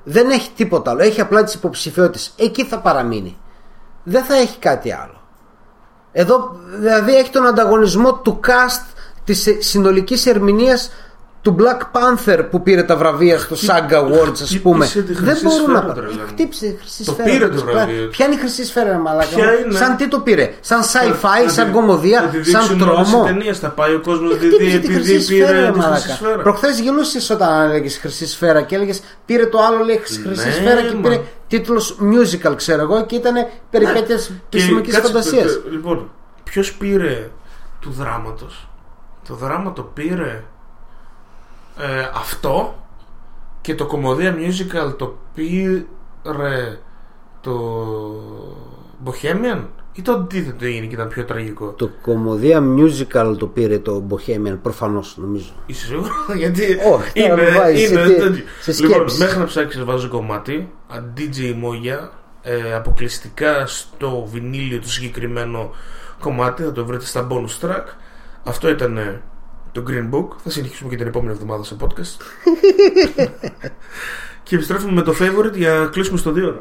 Δεν έχει τίποτα άλλο. Έχει απλά τις υποψηφιότητες. Εκεί θα παραμείνει. Δεν θα έχει κάτι άλλο. Εδώ δηλαδή έχει τον ανταγωνισμό του cast της συνολικής ερμηνείας του Black Panther που πήρε τα βραβεία στο Saga Awards, ας πούμε. Δεν μπορούν να πάρουν. Χτύπησε χρυσή σφαίρα. Το πήρε το βραβείο. Ποια είναι η χρυσή σφαίρα, μαλάκα? Σαν τι το πήρε? Σαν sci-fi, σαν κομμωδία, σαν τρόμο? Σαν ταινία θα πάει ο κόσμος επειδή πήρε τη χρυσή σφαίρα. Προχθές γινούσες όταν έλεγες χρυσή σφαίρα και έλεγες πήρε το άλλο, λέγες χρυσή σφαίρα και πήρε τίτλος musical, ξέρω εγώ, και ήταν περιπέτειες επιστημονικής φαντασίας. Λοιπόν, ποιος πήρε του δράματος? Το δράμα το πήρε. Ε, αυτό και το κομμωδία musical το πήρε το Bohemian ή το αντίθετο έγινε και ήταν πιο τραγικό? Το κομμωδία musical το πήρε το Bohemian, προφανώς, νομίζω. Είσαι σίγουρο? Γιατί oh, είναι, βάζει, είναι σε, τέτοιο. Σε λοιπόν, μέχρι να ψάξεις βάζω κομμάτι ντι τζέι Moya, ε, αποκλειστικά στο βινίλιο του συγκεκριμένο κομμάτι, θα το βρείτε στα bonus track. Αυτό ήταν το Green Book. Θα συνεχίσουμε και την επόμενη εβδομάδα σε podcast. Και επιστρέφουμε με το Favorite για να κλείσουμε στο δύο ώρα.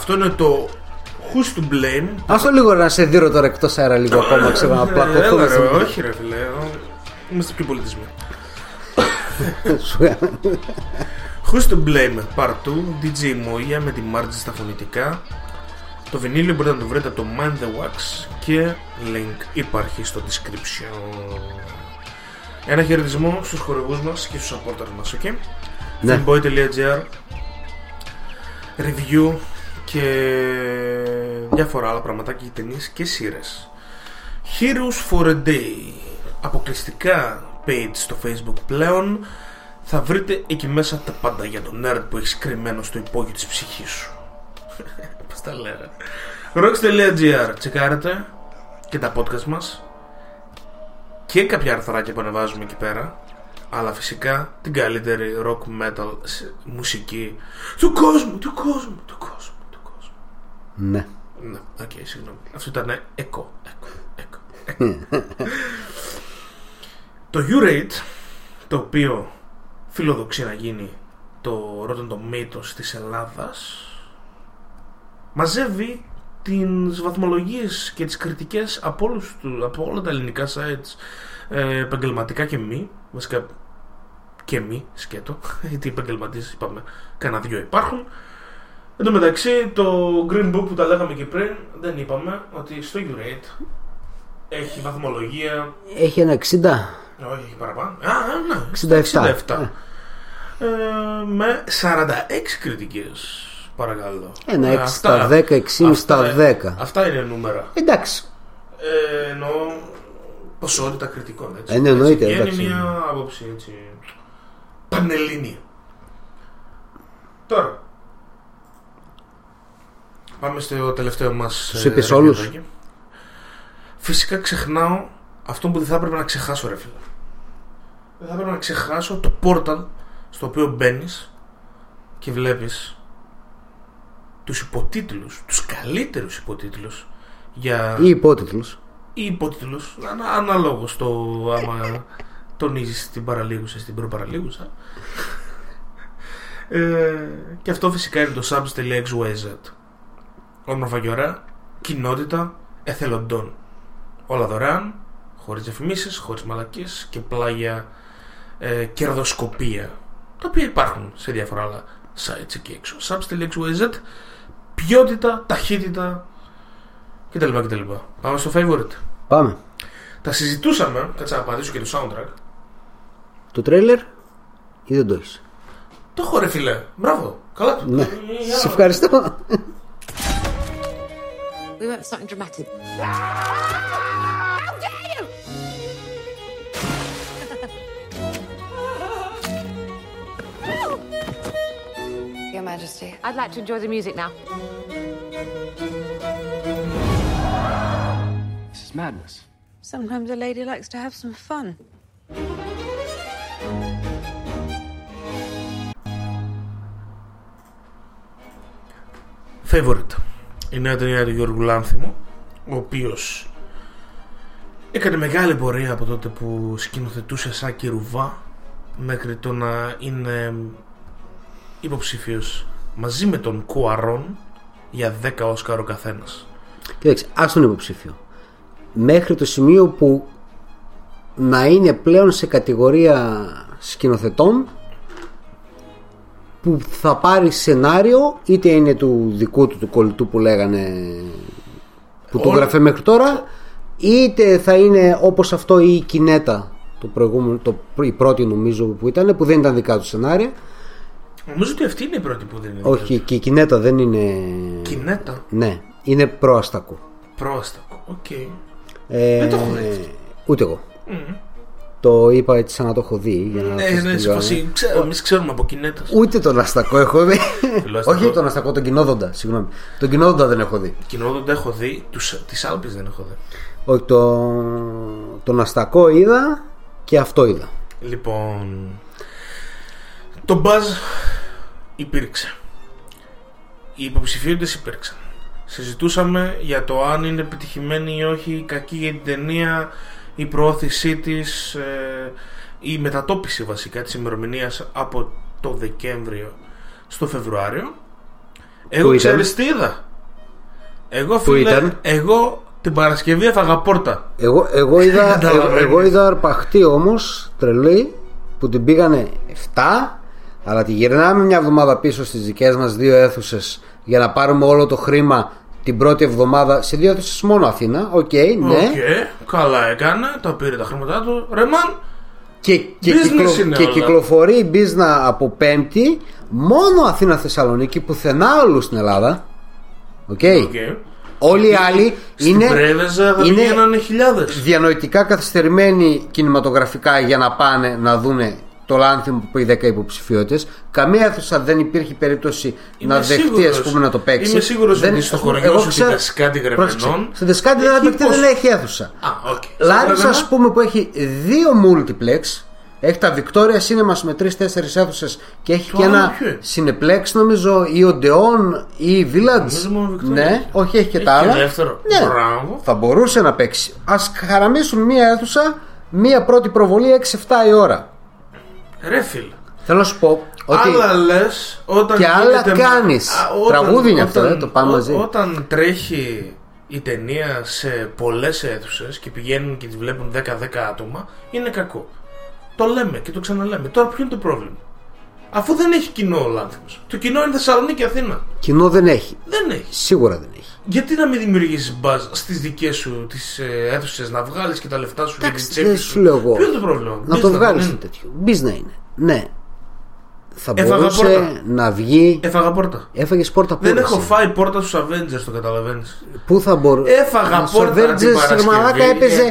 Αυτό είναι το Who's to blame. Άστο λίγο να σε δείρω τώρα εκτός αέρα λίγο ακόμα. Ξέρω να πλακωθούμε. Όχι ρε φίλε, είμαστε πιο πολιτισμοί. Who's to Blame Part δύο, ντι τζέι Moya με τη Μάρτζη στα φωνητικά. Το βινίλιο μπορείτε να το βρείτε από το Mind the Wax και link υπάρχει στο description. Ένα χαιρετισμό στους χορηγούς μας και στους supporters μας, ok? Ναι. fanboy.gr, review και διάφορα άλλα πραγματάκια για ταινίες και σειρές. Heroes for a Day, αποκλειστικά page στο Facebook πλέον. Θα βρείτε εκεί μέσα τα πάντα για τον nerd που έχεις κρυμμένο στο υπόγειο της ψυχής σου. Πώς τα λένε. ρόξ τελεία τζι αρ, τσεκάρετε και τα podcast μας και κάποια αρθράκια που ανεβάζουμε εκεί πέρα, αλλά φυσικά την καλύτερη rock metal μουσική του κόσμου, του κόσμου, του κόσμου, του κόσμου. Ναι. Ναι, οκ, okay, συγγνώμη. Αυτό ήταν εκο, εκο, εκο. Το U-Rate, το οποίο φιλοδοξεί να γίνει το Rotten Tomatoes της Ελλάδας, μαζεύει τις βαθμολογίες και τις κριτικές από, όλους, από όλα τα ελληνικά sites, ε, επαγγελματικά και μη, βασικά και μη σκέτο, γιατί οι επαγγελματίες είπαμε κανένα δυο υπάρχουν. Εν τω μεταξύ το Green Book που τα λέγαμε και πριν, δεν είπαμε ότι στο U-Rate έχει βαθμολογία, έχει ένα εξήντα. Όχι, έχει παραπάνω. Α, ναι, εξήντα επτά. εξήντα επτά. Yeah. Ε, με σαράντα έξι κριτικές, παρακαλώ. Ένα έξι στα δέκα, έξι στα δέκα. Αυτά είναι νούμερα. Εντάξει. Ε, εννοώ ποσότητα κριτικών. Έτσι. Ε, εννοείται. Έτσι, εντάξει. Είναι μια άποψη έτσι πανελλήνια. Τώρα πάμε στο τελευταίο μας. Τους είπες όλους. Φυσικά ξεχνάω αυτό που δεν θα έπρεπε να ξεχάσω, ρε φίλε. Δεν θα έπρεπε να ξεχάσω το πόρταλ στο οποίο μπαίνεις και βλέπεις τους υποτίτλους, τους καλύτερους υποτίτλους για... ή υπότιτλους. Ή υπότιτλους, ανα, αναλόγως το άμα τονίζεις την παραλίγουσα, στην προπαραλίγουσα. ε, και αυτό φυσικά είναι το subs.xyz. Όμορφα και ωραία, κοινότητα εθελοντών. Όλα δωρεάν, χωρίς διαφημίσεις, χωρίς μαλακίες και πλάγια ε, κερδοσκοπία, τα οποία υπάρχουν σε διάφορα άλλα sites εκεί έξω. subs.xyz, ποιότητα, ταχύτητα κτλ. κτλ. Πάμε στο Favorite. Πάμε. Τα συζητούσαμε, κάτσε να απαντήσω και το soundtrack. Το τρέλερ ή δεν το έχεις? Το έχω, ρε φίλε, μπράβο, καλά του. Ναι. Σε ευχαριστώ. We went for something dramatic. How dare you! Your Majesty, I'd like to enjoy the music now. This is madness. Sometimes a lady likes to have some fun. Favorite. Η νέα ταινία του Γιώργου Λάνθιμου, ο οποίος έκανε μεγάλη πορεία από τότε που σκηνοθετούσε σαν και Ρουβά μέχρι το να είναι υποψήφιος μαζί με τον Κουαρόν για δέκα Όσκαρο καθένας. Κοίταξε, ας τον υποψήφιο μέχρι το σημείο που να είναι πλέον σε κατηγορία σκηνοθετών που θα πάρει σενάριο, είτε είναι του δικού του του κολλητού που λέγανε που τον γράφε μέχρι τώρα, είτε θα είναι όπως αυτό ή η Κινέτα το προηγούμενο, το, η πρώτη νομίζω που ήταν, που δεν ήταν δικά του σενάρια. Νομίζω ότι αυτή είναι η πρώτη που δεν είναι. Όχι, και η Κινέτα δεν είναι. Κινέτα? Ναι, είναι πρόαστακο. Πρόαστακο, οκ, okay. ε, Δεν το έχω δει. Ούτε εγώ. Mm. Το είπα έτσι σαν να το έχω δει για να... Ναι, ναι, συμφωνή. Εμείς ξέρουμε από Κινέτας. Ούτε τον αστακό έχω δει. Όχι τον αστακό, τον κοινόδοντα. Συγγνώμη. Τον κοινόδοντα δεν έχω δει. Κοινόδοντα έχω δει, τις Άλπες δεν έχω δει. Όχι, το... τον αστακό είδα και αυτό είδα. Λοιπόν, το μπαζ υπήρξε. Οι υποψηφίοντες υπήρξαν. Συζητούσαμε για το αν είναι επιτυχημένη ή όχι, κακή για την ταινία, η προώθησή της, ε, η μετατόπιση βασικά της ημερομηνίας από το Δεκέμβριο στο Φεβρουάριο. Εγώ ξέρεις τι είδα? Εγώ, φίλε, εγώ την Παρασκευή έφαγα πόρτα. Εγώ, εγώ είδα, εγώ, εγώ είδα αρπαχτή όμως, τρελή, που την πήγανε εφτά, αλλά τη γυρνάμε μια εβδομάδα πίσω στις δικές μας δύο αίθουσες για να πάρουμε όλο το χρήμα την πρώτη εβδομάδα σε δύο αίθουσες μόνο Αθήνα. Οκ, okay, ναι. Okay, καλά έκανε, τα πήρε τα χρήματά του. Ρε μαν, και, και, κυκλο, και κυκλοφορεί η μπίζνα από Πέμπτη μόνο Αθήνα Θεσσαλονίκη, πουθενά όλου στην Ελλάδα. Οκ. Okay. Okay. Όλοι οι άλλοι είναι, είναι διανοητικά καθυστερημένοι κινηματογραφικά για να πάνε να δούνε το Λάνθιμ που είπε οι δέκα υποψηφιότητες. Καμία αίθουσα δεν υπήρχε περίπτωση είμαι να σίγουρος, δεχτεί ας πούμε να το παίξει. Είμαι σίγουρος ότι στο χωριό σου στην Δεσκάτη Γρεβενών. Στην Δεσκάτη δεν έχει αίθουσα. Α, okay. Λάρισα ας πούμε που έχει δύο multiplex. Έχει τα Victoria Cinemas με τρεις τέσσερις αίθουσες και έχει το και ένα Cineplex νομίζω, ή Odeon ή Village. Ναι, όχι, έχει και έχει τα άλλα. Και δεύτερο. Ναι. Θα μπορούσε να παίξει. Ας χαραμίσουν μία αίθουσα, μία πρώτη προβολή έξι εφτά η ώρα. Ρε φίλε. Θέλω να σου πω ότι άλλα λες όταν και άλλα κάνεις. Τραγούδι είναι αυτό, το πάμε μαζί. Όταν τρέχει η ταινία σε πολλές αίθουσες και πηγαίνουν και τις βλέπουν δέκα δέκα άτομα, είναι κακό. Το λέμε και το ξαναλέμε. Τώρα ποιο είναι το πρόβλημα? Αφού δεν έχει κοινό ο Λάνθιμος. Το κοινό είναι Θεσσαλονίκη, Αθήνα. Κοινό δεν έχει. Δεν έχει. Σίγουρα δεν έχει. Γιατί να μην δημιουργήσεις μπαζ στις δικές σου τις αίθουσες, να βγάλεις και τα λεφτά σου και τις τσέπη σου? Ποιο είναι το πρόβλημα? Να το βγάλεις το τέτοιο. Μπεις να είναι. Ναι. Θα μπορούσε να βγει. Έφαγα πόρτα. Έφαγες πόρτα πόρτα. Δεν έχω φάει πόρτα στους Avengers, το καταλαβαίνεις. Πού θα μπορούσε. Έφαγα πόρτα στους Avengers. Η μαλάκα έπαιζε.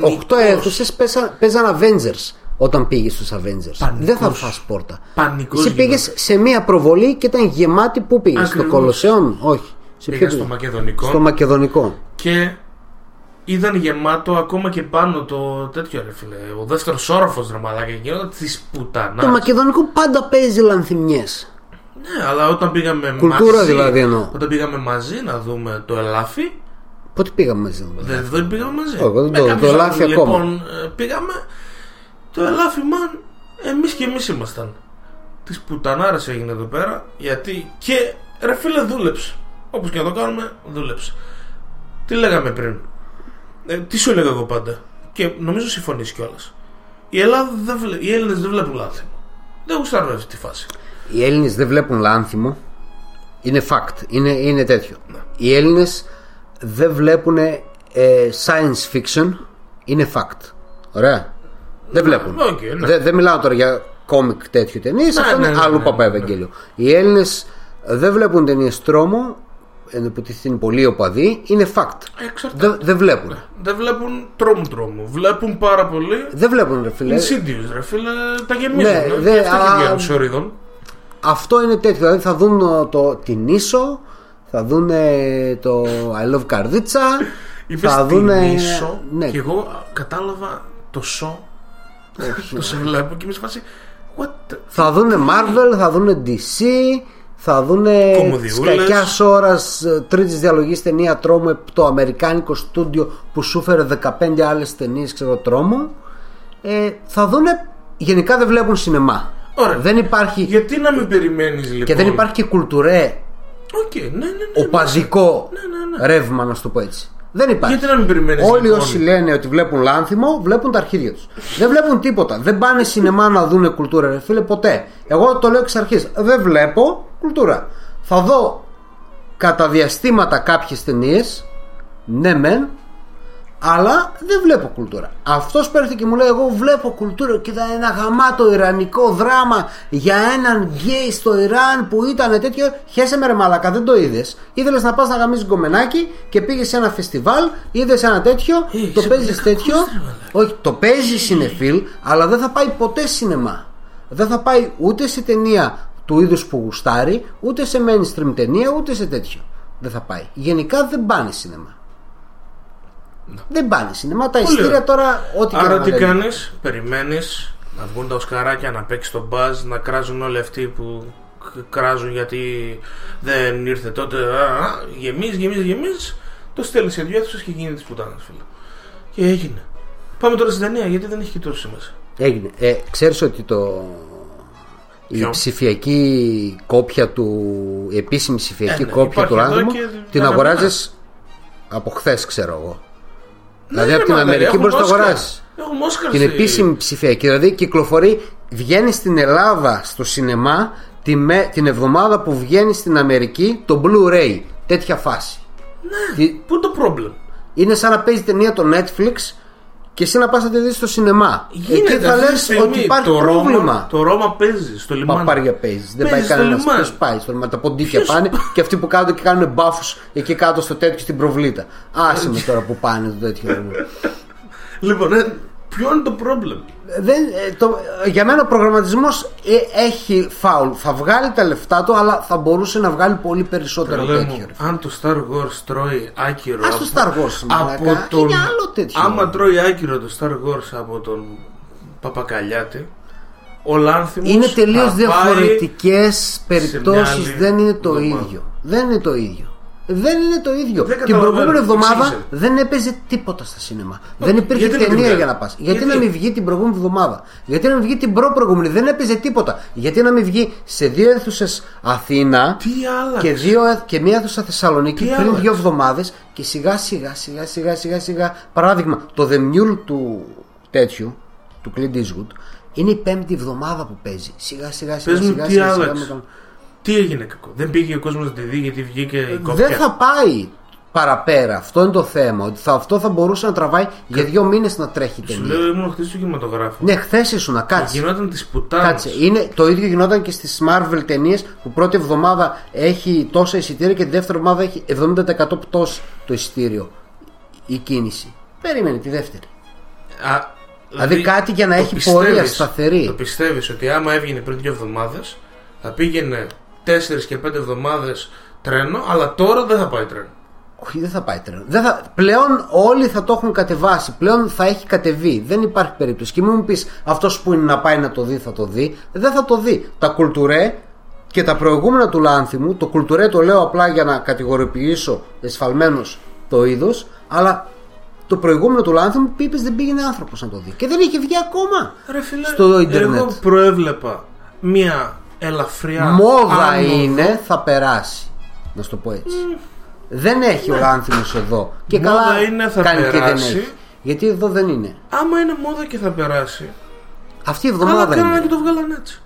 οκτώ αίθουσες παίζαν Avengers όταν πήγες στους Avengers. Πανικός. Δεν θα φας πόρτα. Πανικός. Εσύ πήγες σε μία προβολή και ήταν γεμάτη. Πού πήγες? Ακριβώς. Στο Κολοσσέον? Όχι. Σε πήγα στο Μακεδονικό. Στο Μακεδονικό. Και ήταν γεμάτο ακόμα και πάνω το τέτοιο, ρε φίλε. Ο δεύτερος όροφος, ρε μαλάκα, γινόταν της πουτανάς. Το Μακεδονικό πάντα παίζει λανθιμιές. Ναι, αλλά όταν πήγαμε Κουλτούρα μαζί, δηλαδή εννοώ. Όταν πήγαμε μαζί να δούμε το Ελάφι. Πότε πήγαμε μαζί? Δεν, δεν πήγαμε μαζί. Όχι, δεν το, το Ελάφι ακόμα. Λοιπόν, πήγαμε το Ελάφι, man, εμείς και εμείς ήμασταν. Της πουτανάρας έγινε εδώ πέρα, γιατί και ρε φίλε δούλεψε. Όπως και να το κάνουμε, δούλεψε. Τι λέγαμε πριν? Ε, τι σου έλεγα εγώ πάντα και νομίζω συμφωνείς κιόλας. Η Ελλάδα δεν βλε... Οι Έλληνες δεν βλέπουν λάνθιμο. Δεν γουστάρουν αυτή τη φάση. Οι Έλληνες δεν βλέπουν λάνθιμο. Είναι fact. Είναι, είναι τέτοιο. Ναι. Οι Έλληνες δεν βλέπουν ε, science fiction. Είναι fact. Ωραία. Δεν βλέπουν. Okay, ναι. Δεν, δεν μιλάω τώρα για κόμικ τέτοιου ταινίες. Ναι, αυτό ναι, είναι ναι, άλλο ναι, παπά Ευαγγέλιο. Ναι. Οι Έλληνες δεν βλέπουν ταινίες τρόμου. Ενώ που είναι πολύ οπαδοί, είναι fact. Δεν δε βλέπουν. Δεν βλέπουν τρόμου τρόμου. Βλέπουν πάρα πολύ. Δεν βλέπουν, ρε φίλε. Insidious, ρε φίλε. Τα γεμίζουν. Ναι, δε, και α, και αυτό είναι τέτοιο. Δηλαδή θα δουν το, την Ίσο, θα δουν το I love Καρδίτσα. Είπες θα δουν. Ίσο, ναι. Και εγώ κατάλαβα το σο. Το σε βλέπω και εμείς φάση. What? Θα δουν Marvel, θα δουν ντι σι. Θα δούνε σκακιάς ώρας τρίτης διαλογής ταινία τρόμου από το αμερικάνικο στούντιο που σου φέρε δεκαπέντε άλλες ταινίες ξέρω τρόμου. Ε, θα δούνε. Γενικά δεν βλέπουν σινεμά. Ωραία. Δεν υπάρχει. Γιατί να μην περιμένεις λοιπόν? Και δεν υπάρχει και κουλτουρέ okay, ναι, ναι, ναι, οπαδικό ναι, ναι, ναι. ρεύμα, να σου το πω έτσι. Δεν υπάρχει. Γιατί να μην περιμένεις? Όλοι λοιπόν, όσοι λένε ότι βλέπουν λάνθιμο, βλέπουν τα αρχίδια τους. Δεν βλέπουν τίποτα. Δεν πάνε σινεμά να δούνε κουλτούρα, ρε φίλε, ποτέ. Εγώ το λέω εξ αρχής. Δεν βλέπω κουλτούρα. Θα δω κατά διαστήματα κάποιες ταινίες. Ναι, μεν. Αλλά δεν βλέπω κουλτούρα. Αυτός πέρασε και μου λέει: εγώ βλέπω κουλτούρα. Και ήταν ένα γαμάτο ιρανικό δράμα για έναν γκέι στο Ιράν που ήταν τέτοιο. Χέσε με, ρε μαλάκα, δεν το είδες. Ήθελες να πας να γαμίσεις γκομενάκι και πήγες σε ένα φεστιβάλ, είδες ένα τέτοιο. Hey, το παίζεις τέτοιο. Όχι, το παίζει σινεφίλ, αλλά δεν θα πάει ποτέ σινεμά. Δεν θα πάει ούτε σε ταινία του είδους που γουστάρει, ούτε σε mainstream ταινία, ούτε σε τέτοιο. Δεν θα πάει. Γενικά δεν πάνε σινεμά. No. Δεν πάνε σινεμά, τα ειστήρια τώρα ό,τι άρα τι κάνεις, περιμένεις να βγουν τα οσκαράκια, να παίξει το μπαζ, να κράζουν όλοι αυτοί που κράζουν γιατί δεν ήρθε τότε. Γεμίζει, γεμίζει, γεμίζει. Το στέλνεις σε δύο και γίνεται της πουτάνας, φίλε. Και έγινε. Πάμε τώρα στην ταινία, γιατί δεν έχει και τόσο μέσα. Έγινε. Ε, ξέρεις ότι το... η ψηφιακή κόπια του, η επίσημη ψηφιακή ε, ναι, κόπια του Λάνθιμου και... την αγοράζεις από χθες, ξέρω εγώ. Ναι, δηλαδή από την Αμερική μπορεί να το αγοράσει. Την επίσημη ψηφιακή. Δηλαδή κυκλοφορεί, βγαίνει στην Ελλάδα στο σινεμά την εβδομάδα που βγαίνει στην Αμερική το Blu-ray. Τέτοια φάση. Ναι. Και... πού είναι το πρόβλημα. Είναι σαν να παίζει ταινία το Netflix και εσύ να πας να τη δεις στο σινεμά. Γίνεται. Εκεί θα λες ότι υπάρχει το πρόβλημα. Ρώμα, το Ρώμα παίζει στο λιμάνι. Παπάρια παίζει. Δεν πάει κανένας. Ποιος πάει στο λιμάνι. Τα ποντίκια πάνε και αυτοί που κάτω και κάνουν μπάφους εκεί κάτω στο τέτοιο στην προβλήτα. Άσε με τώρα που πάνε το τέτοιο. Λοιπόν, ποιο είναι το πρόβλημα. Δεν, το, για μένα ο προγραμματισμός ε, έχει φάουλ. Θα βγάλει τα λεφτά του, αλλά θα μπορούσε να βγάλει πολύ περισσότερο τέτοιο. Αν το Star Wars τρώει άκυρο. Ας το Star Wars από τον, είναι άλλο τέτοιο. Άμα τρώει άκυρο το Star Wars από τον Παπακαλιάτη, ο Λάνθιμος είναι τελείως διαφορετικές περιπτώσεις. Δεν είναι το εβδομάδα. ίδιο. Δεν είναι το ίδιο. Δεν είναι το ίδιο. Την προηγούμενη εβδομάδα δεν έπαιζε τίποτα στα σινεμά. Δεν υπήρχε ταινία για να πας. Γιατί να μην βγει την προηγούμενη εβδομάδα. Γιατί να μην βγει την προ-προηγούμενη. Δεν έπαιζε τίποτα. Γιατί να μην βγει σε δύο αίθουσες Αθήνα και, δύο, και μία αίθουσα Θεσσαλονίκη πριν δύο εβδομάδες και σιγά σιγά σιγά σιγά σιγά σιγά. Παράδειγμα, το The Mule του τέτοιου, του Clint Eastwood, είναι η πέμπτη εβδομάδα που παίζει. Σιγά σιγά σιγά σιγά σιγά. Τι έγινε κακό. Δεν πήγε ο κόσμος να τη δει γιατί βγήκε η κόπια. Δεν θα πάει παραπέρα. Αυτό είναι το θέμα. Ότι θα, αυτό θα μπορούσε να τραβάει Κα... για δύο μήνες να τρέχει ταινία. Σου λέω, ήμουν χθες στο κινηματογράφο. Ναι, χθες ήσουν να κάτσε. Γινόταν τις πουτάνες. Κάτσε. Είναι, το ίδιο γινόταν και στις Marvel ταινίες που πρώτη εβδομάδα έχει τόσα εισιτήρια και τη δεύτερη εβδομάδα έχει εβδομήντα τοις εκατό πτώση το εισιτήριο. Η κίνηση. Περίμενε τη δεύτερη. Α, δηλαδή δη... κάτι για να έχει πιστεύεις, πορεία σταθερή. Το πιστεύεις ότι άμα έβγαινε πριν δύο εβδομάδες θα πήγαινε. Τέσσερις και πέντε εβδομάδες τρένο, αλλά τώρα δεν θα πάει τρένο. Όχι, δεν θα πάει τρένο. Δεν θα... πλέον όλοι θα το έχουν κατεβάσει. Πλέον θα έχει κατεβεί. Δεν υπάρχει περίπτωση. Και μην μου πεις αυτός που είναι να πάει να το δει, θα το δει. Δεν θα το δει. Τα κουλτουρέ και τα προηγούμενα του Λάνθιμου, το κουλτουρέ το λέω απλά για να κατηγοριοποιήσω εσφαλμένος το είδος, αλλά το προηγούμενο του Λάνθιμου πίπες δεν πήγαινε άνθρωπος να το δει. Και δεν είχε βγει ακόμα. Ρε φίλε, στο ίντερνετ. Εγώ προέβλεπα μία. Ελαφριά μόδα άνοδο. Είναι θα περάσει. Να σου το πω έτσι. Mm. Δεν έχει ναι. ο Λάνθιμος εδώ. Και μόδα καλά είναι, θα κάνει περάσει. Και δεν έχει. Γιατί εδώ δεν είναι. Άμα είναι μόδα και θα περάσει. Αυτή η εβδομάδα αλλά, είναι. Αλλά και το βγάλανε έτσι.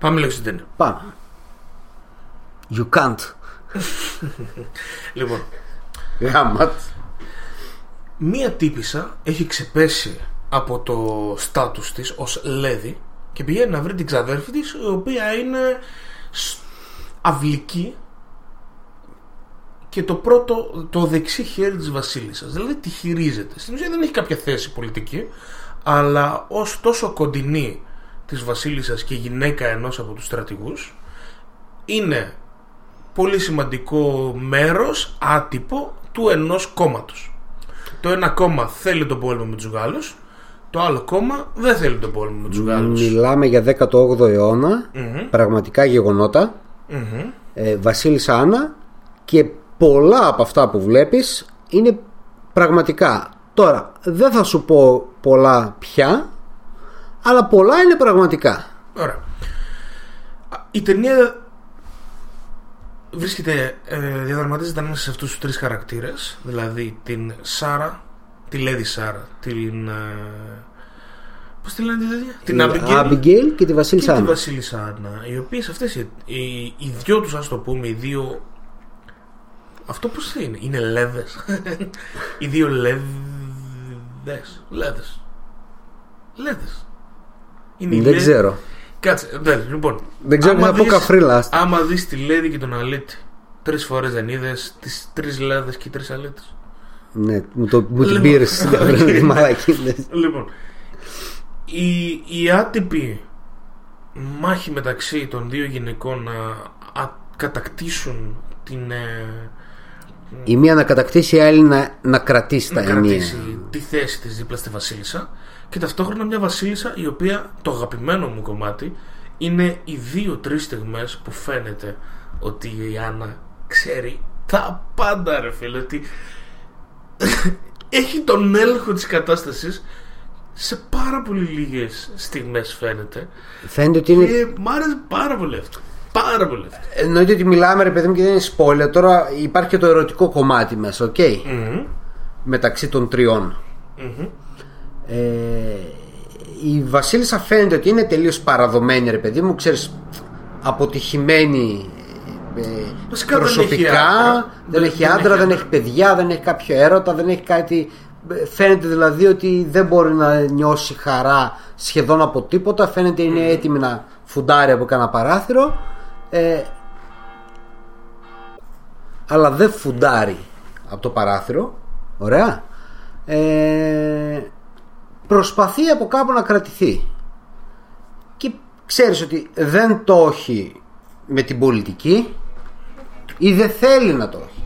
Πάμε λίγο στην ταινία. Πάμε. You can't. Λοιπόν. Γάμματ. Μία τύπισσα έχει ξεπέσει από το στάτους της ως Λέδη και πηγαίνει να βρει την ξαδέρφη της, η οποία είναι αυλική και το πρώτο, το δεξί χέρι της βασίλισσας. Δηλαδή τη χειρίζεται. Στην ουσία δεν έχει κάποια θέση πολιτική, αλλά ως τόσο κοντινή της βασίλισσας και γυναίκα ενός από τους στρατηγούς, είναι πολύ σημαντικό μέρος, άτυπο, του ενός κόμματος. Το ένα κόμμα θέλει τον πόλεμο με τους Γάλλους, το άλλο κόμμα δεν θέλει τον πόλεμο με τους Γάλλους. Μιλάμε για δέκατο όγδοο αιώνα, mm-hmm. πραγματικά γεγονότα, mm-hmm. ε, βασίλισσα Άννα, και πολλά από αυτά που βλέπεις είναι πραγματικά. Τώρα δεν θα σου πω πολλά πια, αλλά πολλά είναι πραγματικά. Ωραία. Η ταινία βρίσκεται, ε, διαδραματίζεται ανάμεσα σε αυτούς τους τρεις χαρακτήρες, δηλαδή την Σάρα, τη Λέδη Σάρα, την. Πώς τη λένε την Αμπιγκέιλ και τη Βασίλισσα Άννα. Και τη Βασίλισσα Άννα, οι οποίες αυτές οι, οι, οι δυο τους, ας το πούμε, οι δύο. Αυτό πώς θα είναι, είναι Λέδες. Οι δύο Λέδες. Λέδες. Λέδες. Είναι δεν Λέδες. Ξέρω. Κάτσε, δε, λοιπόν. Δεν ξέρω να πω καφρίλα. Άμα δεις τη Λέδη και τον Αλέτη, τρεις φορές δεν είδες τις τρεις Λέδες και τρεις Αλέτες. Ναι, μου, το, μου την πήρες. Λοιπόν, η, η άτυπη μάχη μεταξύ των δύο γυναικών να α, κατακτήσουν την. Ε, η μία να κατακτήσει, η άλλη να, να κρατήσει τα ενία. Να κρατήσει τη θέση της δίπλα στη βασίλισσα. Και ταυτόχρονα μια βασίλισσα η οποία, το αγαπημένο μου κομμάτι, είναι οι δύο-τρεις στιγμές που φαίνεται ότι η Άννα ξέρει τα πάντα, ρε φίλε. Ότι έχει τον έλεγχο της κατάστασης σε πάρα πολύ λίγες στιγμές, φαίνεται. Φαίνεται ότι είναι. Και μ' άρεσε πάρα πολύ αυτό. Πάρα πολύ αυτό. Εννοείται ότι μιλάμε, ρε παιδί μου, και δεν είναι σπόλια. Τώρα υπάρχει και το ερωτικό κομμάτι μέσα, οκ. Okay? Mm-hmm. Μεταξύ των τριών. Mm-hmm. ε, η Βασίλισσα φαίνεται ότι είναι τελείως παραδομένη, ρε παιδί μου, ξέρεις, αποτυχημένη ε, προσωπικά, δεν έχει άντρα, δεν, δεν, έχει άντρα, δεν, δεν έχει άντρα. παιδιά, δεν έχει κάποιο έρωτα, δεν έχει κάτι. Φαίνεται δηλαδή ότι δεν μπορεί να νιώσει χαρά σχεδόν από τίποτα. Φαίνεται είναι έτοιμη να φουντάρει από κανένα παράθυρο, ε, αλλά δεν φουντάρει από το παράθυρο. Ωραία. ε, Προσπαθεί από κάπου να κρατηθεί. Και ξέρεις ότι δεν το έχει με την πολιτική, ή δεν θέλει να το έχει.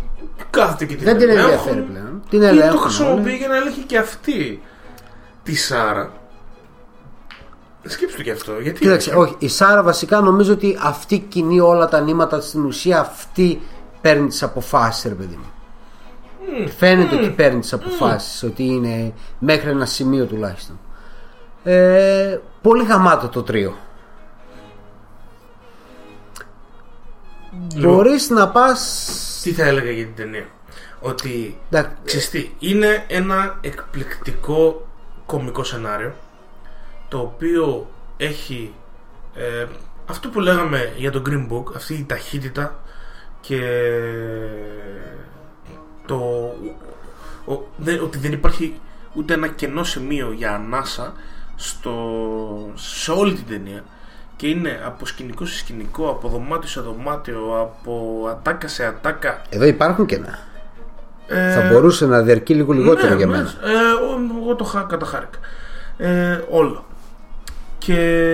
Κάθεται και την δεν την ενδιαφέρει πλέον. Την ελέγχουν. Το χρησιμοποιεί για να ελέγχει και αυτή τη Σάρα. Σκέψου και αυτό. Γιατί. Κοίταξε, όχι. Η Σάρα βασικά νομίζω ότι αυτή κινεί όλα τα νήματα στην ουσία. Αυτή παίρνει τις αποφάσεις, ρε παιδί μου. Mm. Φαίνεται mm. ότι παίρνει τις αποφάσεις. Mm. Ότι είναι μέχρι ένα σημείο τουλάχιστον. Ε, πολύ γαμάτο το τρίο. Λοιπόν. Μπορείς να πας. Τι θα έλεγα για την ταινία? Ότι ξεστή, είναι ένα εκπληκτικό κωμικό σενάριο, το οποίο έχει ε, αυτό που λέγαμε για το Green Book, αυτή η ταχύτητα και το ο, δε, ότι δεν υπάρχει ούτε ένα κενό σημείο για ανάσα στο, σε όλη την ταινία. Και είναι από σκηνικό σε σκηνικό, από δωμάτιο σε δωμάτιο, από ατάκα σε ατάκα. Εδώ υπάρχουν κενά. Ε, θα μπορούσε να διαρκεί λίγο λιγότερο, ναι, για μένα. Ε, εγώ το χα, καταχάρηκα. Ε, όλο. Και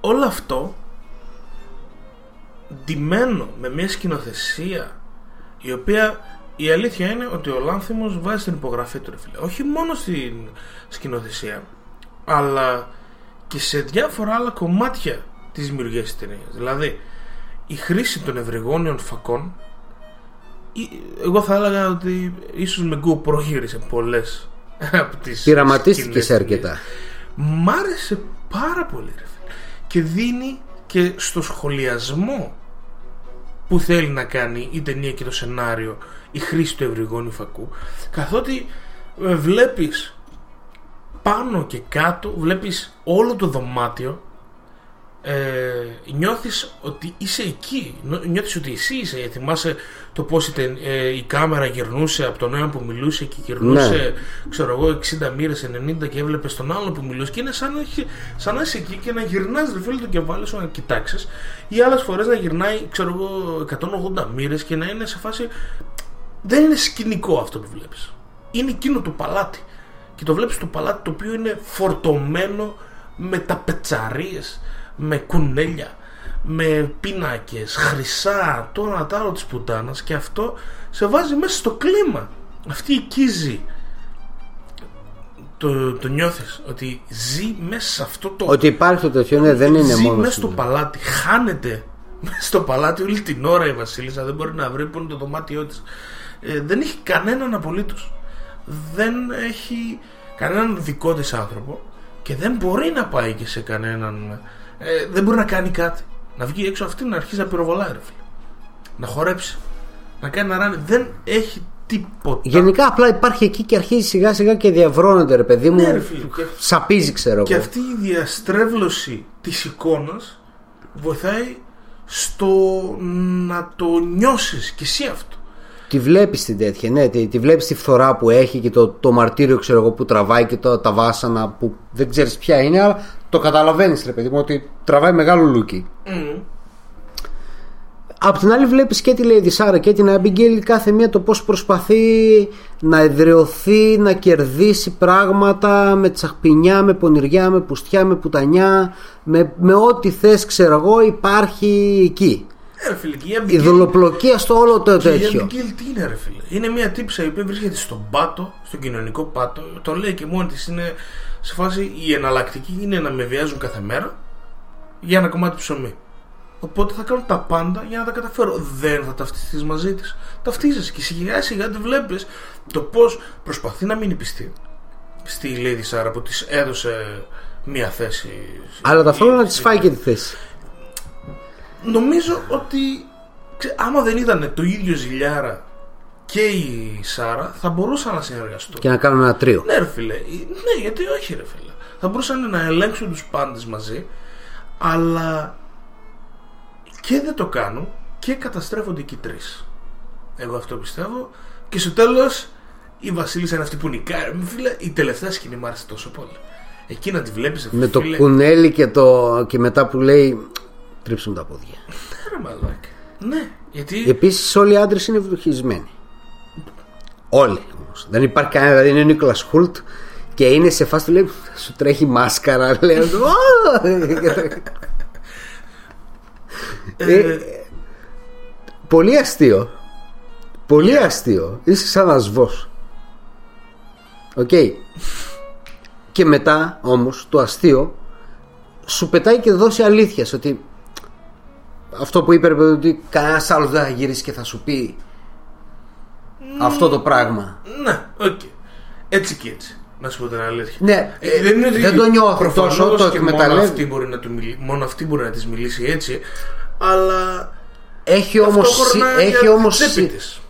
όλο αυτό ντυμένο με μια σκηνοθεσία η οποία η αλήθεια είναι ότι ο Λάνθιμος βάζει την υπογραφή του, ρε φίλε. Όχι μόνο στην σκηνοθεσία, αλλά και σε διάφορα άλλα κομμάτια της δημιουργίας της ταινίας. Δηλαδή η χρήση των ευρυγόνιων φακών, εγώ θα έλεγα ότι ίσως με γκου προγύρισε πολλές από τις πειραματίστηκες αρκετά. Μ' άρεσε πάρα πολύ, ρε, και δίνει και στο σχολιασμό που θέλει να κάνει η ταινία και το σενάριο η χρήση του ευρυγόνιου φακού, καθότι βλέπεις πάνω και κάτω, βλέπεις όλο το δωμάτιο, ε, νιώθεις ότι είσαι εκεί, νιώθεις ότι εσύ είσαι. Θυμάσαι το πως η, ε, η κάμερα γυρνούσε από τον ένα που μιλούσε και γυρνούσε, ναι, ξέρω εγώ, εξήντα μοίρες, ενενήντα, και έβλεπες τον άλλο που μιλούσε, και είναι σαν, σαν να είσαι εκεί και να γυρνάς, ρε φίλε, το κεφάλι σου να κοιτάξεις, ή άλλες φορές να γυρνάει, ξέρω εγώ, εκατόν ογδόντα μοίρες και να είναι σε φάση. Δεν είναι σκηνικό αυτό που βλέπεις, είναι εκείνο το παλάτι. Και το βλέπεις στο παλάτι, το οποίο είναι φορτωμένο με τα πετσαρίες, με κουνέλια, με πίνακες, χρυσά, τώρα τ' άλλο της πουτάνας, και αυτό σε βάζει μέσα στο κλίμα. Αυτή η κίζη, το, το νιώθεις ότι ζει μέσα σε αυτό το. Ότι υπάρχει το τέτοιο, ναι, δεν είναι μόνο. Ζει μέσα στο παλάτι, χάνεται μέσα στο παλάτι όλη την ώρα η Βασίλισσα, δεν μπορεί να βρει που είναι το δωμάτιό της. Ε, δεν έχει κανέναν απολύτως. Δεν έχει κανέναν δικό της άνθρωπο και δεν μπορεί να πάει και σε κανέναν. Ε, δεν μπορεί να κάνει κάτι. Να βγει έξω αυτή, να αρχίσει να πυροβολάει, ρε φίλε. Να χορέψει. Να κάνει να ράνει. Δεν έχει τίποτα. Γενικά απλά υπάρχει εκεί και αρχίζει σιγά σιγά και διαβρώνεται, ρε παιδί μου. Ναι, ρε φίλε. Σαπίζει, ξέρω. Και εγώ. Αυτή η διαστρέβλωση της εικόνας βοηθάει στο να το νιώσεις κι εσύ αυτό. Τη βλέπεις την τέτοια, ναι, τη, τη βλέπεις τη φθορά που έχει και το, το μαρτύριο, ξέρω εγώ, που τραβάει, και το, τα βάσανα που δεν ξέρεις ποια είναι, αλλά το καταλαβαίνεις, ρε παιδί μου, ότι τραβάει μεγάλο λούκι. Mm. Απ' την άλλη βλέπεις και τη Lady Sarah και την Abigail, κάθε μία το πώς προσπαθεί να εδραιωθεί, να κερδίσει πράγματα με τσαχπινιά, με πονηριά, με πουστιά, με πουτανιά, με, με ό,τι θες, ξέρω εγώ, υπάρχει εκεί. Ρε φίλε, η δολοπλοκία στο όλο το τέτοιο. Η Abigail τι είναι, ρε φίλε? Είναι μια τύψα η οποία βρίσκεται στον πάτο, στον κοινωνικό πάτο. Το λέει και μόνη της, είναι σε φάση η εναλλακτική είναι να με βιάζουν κάθε μέρα για ένα κομμάτι ψωμί. Οπότε θα κάνω τα πάντα για να τα καταφέρω. Δεν θα ταυτιστείς μαζί της. Ταυτίζεσαι και σιγά σιγά τη βλέπεις το πώς προσπαθεί να μείνει πιστή στη Lady Sarah που της έδωσε μια θέση. Αλλά ταυτόχρονα της φάει και τη θέση. Νομίζω ότι ξέ, άμα δεν ήταν το ίδιο ζηλιάρα και η Σάρα θα μπορούσαν να συνεργαστούν. Και να κάνουν ένα τρίο. Ναι, ρε φίλε. Ναι, γιατί όχι, ρε φίλε. Θα μπορούσαν να ελέγξουν τους πάντες μαζί, αλλά και δεν το κάνουν και καταστρέφονται και οι τρεις. Εγώ αυτό πιστεύω. Και στο τέλος η Βασίλισσα είναι αυτή που νικάει. Μη φίλε, η τελευταία σκηνή μου άρεσε τόσο πολύ. Εκεί να τη βλέπεις αυτή, με φίλε, το κουνέλι και, το... και μετά που λέει τρίψουν τα πόδια. Ναι, ρε μαλάκα. Ναι, γιατί... Επίσης όλοι οι άντρες είναι ευτυχισμένοι. Όλοι όμως. Δεν υπάρχει κανένα. Δηλαδή είναι ο Νίκολας Χούλτ και είναι σε φάση του λέει σου τρέχει μάσκαρα. Λέω ε, πολύ αστείο. Πολύ yeah. αστείο. Είσαι σαν ασβός. Οκ okay. Και μετά όμως το αστείο σου πετάει και δώσει αλήθειας. Ότι αυτό που είπε, ότι κανένας άλλος δεν θα γυρίσει και θα σου πει mm. αυτό το πράγμα. Ναι, οκ okay. Έτσι και έτσι. Να σου πω την αλήθεια. Ναι, ε, δεν είναι ότι δεν το νιώθω τόσο, το εκμεταλλεύει. Μόνο αυτή μπορεί να, μιλ... να της μιλήσει έτσι. Αλλά έχει όμως, έχει όμως...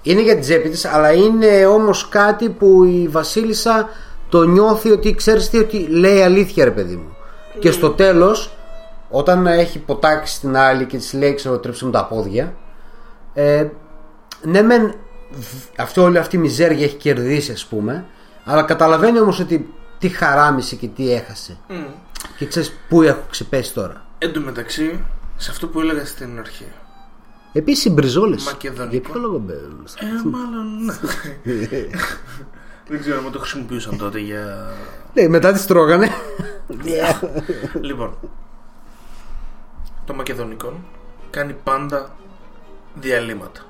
είναι για την τσέπη της. Αλλά είναι όμως κάτι που η Βασίλισσα το νιώθει, ότι ξέρεις τι, ότι λέει αλήθεια, ρε παιδί μου. Mm. Και στο τέλος, όταν έχει ποτάξει την άλλη και της λέει ξέρω τρέψε μου τα πόδια, ε, ναι μεν αυτή, όλη αυτή η μιζέρια έχει κερδίσει, ας πούμε, αλλά καταλαβαίνει όμως ότι τι χαράμισε και τι έχασε. Mm. Και ξέρεις πού έχω ξεπέσει τώρα. Εν τω μεταξύ, σε αυτό που έλεγα στην αρχή, επίσης οι μπριζόλες μακεδονικό. Για ποιο λόγο μπαίνουν? Ε, μάλλον ναι. Δεν ξέρω αν το χρησιμοποιούσαν τότε για... Ναι, μετά τις τρώγανε. Λοιπόν, το μακεδονικό κάνει πάντα διαλύματα.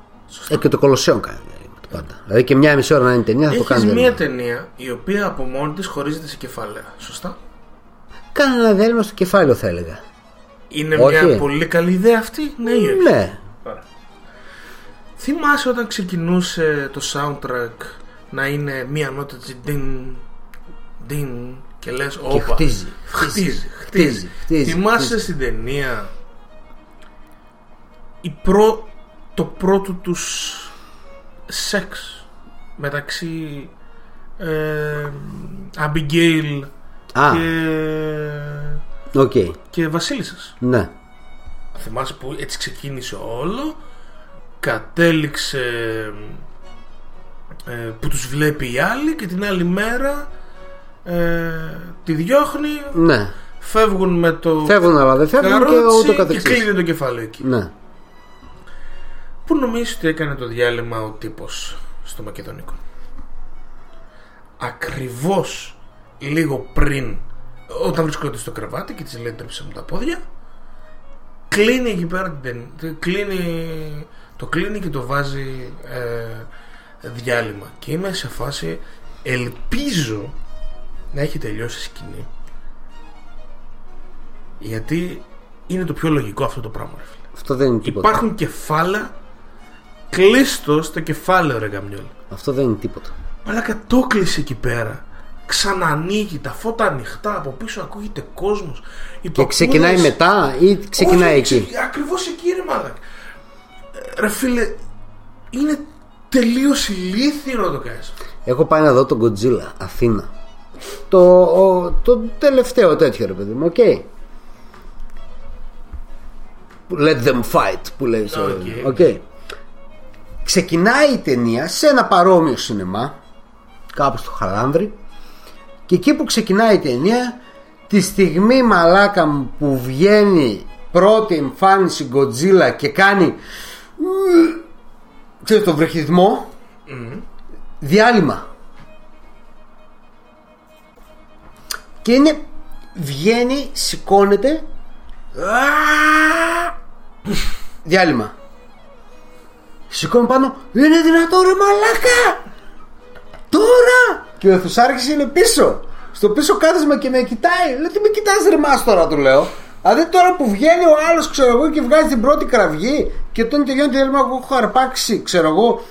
Ε, και το Κολοσσέον κάνει διαλύματα πάντα. Ε. Δηλαδή και μια μισή ώρα να είναι ταινία θα έχεις το κάνει. Έχεις μια ταινία η οποία από μόνη της χωρίζεται σε κεφάλαια. Σωστά. Κάνε ένα διάλειμμα στο κεφάλαιο, θα έλεγα. Είναι όχι, μια πολύ καλή ιδέα αυτή. Ναι, ή όχι? Ναι. Άρα. Θυμάσαι όταν ξεκινούσε το soundtrack να είναι μία νότα της ντιν, ντιν και λες όπα. Και χτίζει, χτίζει, χτίζει, χτίζει. Θυμάσαι χτίζει. Στην ταινία η προ, το πρώτο τους σεξ μεταξύ ε, Αμπιγγέιλ και, okay. και Βασίλισσας. Ναι. Θυμάσαι που έτσι ξεκίνησε όλο, κατέληξε ε, που τους βλέπει η άλλη και την άλλη μέρα ε, τη διώχνει. Ναι. Φεύγουν με το φεύγουν, αλλά δεν φεύγουν και, ούτω και κλείνει το κεφάλαιο εκεί. Ναι. Πού νομίζεις ότι έκανε το διάλειμμα ο τύπος στο μακεδονικό? Ακριβώς λίγο πριν, όταν βρίσκονται στο κρεβάτι και της λέει τρέψε μου τα πόδια, κλείνει εκεί πέρα, κλείνει, το κλείνει και το βάζει ε, διάλειμμα. Και είμαι σε φάση, ελπίζω να έχει τελειώσει η σκηνή, γιατί είναι το πιο λογικό αυτό το πράγμα, ρε φίλε. Αυτό δεν είναι τίποτα. Υπάρχουν κεφάλαια, κλείστο στο κεφάλαιο, ρε γαμιόλ. Αυτό δεν είναι τίποτα. Αλλά κατόκλυσε εκεί πέρα. Ξανανοίγει, τα φώτα ανοιχτά, από πίσω ακούγεται κόσμος. Και παππούδες... ξεκινάει μετά ή ξεκινάει? Όχι, εκεί ξε... ακριβώς εκεί, ρε μάλακα. Ρε φίλε, είναι τελείως ηλίθιο να το κάνεις. Έχω πάει να δω τον Godzilla Αθήνα, το, ο, το τελευταίο τέτοιο, ρε παιδί μου, okay. Let them fight που λέει. Okay. Okay. Ξεκινάει η ταινία σε ένα παρόμοιο σινεμά κάπου στο Χαλάνδρι. Και εκεί που ξεκινάει η ταινία, τη στιγμή μαλάκα μου που βγαίνει πρώτη εμφάνιση Godzilla και κάνει ξέρεις τον βρεχυδμό, mm. διάλειμμα. Και είναι, βγαίνει, σηκώνεται, διάλειμμα. Σηκώνει πάνω, είναι δυνατό ρε μαλάκα? Τώρα! Και ο Θουσάρχης είναι πίσω, στο πίσω κάθισμα και με κοιτάει. Λέω τι με κοιτάς ρε μας τώρα, του λέω. Δηλαδή τώρα που βγαίνει ο άλλος, ξέρω εγώ, και βγάζει την πρώτη κραυγή και τον τελειώνει τη διάλειμμα, εγώ έχω αρπάξει, ξέρω εγώ.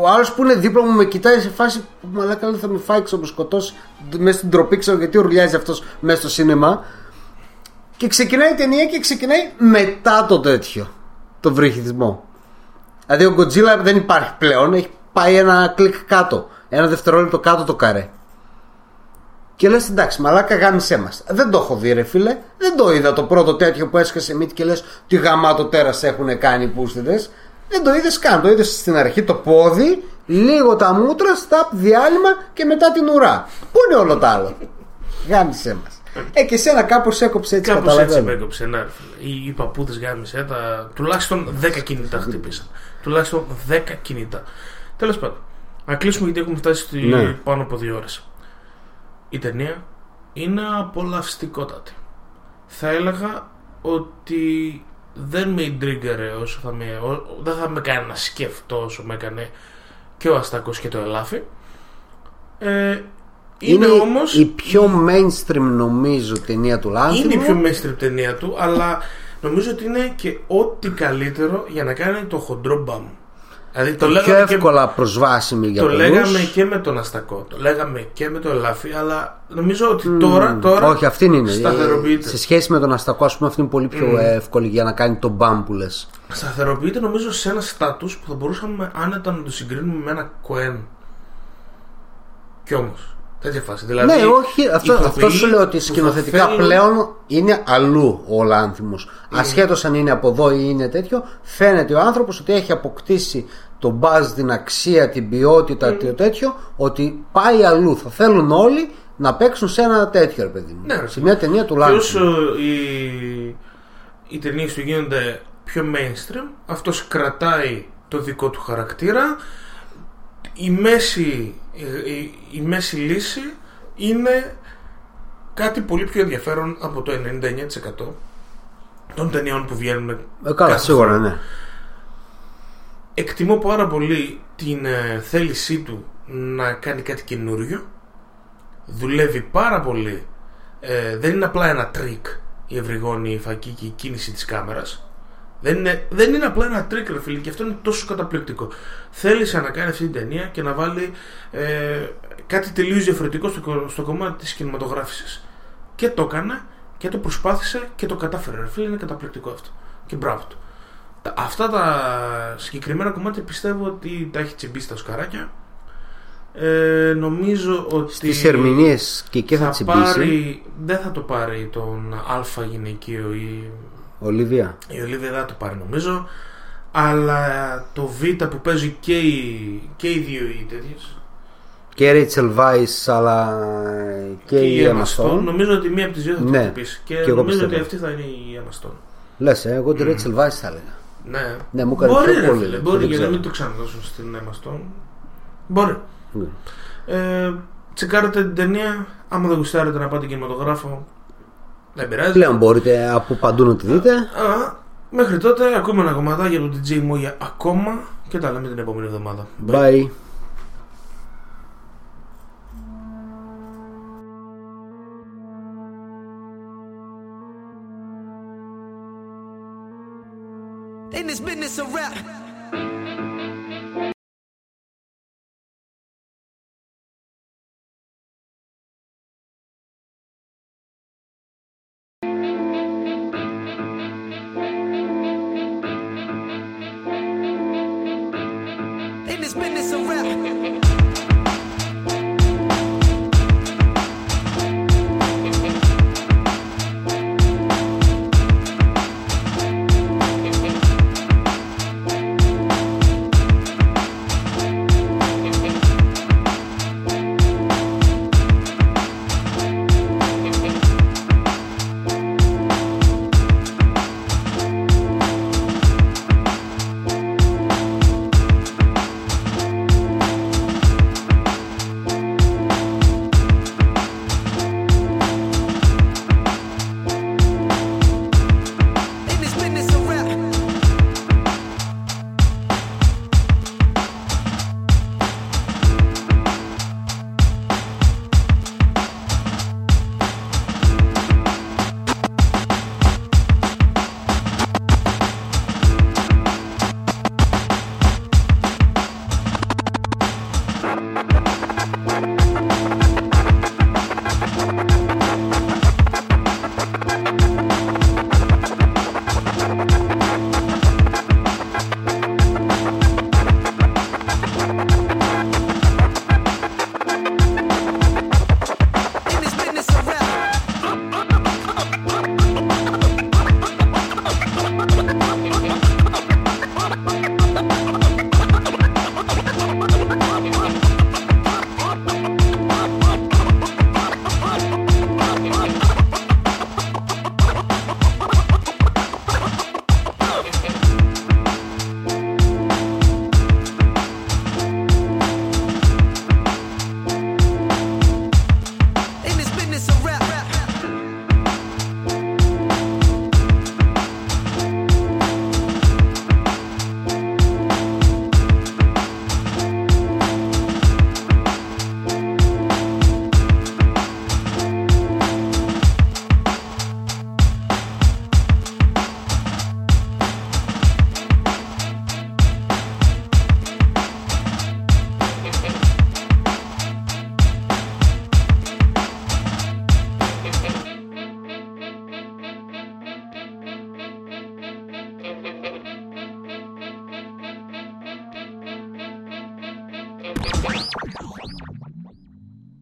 Ο άλλος που είναι δίπλα μου με κοιτάει σε φάση που μαλάκα λέει θα με φάει, ξέρω, με σκοτώσει, μέσα στην ντροπή, ξέρω γιατί ουρλιάζει αυτός μέσα στο σίνεμα. Και ξεκινάει η ταινία και ξεκινάει μετά το τέτοιο, το βρυχισμό. Δηλαδή ο Godzilla δεν υπάρχει πλέον, έχει πάει ένα κλικ κάτω, ένα δευτερόλεπτο κάτω το καρέ. Και λες εντάξει μαλάκα γάμισέ μας. Δεν το έχω δει ρε φίλε. Δεν το είδα το πρώτο τέτοιο που έσχασε μύτη και λες τι γαμάτο τέρας έχουν κάνει οι πούστιδες. Δεν το είδες καν. Το είδες στην αρχή το πόδι, λίγο τα μούτρα, σταπ, διάλειμμα και μετά την ουρά. Πού είναι όλο το άλλο? Γάμισέ μας. Ε, και εσένα κάπως έκοψε έτσι. Κάπως έτσι με έκοψε, ναι. Οι, οι παππούδες γάμισε τα... Τουλάχιστον δέκα κινητά χτύπησαν. Τουλάχιστον δέκα κινητά. Τέλος πάντων, να κλείσουμε γιατί έχουμε φτάσει στη... ναι. πάνω από δύο ώρες. Η ταινία είναι απολαυστικότατη. Θα έλεγα ότι δεν με ιντρίγκαρε όσο θα με... Δεν θα με κάνει να σκεφτώ όσο με έκανε και ο Αστακός και το Ελάφι. Ε... Είναι, είναι όμως η πιο mainstream νομίζω ταινία του Λάνθιμου. Είναι η πιο mainstream ταινία του, αλλά νομίζω ότι είναι και ό,τι καλύτερο για να κάνει το χοντρό μπαμ. Δηλαδή το, το πιο εύκολα και... προσβάσιμη για το πολλούς. Το λέγαμε και με τον Αστακό, το λέγαμε και με τον Ελάφι, αλλά νομίζω ότι τώρα, mm, τώρα όχι, αυτή είναι. Σταθεροποιείται. Σε σχέση με τον Αστακό, ας πούμε, αυτή είναι πολύ πιο mm. εύκολη για να κάνει το μπαμ που λες. Σταθεροποιείται νομίζω σε ένα στάτους που θα μπορούσαμε άνετα να το συγκρίνουμε με ένα Κοέν. Κι όμως. Δηλαδή, ναι, όχι, αυτό, αυτό σου λέω ότι σκηνοθετικά θέλουν... πλέον είναι αλλού ο Λάνθιμος. Mm. Ασχέτως αν είναι από εδώ ή είναι τέτοιο, φαίνεται ο άνθρωπος ότι έχει αποκτήσει τον μπάζ, την αξία, την ποιότητα, mm. το τέτοιο, ότι πάει αλλού. Θα θέλουν όλοι να παίξουν σε ένα τέτοιο, ρε παιδί μου. Ναι, σε μια ταινία του Λάνθιμου. Και όσο οι, οι ταινίες του γίνονται πιο mainstream, αυτός κρατάει το δικό του χαρακτήρα. Η μέση, η, η μέση λύση είναι κάτι πολύ πιο ενδιαφέρον από το ενενήντα εννέα τοις εκατό των ταινιών που βγαίνουν. Ε, καλά, σίγουρα, φορά. Ναι. Εκτιμώ πάρα πολύ την ε, θέλησή του να κάνει κάτι καινούριο. Δουλεύει πάρα πολύ. Ε, δεν είναι απλά ένα τρίκ η ευρυγόνη, η φακή και η κίνηση της κάμερας. Δεν είναι, δεν είναι απλά ένα τρίκ, ρε φίλε, και αυτό είναι τόσο καταπληκτικό. Θέλησε να κάνει αυτή την ταινία και να βάλει ε, κάτι τελείως διαφορετικό στο, στο κομμάτι της κινηματογράφησης. Και το έκανε και το προσπάθησε και το κατάφερε, ρε φίλε, είναι καταπληκτικό αυτό. Και μπράβο του. Τα, αυτά τα συγκεκριμένα κομμάτια πιστεύω ότι τα έχει τσιμπήσει τα σκαράκια. Ε, νομίζω ότι στις ερμηνείες και εκεί θα, θα τσιμπήσει. Πάρει, δεν θα το πάρει τον αλφα γυναικείο ή... Ολίβια. Η Ολίβια δεν το πάρει νομίζω. Αλλά το Β που παίζει και οι, και οι δύο οι τέτοιες. Και η Ρέιτσελ Βάις αλλά και, και η Έμα Στόουν. Νομίζω ότι μία από τις δύο θα ναι, το χτυπήσει. Και, και νομίζω πιστεύω ότι αυτή θα είναι η Έμα Στόουν. Λες ε, εγώ τη Ρέιτσελ Βάις θα έλεγα. Ναι, ναι μου μπορεί, ρε, πολύ, φίλε, μπορεί για να μην το ξαναδώσουν στην Έμα Στόουν. Μπορεί ναι. ε, Τσεκάρετε την ταινία. Άμα δεν γουστάρετε να πάτε κινηματογράφο, δεν πειράζει. Πλέον μπορείτε από παντού να τη δείτε. Α, μέχρι τότε ακούμε ένα κομμάτι για τον ντι τζέι Moya ακόμα και τα λέμε την επόμενη εβδομάδα. Bye. Bye. In this business of rap.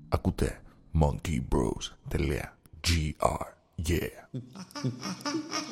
Ακούτε monkeybros τελεία gr. Yeah.